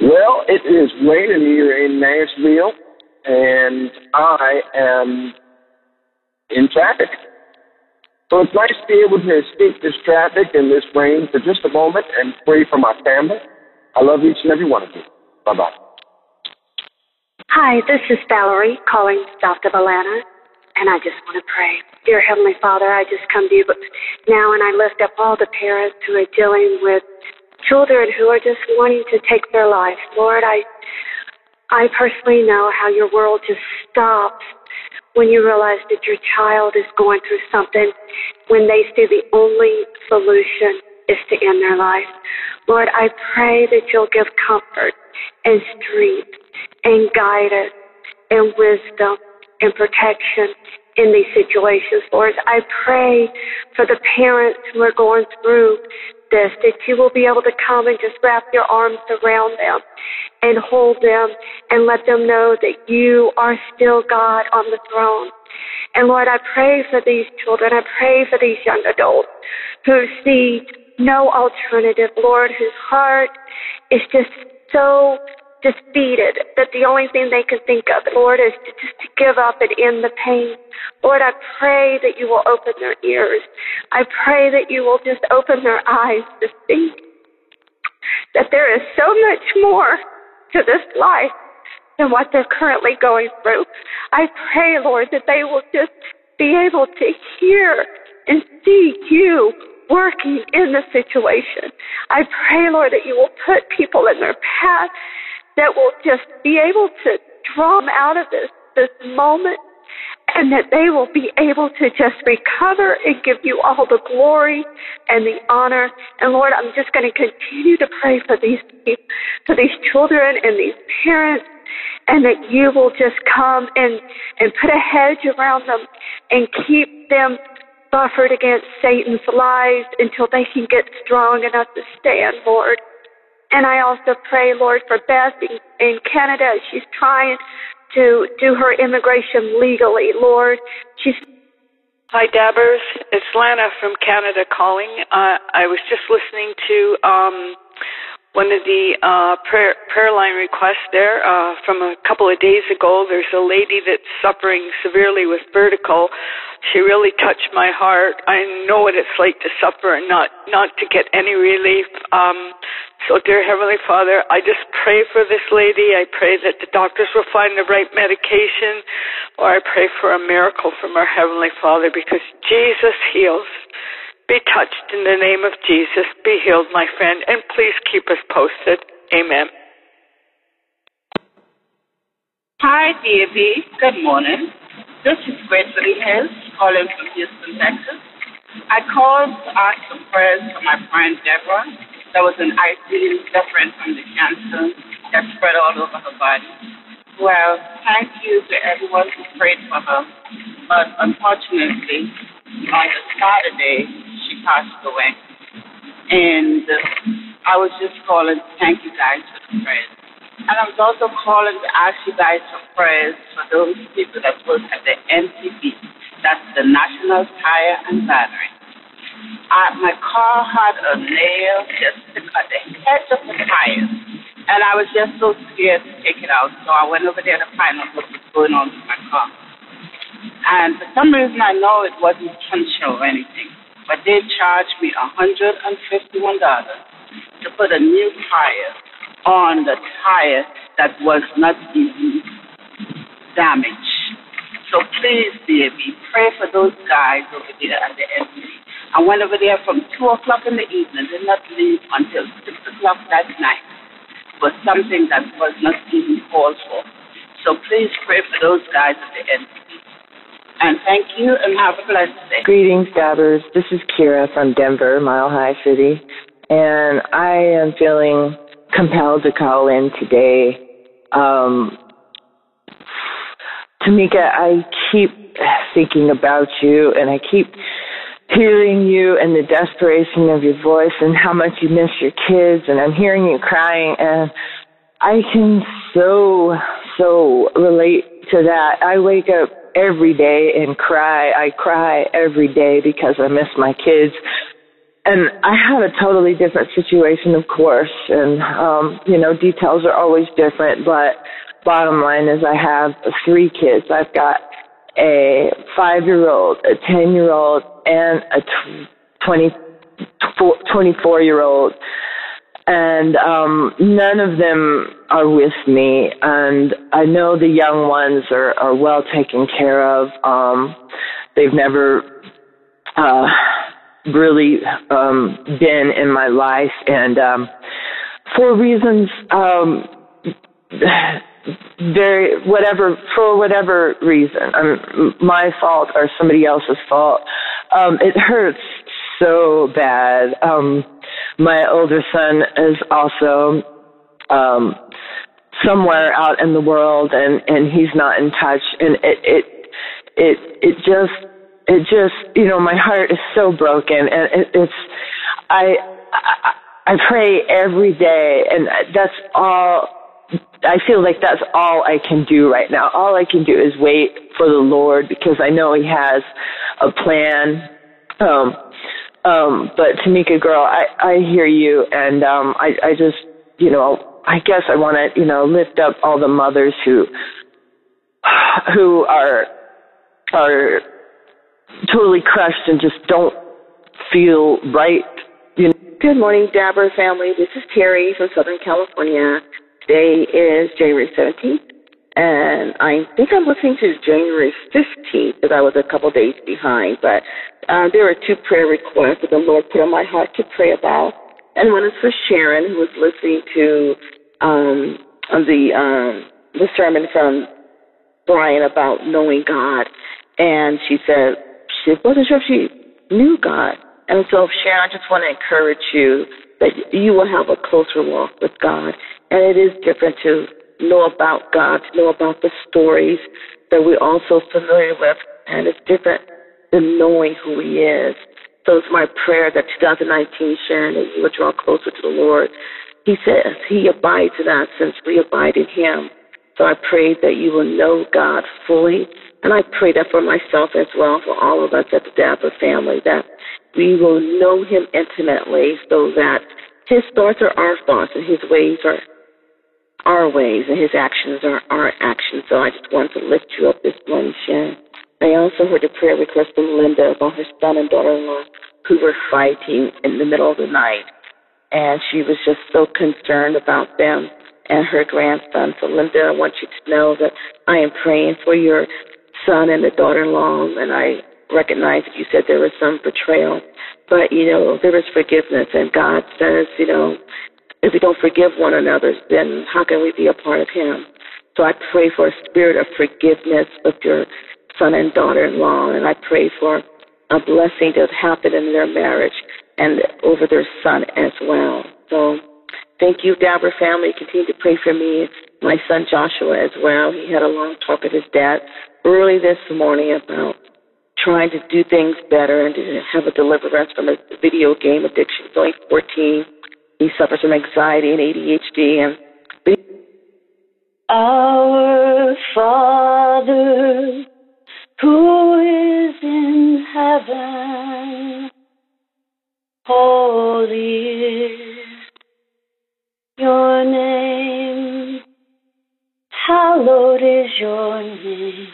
Well, it is late, and we are in Nashville, and I am in traffic. So it's nice to be able to escape this traffic and this rain for just a moment and pray for my family. I love each and every one of you. Bye-bye. Hi, this is Valerie calling south of Atlanta, and I just want to pray. Dear Heavenly Father, I just come to you now, and I lift up all the parents who are dealing with children who are just wanting to take their life. Lord, I personally know how your world just stops when you realize that your child is going through something, when they see the only solution is to end their life. Lord, I pray that you'll give comfort and strength and guidance and wisdom and protection in these situations. Lord, I pray for the parents who are going through this, that you will be able to come and just wrap your arms around them and hold them and let them know that you are still God on the throne. And Lord, I pray for these children. I pray for these young adults who see no alternative, Lord, whose heart is just so defeated that the only thing they can think of, Lord, is to give up and end the pain. Lord, I pray that you will open their ears. I pray that you will just open their eyes to see that there is so much more to this life than what they're currently going through. I pray, Lord, that they will just be able to hear and see you working in the situation. I pray, Lord, that you will put people in their path that will just be able to draw them out of this moment, and that they will be able to just recover and give you all the glory and the honor. And Lord, I'm just going to continue to pray for these people, for these children and these parents, and that you will just come and put a hedge around them and keep them buffered against Satan's lies until they can get strong enough to stand, Lord. And I also pray, Lord, for Beth in Canada. She's trying to do her immigration legally, Lord. Hi, Dabbers. It's Lana from Canada calling. I was just listening to one of the prayer line requests there from a couple of days ago. There's a lady that's suffering severely with vertigo. She really touched my heart. I know what it's like to suffer and not to get any relief. So, dear Heavenly Father, I just pray for this lady. I pray that the doctors will find the right medication, or I pray for a miracle from our Heavenly Father, because Jesus heals. Be touched in the name of Jesus. Be healed, my friend, and please keep us posted. Amen. Hi, Davey. Good morning. This is Wesley Hess, calling from Houston, Texas. I called to ask for prayers for my friend Deborah. That was an ICU suffering from the cancer that spread all over her body. Well, thank you to everyone who prayed for her. But unfortunately, on the Saturday, she passed away. And I was just calling to thank you guys for the prayers. And I was also calling to ask you guys for prayers for those people that work at the NCB. That's the National Tire and Battery. My car had a nail just at the edge of the tire. And I was just so scared to take it out. So I went over there to find out what was going on with my car. And for some reason, I know it wasn't puncture or anything, but they charged me $151 to put a new tire on the tire that was not even damaged. So please, baby, pray for those guys over there at the embassy. I went over there from 2 o'clock in the evening, did not leave until 6 o'clock that night for something that was not even called for. So please pray for those guys at the embassy. And thank you, and have a blessed day. Greetings, Dabbers. This is Kira from Denver, Mile High City. And I am feeling compelled to call in today. Tamika, I keep thinking about you, and I keep hearing you and the desperation of your voice and how much you miss your kids, and I'm hearing you crying, and I can so relate to that. I wake up every day and cry. I cry every day because I miss my kids. And I had a totally different situation, of course, and, details are always different, but bottom line is I have 3 kids. I've got a 5-year-old, a 10-year-old, and a 24-year-old. And none of them are with me, and I know the young ones are well taken care of. They've never really been in my life, and for reasons, whatever reason, my fault or somebody else's fault, it hurts so bad. My older son is also somewhere out in the world, and he's not in touch. And it just my heart is so broken, and I pray every day, and that's all. I feel like that's all I can do right now. All I can do is wait for the Lord, because I know He has a plan. But Tamika, girl, I hear you, and I just, I guess I want to, lift up all the mothers who are totally crushed and just don't feel right. Good morning, Dabber family. This is Terry from Southern California. Today is January 17th, and I think I'm listening to January 15th, because I was a couple days behind, but there are 2 prayer requests that the Lord put on my heart to pray about, and one is for Sharon, who was listening to the sermon from Brian about knowing God, and she said she wasn't sure if she knew God. And so, Sharon, I just want to encourage you that you will have a closer walk with God, and it is different to know about God, to know about the stories that we're all so familiar with, and it's different and knowing who he is. So it's my prayer that 2019, Sharon, that you would draw closer to the Lord. He says he abides in us since we abide in him. So I pray that you will know God fully, and I pray that for myself as well, for all of us at the Dapper family, that we will know him intimately so that his thoughts are our thoughts and his ways are our ways and his actions are our actions. So I just want to lift you up this morning, Sharon. I also heard a prayer request from Linda about her son and daughter-in-law who were fighting in the middle of the night. And she was just so concerned about them and her grandson. So, Linda, I want you to know that I am praying for your son and the daughter-in-law, and I recognize that you said there was some betrayal. But, you know, there is forgiveness, and God says, you know, if we don't forgive one another, then how can we be a part of him? So I pray for a spirit of forgiveness of your son and daughter-in-law, and I pray for a blessing to happen in their marriage and over their son as well. So thank you, Dabber family. Continue to pray for me, my son Joshua as well. He had a long talk with his dad early this morning about trying to do things better and to have a deliverance from a video game addiction. He's only 14. He suffers from anxiety and ADHD. And Our Father, who is in heaven, holy is your name, hallowed is your name.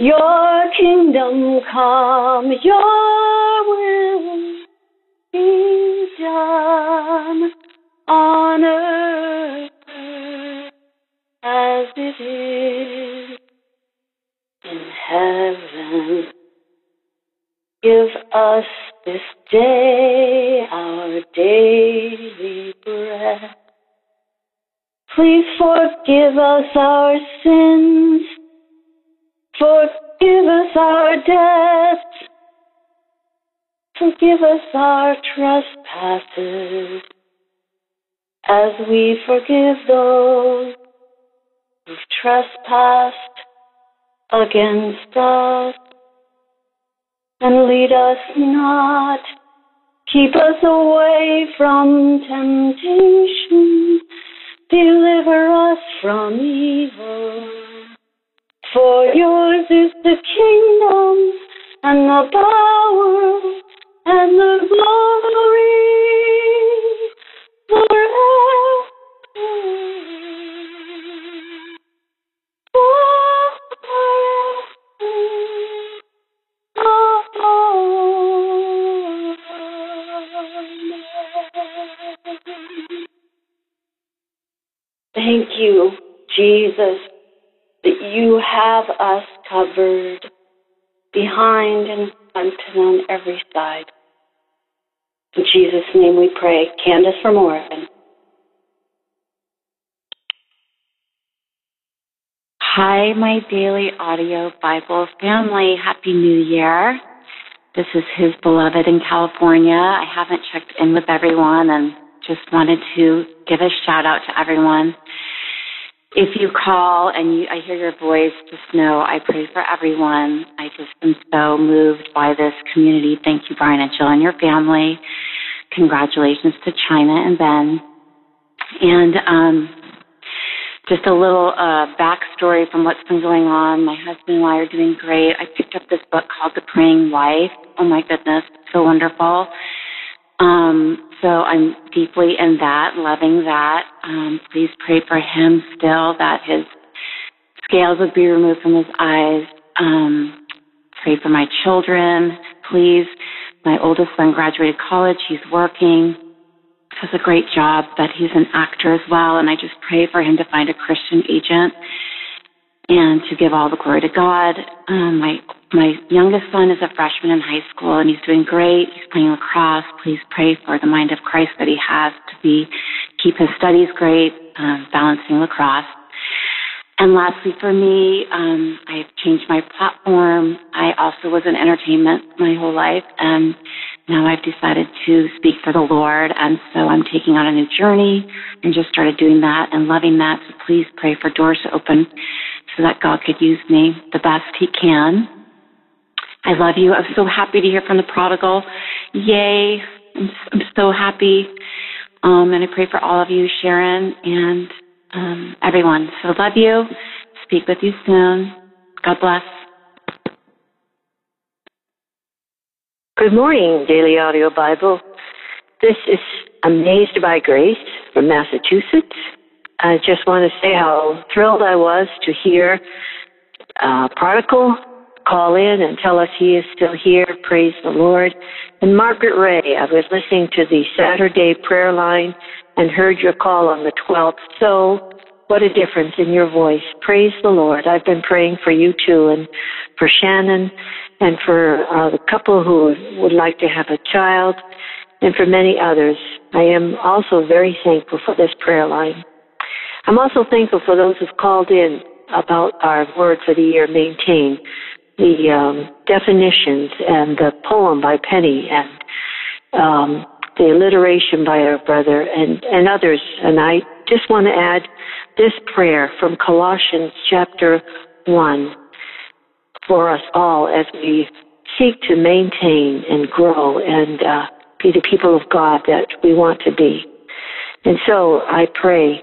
Your kingdom come, your will be done on earth as it is in heaven. Give us this day our daily bread. Please forgive us our sins. Forgive us our debts. Forgive us our trespasses, as we forgive those who've trespassed against us. And lead us not, keep us away from temptation, deliver us from evil. For yours is the kingdom, and the power, and the glory, forever. Thank you, Jesus, that you have us covered behind and front and on every side. In Jesus' name we pray. Candace from Oregon. Hi, my daily audio Bible family. Happy New Year. This is His Beloved in California. I haven't checked in with everyone and just wanted to give a shout out to everyone. If you call and I hear your voice, just know I pray for everyone. I just am so moved by this community. Thank you, Brian and Jill, and your family. Congratulations to China and Ben. And just a little backstory from what's been going on. My husband and I are doing great. I picked up this book called The Praying Wife. Oh, my goodness. So wonderful. So I'm deeply in that, loving that. Please pray for him still, that his scales would be removed from his eyes. Pray for my children, please. My oldest son graduated college. He's working. Does a great job, but he's an actor as well. And I just pray for him to find a Christian agent and to give all the glory to God. My youngest son is a freshman in high school, and he's doing great. He's playing lacrosse. Please pray for the mind of Christ that he has to keep his studies great, balancing lacrosse. And lastly, for me, I've changed my platform. I also was in entertainment my whole life, and now I've decided to speak for the Lord, and so I'm taking on a new journey and just started doing that and loving that. So please pray for doors to open so that God could use me the best he can. I love you. I'm so happy to hear from the prodigal. Yay. I'm so happy. And I pray for all of you, Sharon, and everyone. So love you. Speak with you soon. God bless. Good morning, Daily Audio Bible. This is Amazed by Grace from Massachusetts. I just want to say how thrilled I was to hear Prodigal call in and tell us he is still here. Praise the Lord. And Margaret Ray, I was listening to the Saturday prayer line and heard your call on the 12th. So what a difference in your voice. Praise the Lord. I've been praying for you too, and for Shannon, and for the couple who would like to have a child, and for many others. I am also very thankful for this prayer line. I'm also thankful for those who've called in about our word for the year, maintain, the definitions, and the poem by Penny, and the alliteration by our brother, and others. And I just want to add this prayer from Colossians chapter 1. For us all as we seek to maintain and grow and be the people of God that we want to be. And so I pray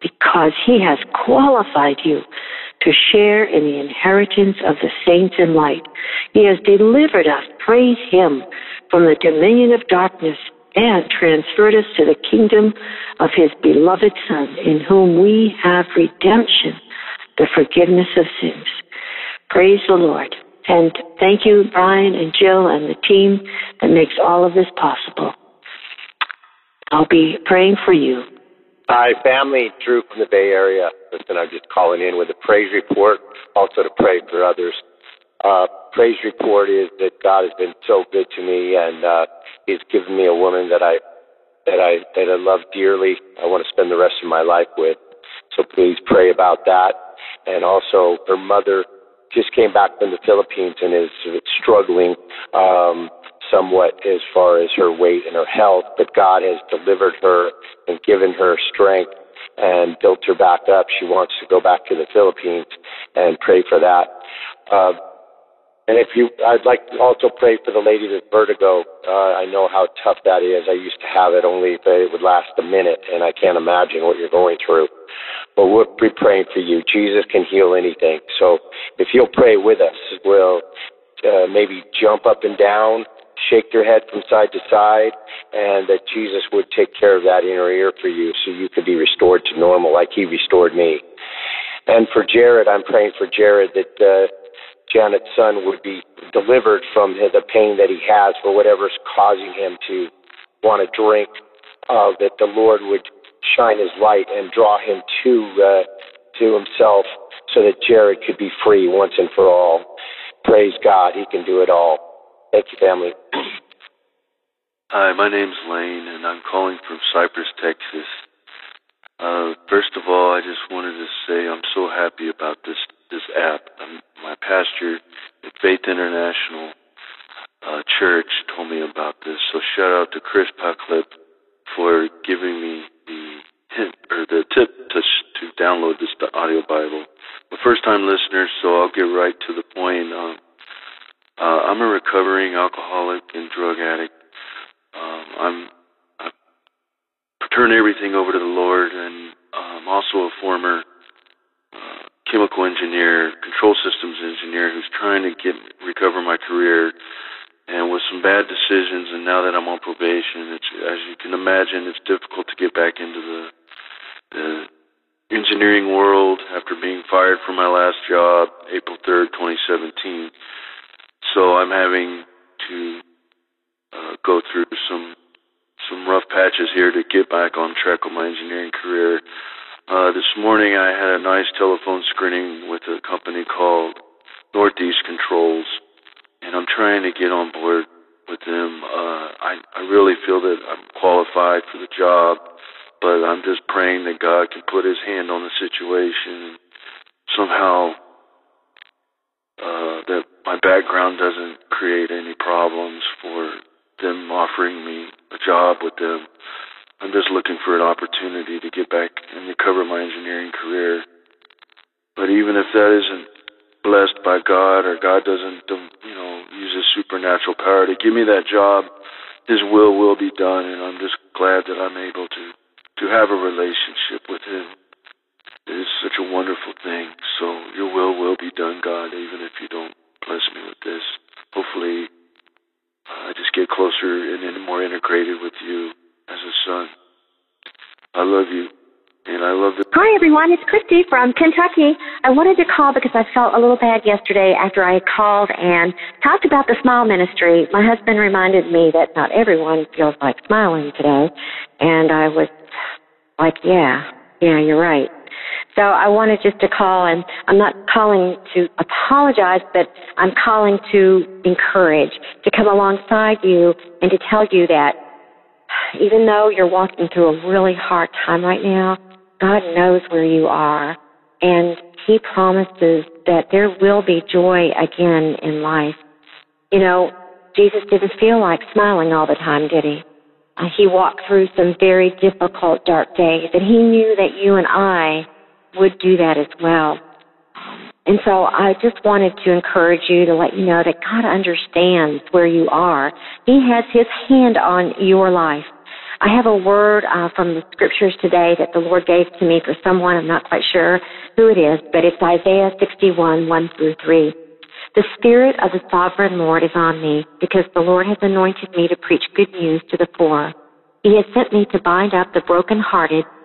because He has qualified you to share in the inheritance of the saints in light. He has delivered us, praise Him, from the dominion of darkness and transferred us to the kingdom of His beloved Son, in whom we have redemption, the forgiveness of sins. Praise the Lord. And thank you, Brian and Jill and the team that makes all of this possible. I'll be praying for you. Hi, family. Drew from the Bay Area. Listen, I'm just calling in with a praise report, also to pray for others. Praise report is that God has been so good to me, and He's given me a woman that I love dearly. I want to spend the rest of my life with. So please pray about that. And also, her mother just came back from the Philippines and is struggling somewhat as far as her weight and her health. But God has delivered her and given her strength and built her back up. She wants to go back to the Philippines, and pray for that. I'd like to also pray for the lady with vertigo. I know how tough that is. I used to have it, only that it would last a minute, and I can't imagine what you're going through. But we'll be praying for you. Jesus can heal anything. So if you'll pray with us, we'll maybe jump up and down, shake your head from side to side, and that Jesus would take care of that inner ear for you, so you could be restored to normal like He restored me. And for Jared, I'm praying for Jared that Janet's son would be delivered from the pain that he has for whatever's causing him to want to drink, that the Lord would shine His light and draw him to Himself, so that Jared could be free once and for all. Praise God. He can do it all. Thank you, family. Hi, my name's Lane, and I'm calling from Cypress, Texas. First of all, I just wanted to say I'm so happy about this app. My pastor at Faith International Church told me about this. So shout out to Chris Paclip for giving me the tip to download this, the audio Bible. I'm a first-time listener, so I'll get right to the point. I'm a recovering alcoholic and drug addict. I turn everything over to the Lord, and I'm also a former chemical engineer, control systems engineer, who's trying to recover my career, and with some bad decisions. And now that I'm on probation, it's, as you can imagine, it's difficult to get back into the engineering world after being fired from my last job, April 3rd, 2017. So I'm having to go through some rough patches here to get back on track with my engineering career. This morning I had a nice telephone screening with a company called Northeast Controls, and I'm trying to get on board with him. I really feel that I'm qualified for the job, but I'm just praying that God can put his hand on the situation somehow, that my background doesn't create any problems for them offering me a job with them. I'm just looking for an opportunity to get back and recover my engineering career. But even if that isn't blessed by God, or God doesn't, use his supernatural power to give me that job, his will be done, and I'm just glad that I'm able to have a relationship with him. It is such a wonderful thing. So your will be done, God, even if you don't bless me with this. Hopefully, I just get closer and more integrated with you as a son. I love you. Hi, everyone. It's Christy from Kentucky. I wanted to call because I felt a little bad yesterday after I called and talked about the Smile Ministry. My husband reminded me that not everyone feels like smiling today, and I was like, yeah, you're right. So I wanted just to call, and I'm not calling to apologize, but I'm calling to encourage, to come alongside you and to tell you that even though you're walking through a really hard time right now, God knows where you are, and he promises that there will be joy again in life. You know, Jesus didn't feel like smiling all the time, did he? He walked through some very difficult, dark days, and he knew that you and I would do that as well. And so I just wanted to encourage you, to let you know that God understands where you are. He has his hand on your life. I have a word from the scriptures today that the Lord gave to me for someone. I'm not quite sure who it is, but it's Isaiah 61, 1-3. The Spirit of the Sovereign Lord is on me, because the Lord has anointed me to preach good news to the poor. He has sent me to bind up the brokenhearted,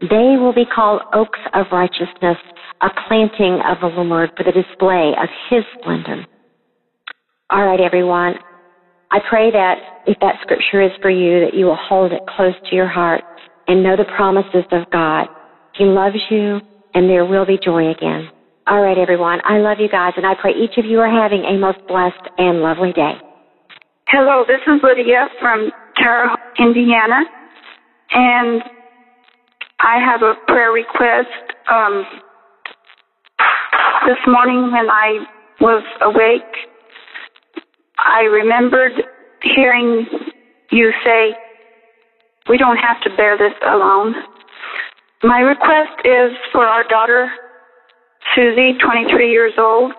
They will be called oaks of righteousness, a planting of the Lord for the display of his splendor. All right, everyone. I pray that if that scripture is for you, that you will hold it close to your heart and know the promises of God. He loves you, and there will be joy again. All right, everyone. I love you guys, and I pray each of you are having a most blessed and lovely day. Hello, this is Lydia from Terre Haute, Indiana, and I have a prayer request. This morning when I was awake, I remembered hearing you say, "We don't have to bear this alone." My request is for our daughter, Susie, 23 years old,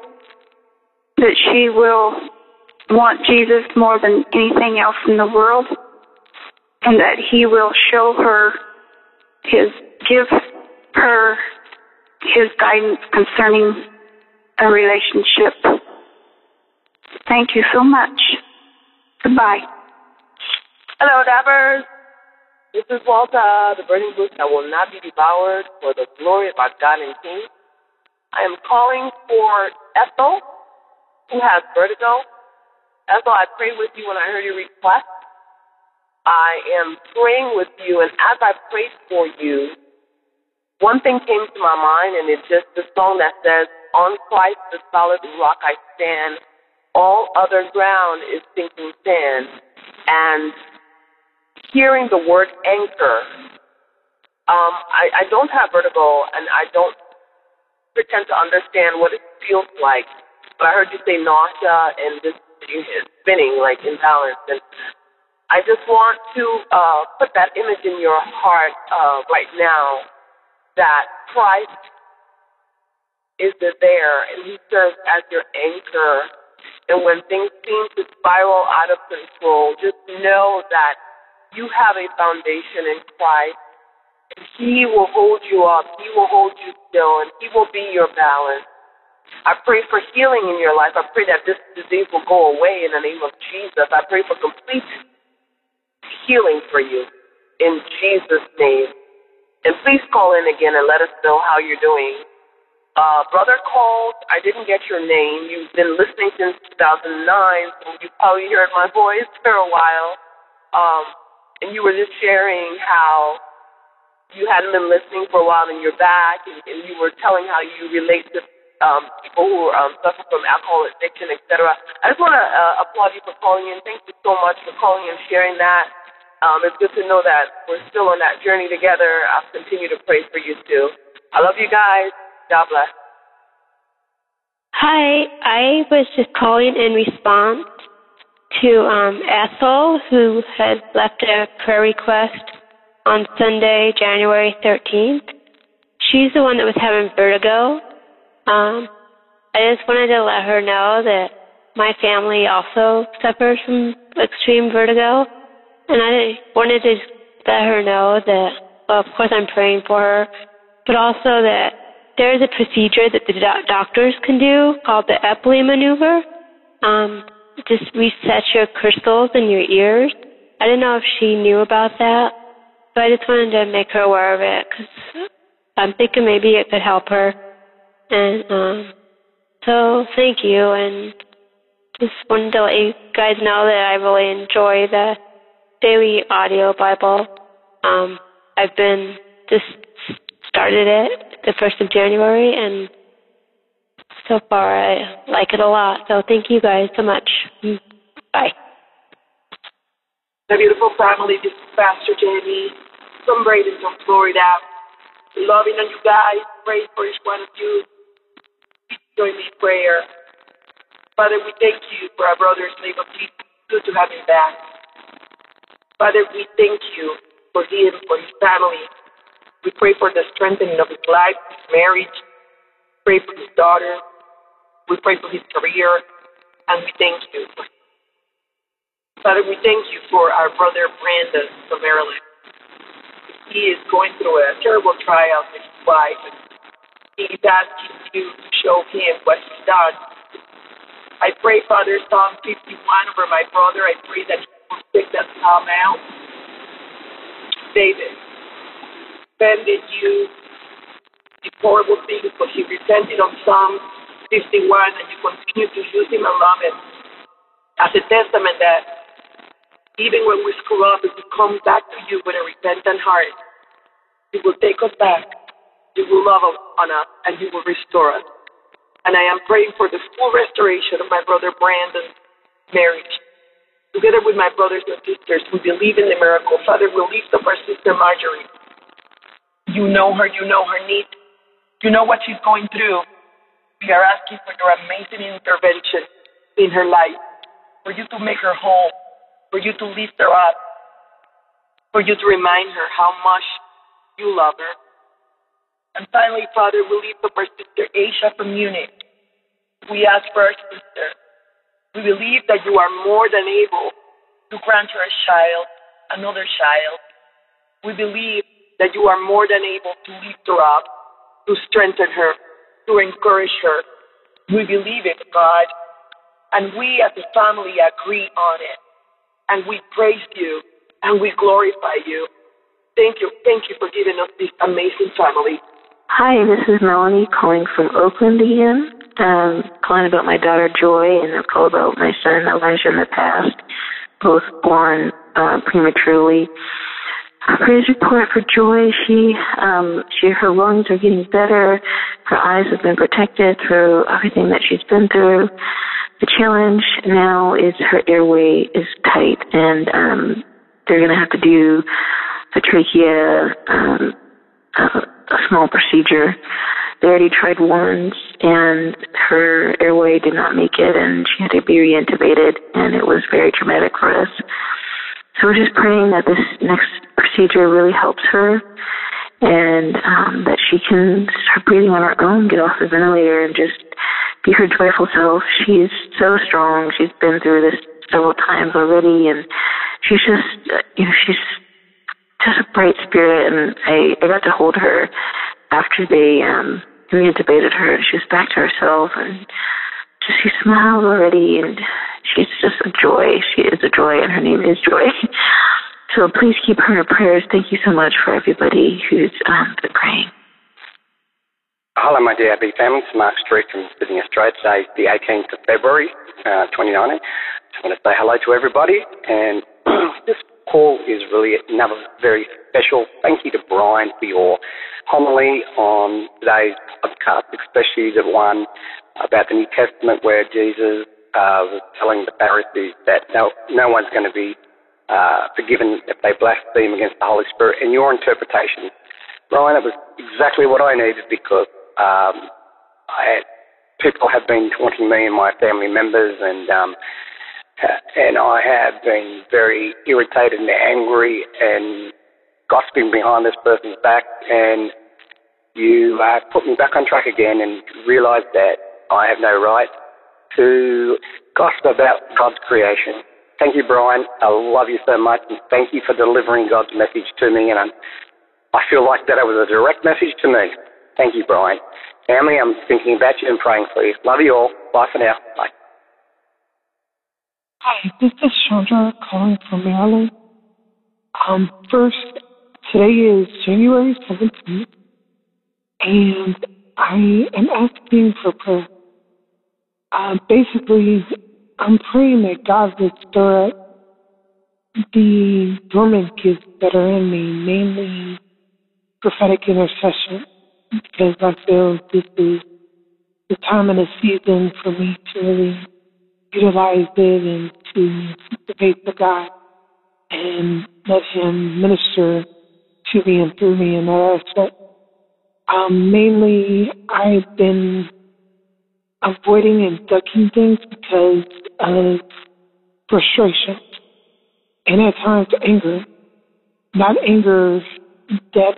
that she will want Jesus more than anything else in the world, and that he will show her give her his guidance concerning a relationship. Thank you so much. Goodbye. Hello, Dabbers. This is Walter, the burning bush that will not be devoured, for the glory of our God and King. I am calling for Ethel, who has vertigo. Ethel, I prayed with you when I heard your request. I am praying with you, and as I prayed for you, one thing came to my mind, and it's just the song that says, "On Christ, the solid rock I stand. All other ground is sinking sand." And hearing the word anchor, I don't have vertigo, and I don't pretend to understand what it feels like, but I heard you say nausea and this spinning, like imbalance, and I just want to put that image in your heart right now, that Christ is there, and he serves as your anchor, and when things seem to spiral out of control, just know that you have a foundation in Christ. He will hold you up. He will hold you still, and he will be your balance. I pray for healing in your life. I pray that this disease will go away in the name of Jesus. I pray for complete healing for you. in Jesus' name. And please call in again and let us know how you're doing. Brother called. I didn't get your name. You've been listening since 2009, so you probably heard my voice for a while. And you were just sharing how you hadn't been listening for a while and you're back, and you were telling how you relate to people who suffer from alcohol addiction, etc. I just want to applaud you for calling in. Thank you so much for calling and sharing that. It's good to know that we're still on that journey together. I'll continue to pray for you, too. I love you guys. God bless. Hi, I was just calling in response to Ethel, who had left a prayer request on Sunday, January 13th. She's the one that was having vertigo. I just wanted to let her know that my family also suffers from extreme vertigo, and I wanted to let her know that, well, of course, I'm praying for her, but also that there is a procedure that the doctors can do called the Epley maneuver. Just reset your crystals in your ears. I didn't know if she knew about that, but I just wanted to make her aware of it because I'm thinking maybe it could help her. And so thank you, and just wanted to let you guys know that I really enjoy the daily audio Bible. I've been just started it the 1st of January, and so far I like it a lot. So thank you guys so much. Bye. My beautiful family, this is Pastor Jamie from Bradenton, Florida. Loving on you guys, pray for each one of you. Join me in prayer. Father, we thank you for our brother's name of Jesus. Good to have him back. Father, we thank you for him, for his family. We pray for the strengthening of his life, his marriage. Pray for his daughter. We pray for his career. And we thank you. Father, we thank you for our brother Brandon from Maryland. He is going through a terrible trial with his wife. He's asking you to show him what he's done. I pray, Father, Psalm 51 over my brother. I pray that he will take that psalm out. David. Offended you, the horrible things, but he repented on Psalm 51, and you continue to use him and love him as a testament that even when we screw up, if we come back to you with a repentant heart, you will take us back, you will love on us, and you will restore us. And I am praying for the full restoration of my brother Brandon's marriage. Together with my brothers and sisters, we believe in the miracle. Father, we lift up our sister Marjorie. You know her need. You know what she's going through. We are asking for your amazing intervention in her life, for you to make her whole, for you to lift her up, for you to remind her how much you love her. And finally, Father, we lift up our sister Asia from Munich. We ask for our sister. We believe that you are more than able to grant her a child, another child. We believe that you are more than able to lift her up, to strengthen her, to encourage her. We believe it, God, and we as a family agree on it, and we praise you, and we glorify you. Thank you for giving us this amazing family. Hi, this is Melanie calling from Oakland again. I'm calling about my daughter Joy, and I'll call about my son Elijah in the past, both born prematurely. Praise report for Joy. Her lungs are getting better. Her eyes have been protected through everything that she's been through. The challenge now is her airway is tight, and they're going to have to do a trachea, a small procedure. They already tried once, and her airway did not make it, and she had to be reintubated, and it was very traumatic for us. So we're just praying that this next procedure really helps her, and that she can start breathing on her own, get off the ventilator, and just be her joyful self. She's so strong. She's been through this several times already, and she's just a bright spirit. And I got to hold her after they reintubated her. She was back to herself, and she smiled already, and she's just a joy. She is a joy, and her name is Joy. So please keep her in your prayers. Thank you so much for everybody who's been praying. Hello, my DRB family. It's Mark Street from Sydney, Australia. Today's the 18th of February, 2019. Just want to say hello to everybody. And this call is really another very special thank you to Brian for your homily on today's podcast, especially the one about the New Testament where Jesus was telling the Pharisees that no one's going to be forgiven if they blaspheme against the Holy Spirit. And your interpretation, Brian, it was exactly what I needed, because people have been taunting me and my family members, and I have been very irritated and angry and gossiping behind this person's back. And you put me back on track again and realised that I have no right to gossip about God's creation. Thank you, Brian. I love you so much, and thank you for delivering God's message to me. And I feel like that it was a direct message to me. Thank you, Brian. Family, I'm thinking about you and praying for you. Love you all. Bye for now. Bye. Hi, this is Chandra calling from Maryland. First, today is January 17th, and I am asking for prayer. Basically, I'm praying that God would stir up the dormant gifts that are in me, mainly prophetic intercession, because I feel this is the time and the season for me to really utilize it and to participate to God and let Him minister to me and through me in that aspect. Mainly, I've been avoiding and ducking things because of frustration and at times anger. Not anger that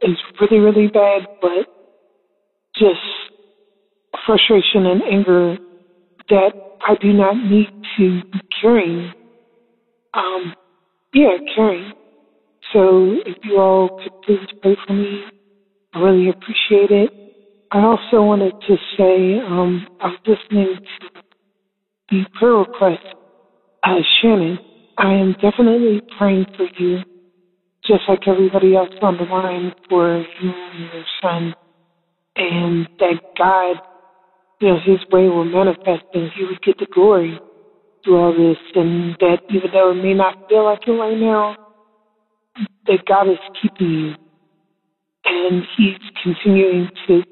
is really, really bad, but just frustration and anger that I do not need to be carrying. Carrying. So if you all could please pray for me, I really appreciate it. I also wanted to say I was listening to the prayer request. Shannon, I am definitely praying for you, just like everybody else on the line, for you and your son, and that God, His way will manifest and He would get the glory through all this, and that even though it may not feel like it right now, that God is keeping you and He's continuing to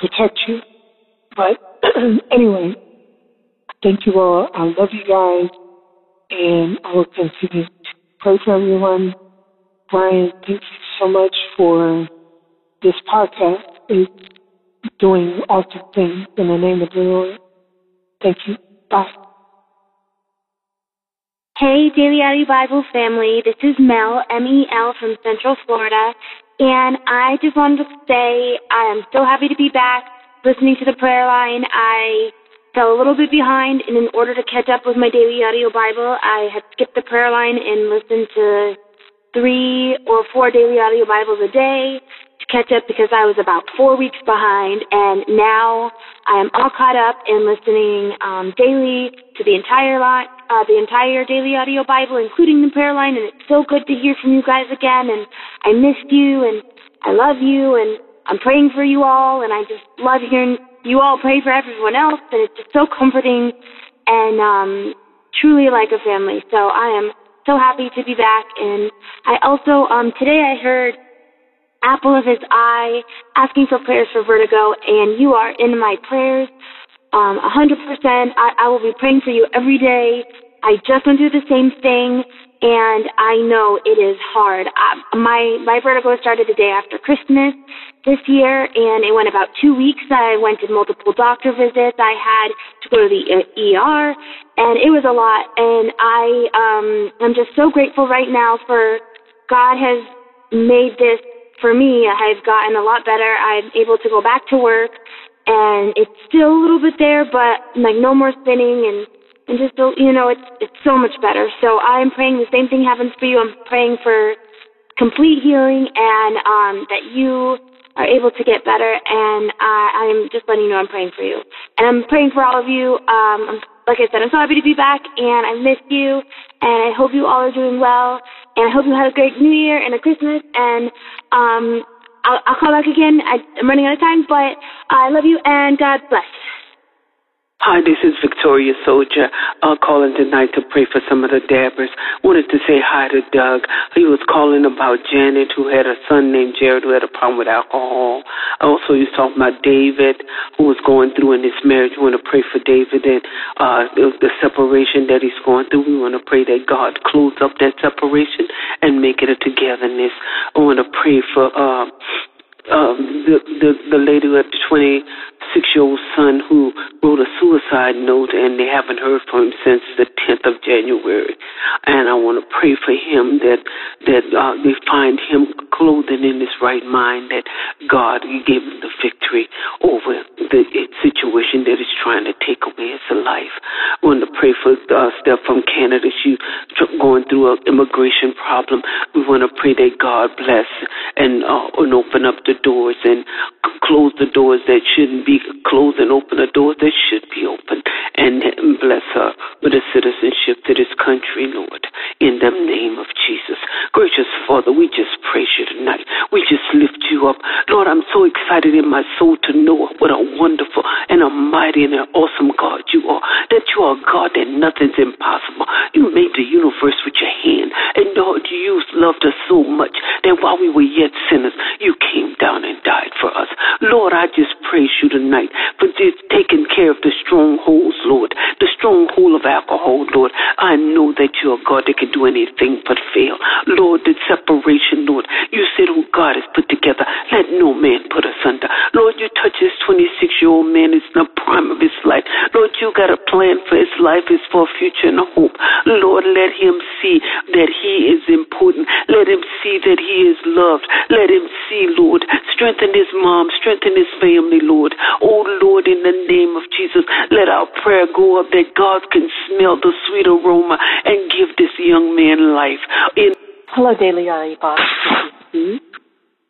protect you. But anyway, thank you all. I love you guys, and I will continue to pray for everyone. Brian, thank you so much for this podcast. It's doing awesome things in the name of the Lord. Thank you. Bye. Hey, Daily Audi Bible family. This is Mel, M-E-L, from Central Florida. And I just wanted to say I'm so happy to be back listening to the prayer line. I fell a little bit behind, and in order to catch up with my daily audio Bible, I had skipped the prayer line and listened to 3 or 4 daily audio Bibles a day to catch up, because I was about 4 weeks behind, and now I am all caught up and listening daily to the entire daily audio Bible, including the prayer line, and it's so good to hear from you guys again, and I missed you, and I love you, and I'm praying for you all, and I just love hearing you all pray for everyone else, and it's just so comforting and truly like a family. So I am so happy to be back. And I also, today I heard apple of his eye, asking for prayers for vertigo, and you are in my prayers 100%. I will be praying for you every day. I just went through the same thing, and I know it is hard. My vertigo started the day after Christmas this year, and it went about 2 weeks. I went to multiple doctor visits. I had to go to the ER, and it was a lot. And I'm just so grateful right now for God has made this for me. I've gotten a lot better. I'm able to go back to work, and it's still a little bit there, but like no more spinning, and just, it's so much better. So I'm praying the same thing happens for you. I'm praying for complete healing, and that you are able to get better, and I'm just letting you know I'm praying for you. And I'm praying for all of you. Like I said, I'm so happy to be back, and I missed you, and I hope you all are doing well. And I hope you had a great New Year and a Christmas. And I'll call back again. I'm running out of time, but I love you and God bless. Hi, this is Victoria Soldier, calling tonight to pray for some of the Dabbers. Wanted to say hi to Doug. He was calling about Janet, who had a son named Jared who had a problem with alcohol. Also, he was talking about David, who was going through in his marriage. We want to pray for David and the separation that he's going through. We want to pray that God close up that separation and make it a togetherness. I want to pray for the lady with the 26-year-old son who wrote a suicide note, and they haven't heard from him since the 10th of January. And I want to pray for him that they find him clothed in his right mind, that God gave him the victory over the situation that is trying to take away his life. I want to pray for Steph from Canada. She's going through an immigration problem. We want to pray that God bless and open up the doors and close the doors that shouldn't be closed and open the doors that should be open, and bless her with a citizenship to this country, Lord, in the name of Jesus. Gracious Father, we just praise you tonight. We just lift you up. Lord, I'm so excited in my soul to know what a wonderful and a mighty and an awesome God you are, that you are a God that nothing's impossible. You made the universe with your hand, and Lord, you loved us so much that while we were yet sinners, you came down and died for us. Lord, I just praise you tonight for just taking care of the strongholds, Lord, the stronghold of alcohol, Lord. I know that you're a God that can do anything but fail. Lord, the separation, Lord, you said, oh, God is put together. Let no man put us under. Lord, you touch this 26-year-old man. It's in the prime of his life. Lord, you got a plan for his life. It's for a future and a hope. Lord, let him see that he is important. Let him see that he is loved. Let him see, Lord, strengthen his mom, strengthen his family, Lord. Oh, Lord, in the name of Jesus, let our prayer go up that God can smell the sweet aroma and give this young man life. Hello, Daily RE Boss. This is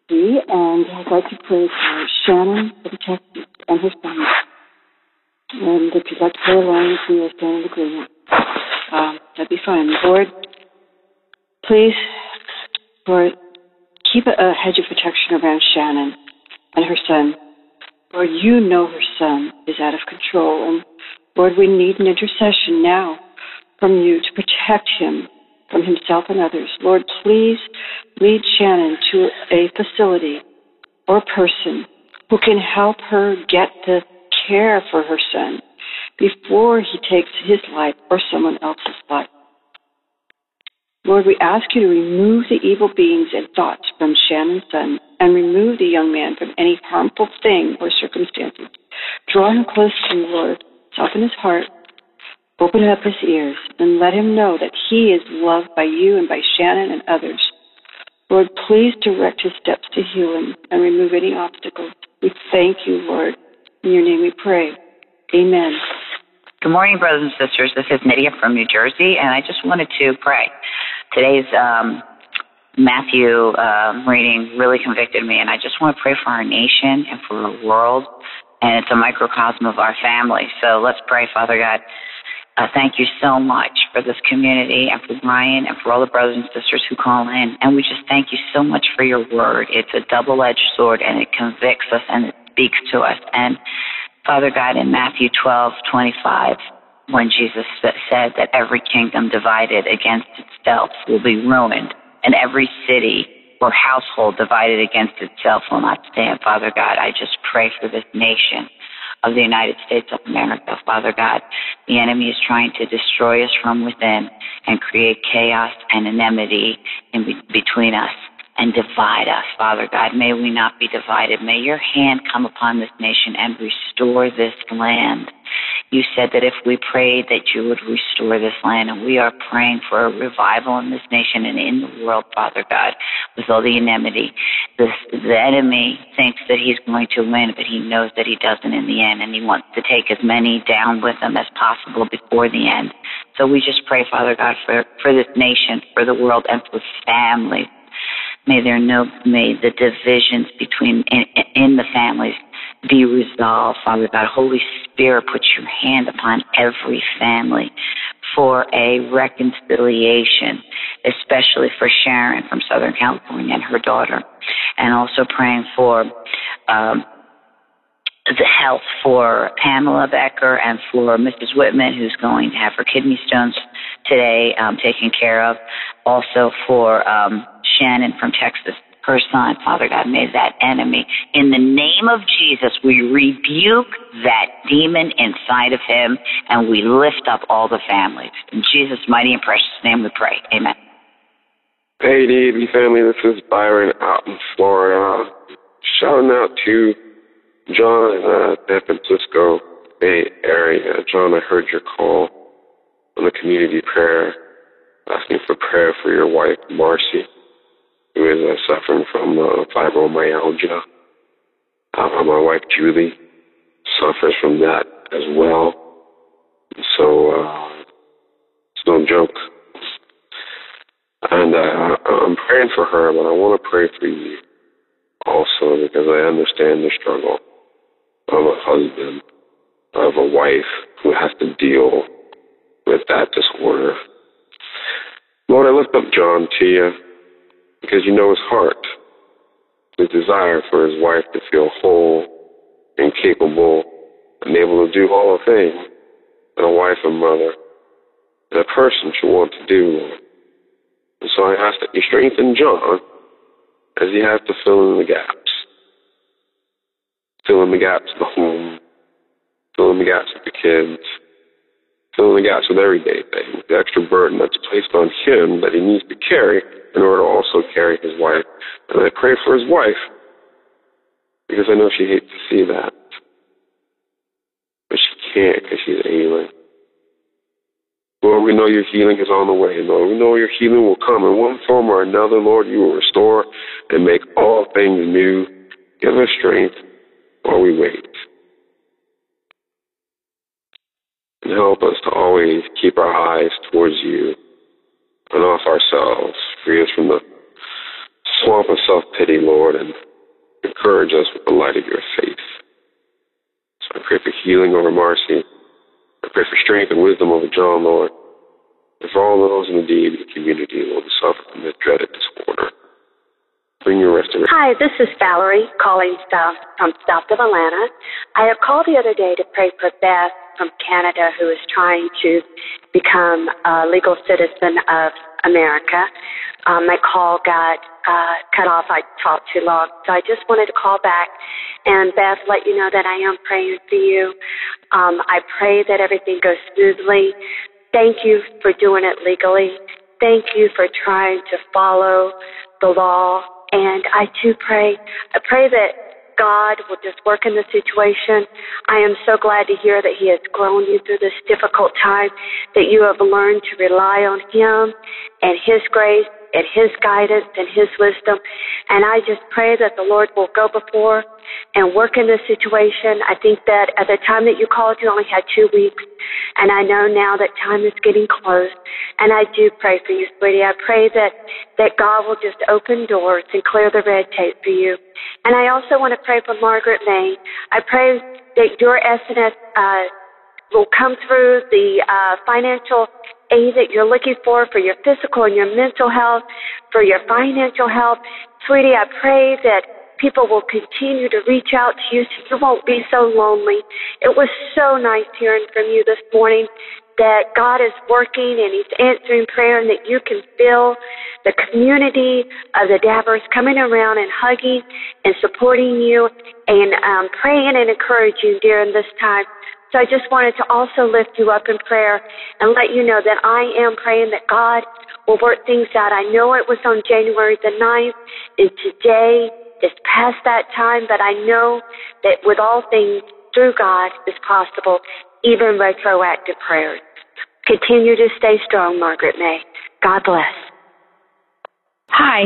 Dee, and I'd like to pray for Shannon and her family. And if you'd like to pray along with me, I stand in agreement. That'd be fine. Lord, please, Lord, keep a hedge of protection around Shannon and her son. Lord, you know her son is out of control. And, Lord, we need an intercession now from you to protect him from himself and others. Lord, please lead Shannon to a facility or person who can help her get the care for her son before he takes his life or someone else's life. Lord, we ask you to remove the evil beings and thoughts from Shannon's son and remove the young man from any harmful thing or circumstances. Draw him close to you, Lord. Soften his heart. Open up his ears and let him know that he is loved by you and by Shannon and others. Lord, please direct his steps to heal him and remove any obstacles. We thank you, Lord. In your name we pray. Amen. Good morning, brothers and sisters. This is Nydia from New Jersey, and I just wanted to pray. Today's Matthew reading really convicted me, and I just want to pray for our nation and for the world, and it's a microcosm of our family. So let's pray. Father God, thank you so much for this community and for Brian and for all the brothers and sisters who call in. And we just thank you so much for your word. It's a double-edged sword, and it convicts us and it speaks to us. And Father God, in Matthew 12:25, when Jesus said that every kingdom divided against itself will be ruined, and every city or household divided against itself will not stand. Father God, I just pray for this nation of the United States of America. Father God, the enemy is trying to destroy us from within and create chaos and enmity in between us and divide us. Father God, may we not be divided. May your hand come upon this nation and restore this land. You said that if we prayed that you would restore this land, and we are praying for a revival in this nation and in the world, Father God, with all the enmity. The enemy thinks that he's going to win, but he knows that he doesn't in the end, and he wants to take as many down with him as possible before the end. So we just pray, Father God, for this nation, for the world, and for families. May the divisions between in the families be resolved, Father God. Holy Spirit, put your hand upon every family for a reconciliation, especially for Sharon from Southern California and her daughter, and also praying for the health for Pamela Becker and for Mrs. Whitman, who's going to have her kidney stones today taken care of. Also for Shannon from Texas, her son. Father God, may that enemy, in the name of Jesus, we rebuke that demon inside of him, and we lift up all the families. In Jesus' mighty and precious name we pray. Amen. Hey, DB family, this is Byron out in Florida. Shouting out to John in the San Francisco Bay Area. John, I heard your call on the community prayer, asking for prayer for your wife, Marcy, who is suffering from fibromyalgia. My wife, Julie, suffers from that as well. So it's no joke. And I'm praying for her, but I want to pray for you also, because I understand the struggle of a husband, of a wife who has to deal with that disorder. Lord, I lift up John to you, because you know his heart, his desire for his wife to feel whole and capable and able to do all the things that a wife and mother and a person should want to do. And so I ask that you strengthen John as he has to fill in the gaps of the home, fill in the gaps with the kids, fill in the gaps with everyday things, the extra burden that's placed on him that he needs to carry in order to also carry his wife. And I pray for his wife, because I know she hates to see that, but she can't, because she's ailing. Lord, we know your healing is on the way. Lord, we know your healing will come in one form or another. Lord, you will restore and make all things new. Give us strength while we wait. And help us to always keep our eyes towards you and off ourselves. Free us from the swamp of self-pity, Lord, and encourage us with the light of your faith. So I pray for healing over Marcy. I pray for strength and wisdom over John, Lord, and for all those indeed in the community, Lord, who suffer from this dreaded disorder. Bring your restoration. Hi, this is Valerie calling from south of Atlanta. I had called the other day to pray for Beth from Canada, who is trying to become a legal citizen of America. My call got cut off. I talked too long. So I just wanted to call back and, Beth, let you know that I am praying for you. I pray that everything goes smoothly. Thank you for doing it legally. Thank you for trying to follow the law. And I do pray. I pray that God will just work in the situation. I am so glad to hear that he has grown you through this difficult time, that you have learned to rely on him and his grace and his guidance and his wisdom. And I just pray that the Lord will go before and work in this situation. I think that at the time that you called, you only had 2 weeks. And I know now that time is getting close. And I do pray for you, sweetie. I pray that God will just open doors and clear the red tape for you. And I also want to pray for Margaret May. I pray that your SNS will come through, the financial aid that you're looking for your physical and your mental health, for your financial health. Sweetie, I pray that people will continue to reach out to you so you won't be so lonely. It was so nice hearing from you this morning, that God is working and he's answering prayer, and that you can feel the community of the Dabbers coming around and hugging and supporting you and praying and encouraging during this time. So I just wanted to also lift you up in prayer and let you know that I am praying that God will work things out. I know it was on January the 9th, and today is past that time, but I know that with all things through God is possible, even retroactive prayers. Continue to stay strong, Margaret May. God bless. Hi,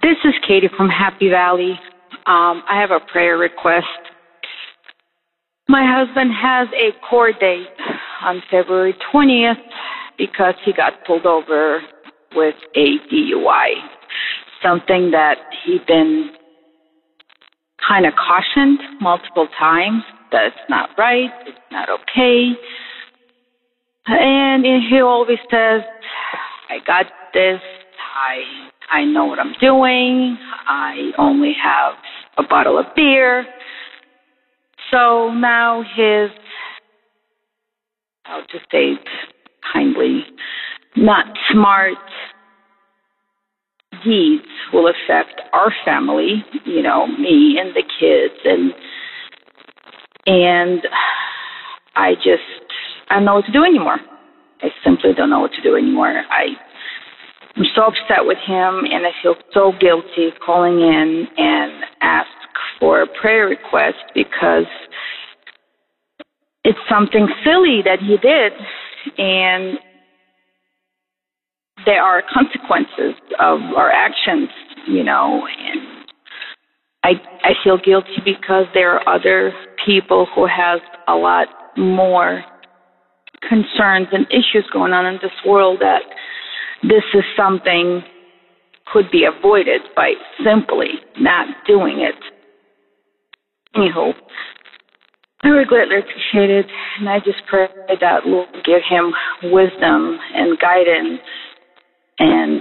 this is Katie from Happy Valley. I have a prayer request. My husband has a court date on February 20th because he got pulled over with a DUI. something that he'd been kind of cautioned multiple times that it's not right, it's not okay. And he always says, I got this, I know what I'm doing, I only have a bottle of beer. So now his, I'll just say kindly, not smart deeds will affect our family, you know, me and the kids, and I don't know what to do anymore. I simply don't know what to do anymore. I'm so upset with him, and I feel so guilty calling in and ask for a prayer request because it's something silly that he did, and there are consequences of our actions, you know, and I feel guilty because there are other people who have a lot more concerns and issues going on in this world that this is something could be avoided by simply not doing it. Anywho, I would greatly appreciate it, and I just pray that Lord give him wisdom and guidance, and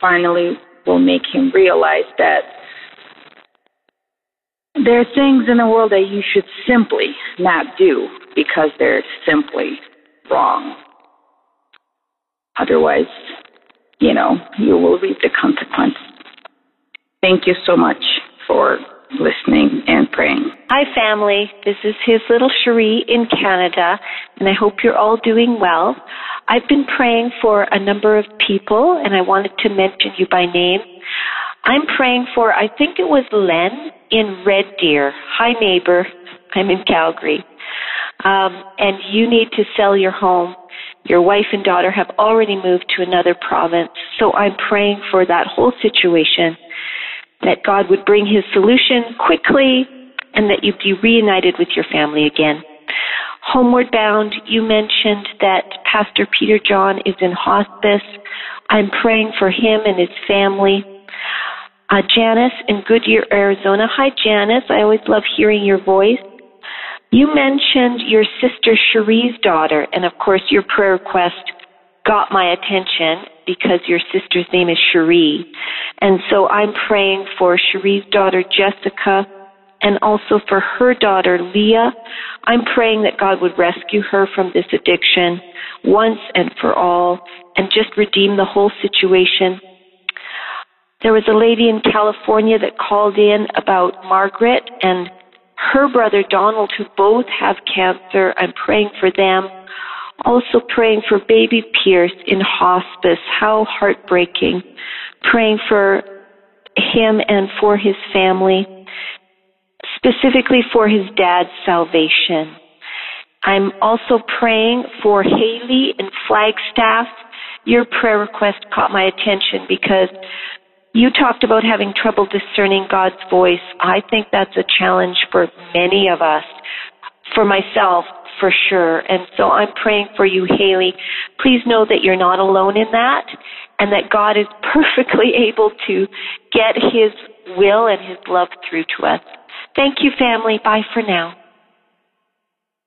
finally will make him realize that there are things in the world that you should simply not do because they're simply wrong. Otherwise, you know, you will reap the consequence. Thank you so much for listening and praying. Hi, family. This is his little Cherie in Canada, and I hope you're all doing well. I've been praying for a number of people, and I wanted to mention you by name. I'm praying for, I think it was Len in Red Deer. Hi, neighbor. I'm in Calgary. And you need to sell your home. Your wife and daughter have already moved to another province, so I'm praying for that whole situation, that God would bring his solution quickly and that you'd be reunited with your family again. Homeward Bound, you mentioned that Pastor Peter John is in hospice. I'm praying for him and his family. Janice in Goodyear, Arizona. Hi, Janice. I always love hearing your voice. You mentioned your sister Cherie's daughter, and of course your prayer request got my attention because your sister's name is Cherie. And so I'm praying for Cherie's daughter Jessica and also for her daughter Leah. I'm praying that God would rescue her from this addiction once and for all and just redeem the whole situation. There was a lady in California that called in about Margaret and her brother Donald, who both have cancer. I'm praying for them. Also praying for baby Pierce in hospice. How heartbreaking. Praying for him and for his family, specifically for his dad's salvation. I'm also praying for Haley in Flagstaff. Your prayer request caught my attention because you talked about having trouble discerning God's voice. I think that's a challenge for many of us, for myself, for sure. And so I'm praying for you, Haley. Please know that you're not alone in that and that God is perfectly able to get his will and his love through to us. Thank you, family. Bye for now.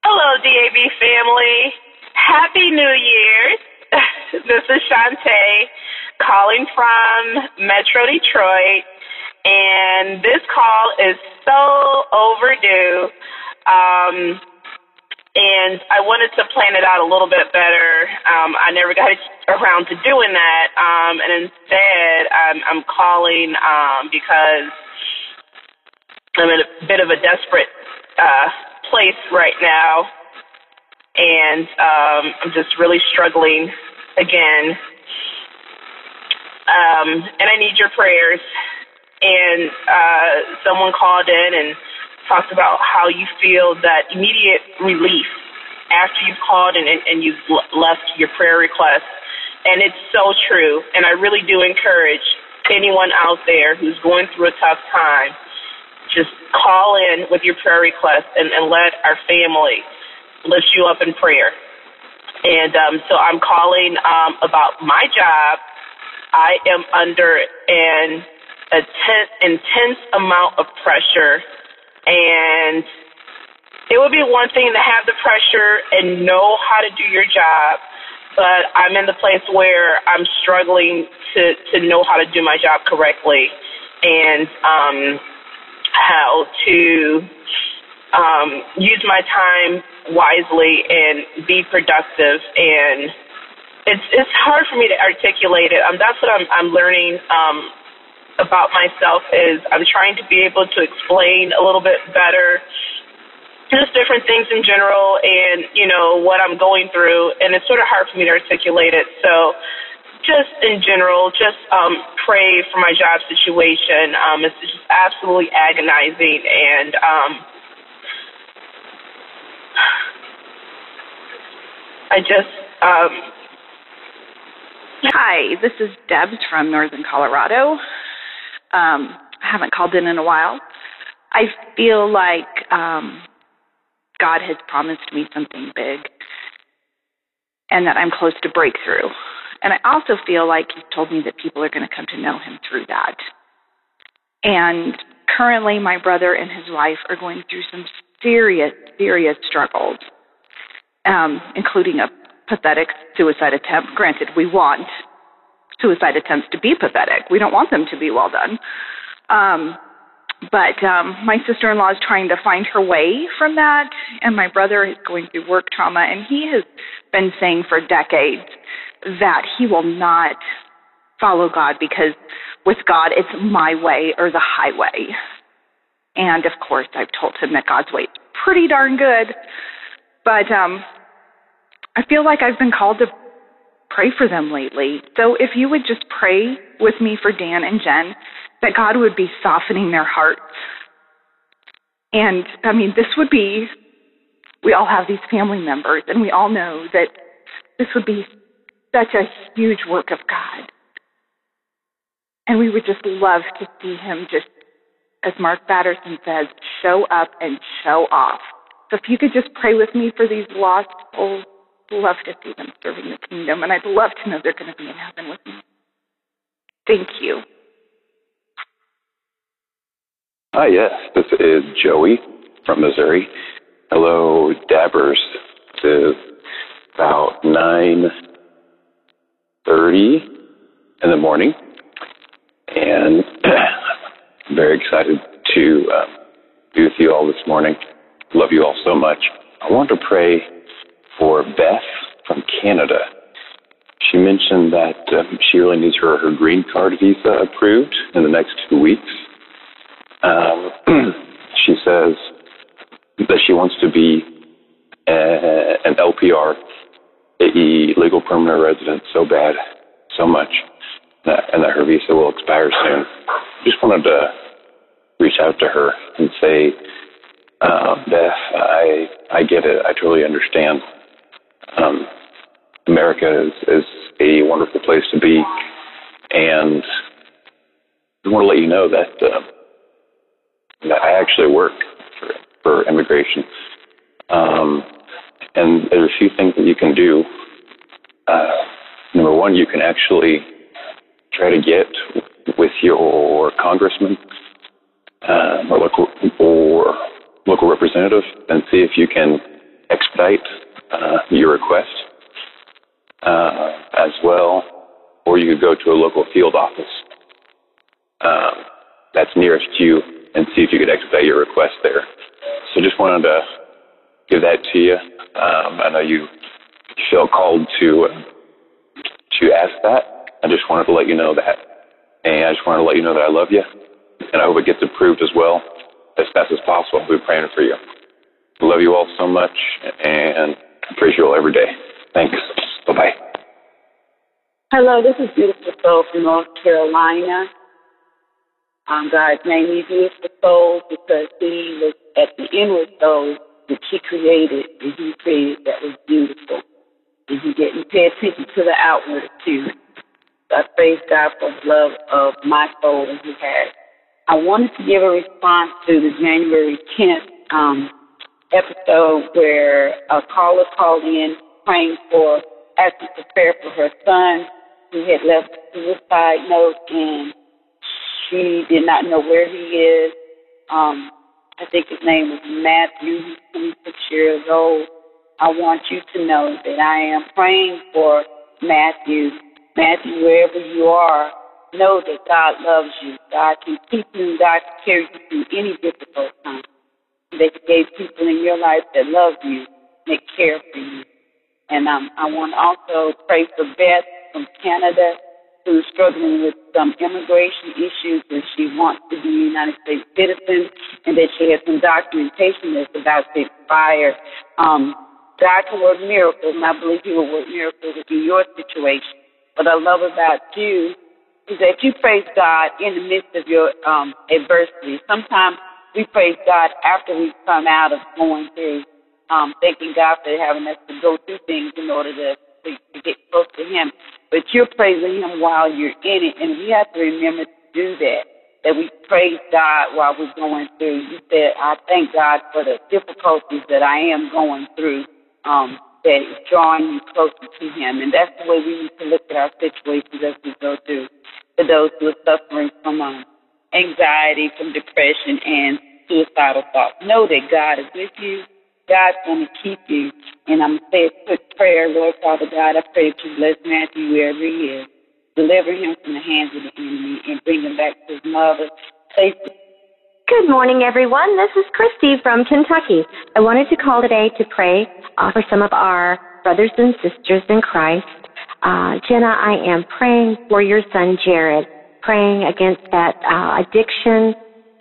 Hello, DAB family. Happy New Year's. This is Shantae calling from Metro Detroit, and this call is so overdue. And I wanted to plan it out a little bit better. I never got around to doing that. And instead, I'm calling because I'm in a bit of a desperate place right now. And I'm just really struggling again. And I need your prayers. And someone called in and talked about how you feel that immediate relief after you've called and you've left your prayer request. And it's so true. And I really do encourage anyone out there who's going through a tough time, just call in with your prayer request and let our family lift you up in prayer. And so I'm calling about my job. I am under an an intense amount of pressure, and it would be one thing to have the pressure and know how to do your job, but I'm in the place where I'm struggling to know how to do my job correctly and how to use my time wisely and be productive. And it's hard for me to articulate it. That's what I'm learning about myself, is I'm trying to be able to explain a little bit better just different things in general and, you know, what I'm going through, and it's sort of hard for me to articulate it. So just in general, just pray for my job situation. It's just absolutely agonizing, and I just... Hi, this is Debs from Northern Colorado. I haven't called in a while. I feel like... God has promised me something big and that I'm close to breakthrough. And I also feel like He told me that people are going to come to know Him through that. And currently my brother and his wife are going through some serious, serious struggles, including a pathetic suicide attempt. Granted, we want suicide attempts to be pathetic. We don't want them to be well done. But my sister-in-law is trying to find her way from that, and my brother is going through work trauma, and he has been saying for decades that he will not follow God because with God it's my way or the highway. And, of course, I've told him that God's way is pretty darn good, but I feel like I've been called to pray for them lately. So if you would just pray with me for Dan and Jen, that God would be softening their hearts. And, I mean, this would be, we all have these family members, and we all know that this would be such a huge work of God. And we would just love to see Him just, as Mark Batterson says, show up and show off. So if you could just pray with me for these lost souls, I'd love to see them serving the kingdom, and I'd love to know they're going to be in heaven with me. Thank you. Hi, yes, this is Joey from Missouri. Hello, Dabbers. It is about 9:30 in the morning, and I'm very excited to be with you all this morning. Love you all so much. I want to pray for Beth from Canada. She mentioned that she really needs her green card visa approved in the next 2 weeks. She says that she wants to be an LPR, i.e. legal permanent resident, so bad, so much, and that her visa will expire soon. Just wanted to reach out to her and say, Beth, I get it. I totally understand. America is a wonderful place to be, and I want to let you know that... I actually work for immigration. And there are a few things that you can do. Number one, you can actually try to get with your congressman or local representative and see if you can expedite your request as well. Or you could go to a local field office that's nearest you and see if you could expedite your request there. So just wanted to give that to you. I know you feel called to ask that. I just wanted to let you know that. And I just wanted to let you know that I love you. And I hope it gets approved as well as fast as possible. We'll be praying for you. I love you all so much, and I appreciate you all every day. Thanks. Bye-bye. Hello, this is Beautiful Soul from North Carolina. God's name is Beautiful Soul because He was at the inward soul that He created, and He created that was beautiful. And He didn't pay attention to the outward appearance. So I praise God for the love of my soul that He had. I wanted to give a response to the January 10th episode where a caller called in praying for, asking for prayer for her son who had left a suicide note, and He did not know where he is. I think his name was Matthew. He's 26 years old. I want you to know that I am praying for Matthew. Matthew, wherever you are, know that God loves you. God can keep you. God can carry you through any difficult time. That He gave people in your life that love you, that care for you. And I want to also pray for Beth from Canada, who's struggling with some immigration issues, and she wants to be a United States citizen, and that she has some documentation that's about to expire. God can work miracles, and I believe He will work miracles in your situation. What I love about you is that you praise God in the midst of your adversity. Sometimes we praise God after we come out of going through, thanking God for having us to go through things in order to get close to Him. But you're praising Him while you're in it, and we have to remember to do that, that we praise God while we're going through. You said, I thank God for the difficulties that I am going through, that is drawing me closer to Him. And that's the way we need to look at our situations as we go through, for those who are suffering from anxiety, from depression, and suicidal thoughts. Know that God is with you. God's going to keep you. And I'm going to say a quick prayer. Lord, Father God, I pray that you bless Matthew wherever he is. Deliver him from the hands of the enemy and bring him back to his mother. Good morning, everyone. This is Christy from Kentucky. I wanted to call today to pray for some of our brothers and sisters in Christ. Jenna, I am praying for your son, Jared, praying against that addiction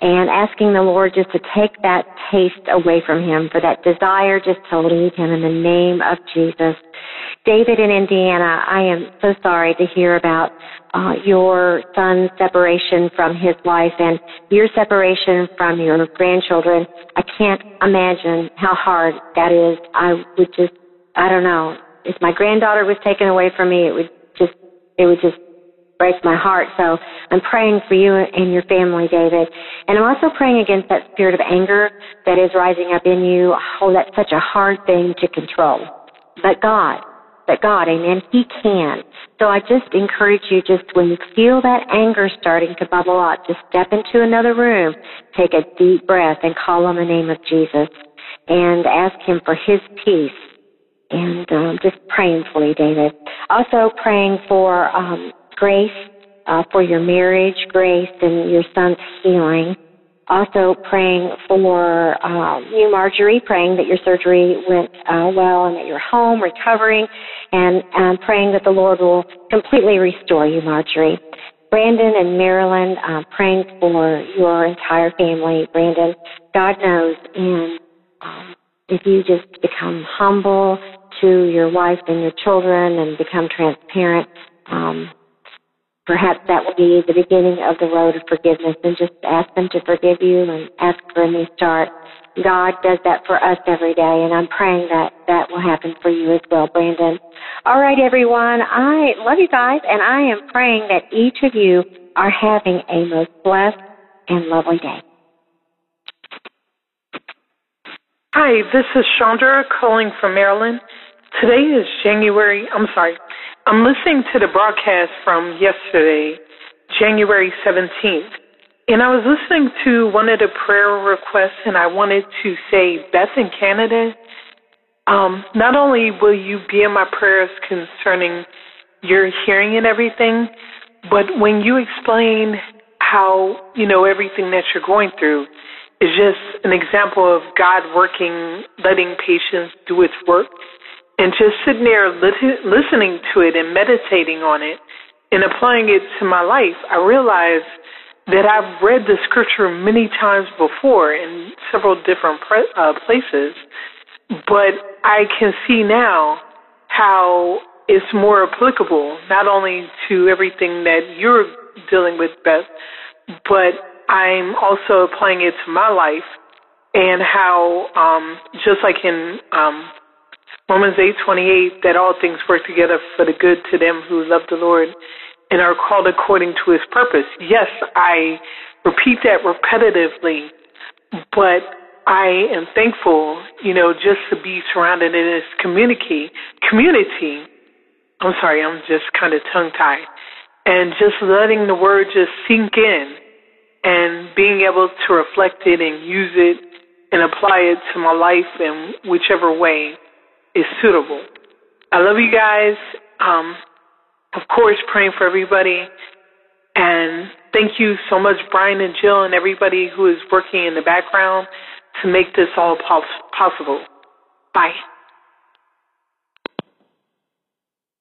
and asking the Lord just to take that taste away from him, for that desire just to leave him in the name of Jesus. David in Indiana, I am so sorry to hear about your son's separation from his wife and your separation from your grandchildren. I can't imagine how hard that is. I don't know. If my granddaughter was taken away from me, it would just breaks my heart. So I'm praying for you and your family, David. And I'm also praying against that spirit of anger that is rising up in you. Oh, that's such a hard thing to control. But God, amen, He can. So I just encourage you, just when you feel that anger starting to bubble up, just step into another room, take a deep breath, and call on the name of Jesus and ask Him for His peace. And just praying for you, David. Also praying for Grace, for your marriage, Grace, and your son's healing. Also praying for you, Marjorie, praying that your surgery went well and that you're home recovering, and praying that the Lord will completely restore you, Marjorie. Brandon and Marilyn, praying for your entire family, Brandon. God knows, and if you just become humble to your wife and your children and become transparent, perhaps that will be the beginning of the road of forgiveness, and just ask them to forgive you and ask for a new start. God does that for us every day, and I'm praying that that will happen for you as well, Brandon. All right, everyone, I love you guys, and I am praying that each of you are having a most blessed and lovely day. Hi, this is Chandra calling from Maryland. Today is I'm listening to the broadcast from yesterday, January 17th, and I was listening to one of the prayer requests, and I wanted to say, Beth in Canada, not only will you be in my prayers concerning your hearing and everything, but when you explain how, everything that you're going through is just an example of God working, letting patience do its work, and just sitting there listening to it and meditating on it and applying it to my life, I realized that I've read the scripture many times before in several different places, but I can see now how it's more applicable, not only to everything that you're dealing with, Beth, but I'm also applying it to my life, and how just like in Romans 8:28, that all things work together for the good to them who love the Lord and are called according to His purpose. Yes, I repeat that repetitively, but I am thankful, just to be surrounded in this community. I'm sorry, I'm just kind of tongue-tied. And just letting the word just sink in and being able to reflect it and use it and apply it to my life in whichever way is suitable. I love you guys. Of course, praying for everybody. And thank you so much, Brian and Jill, and everybody who is working in the background to make this all possible. Bye.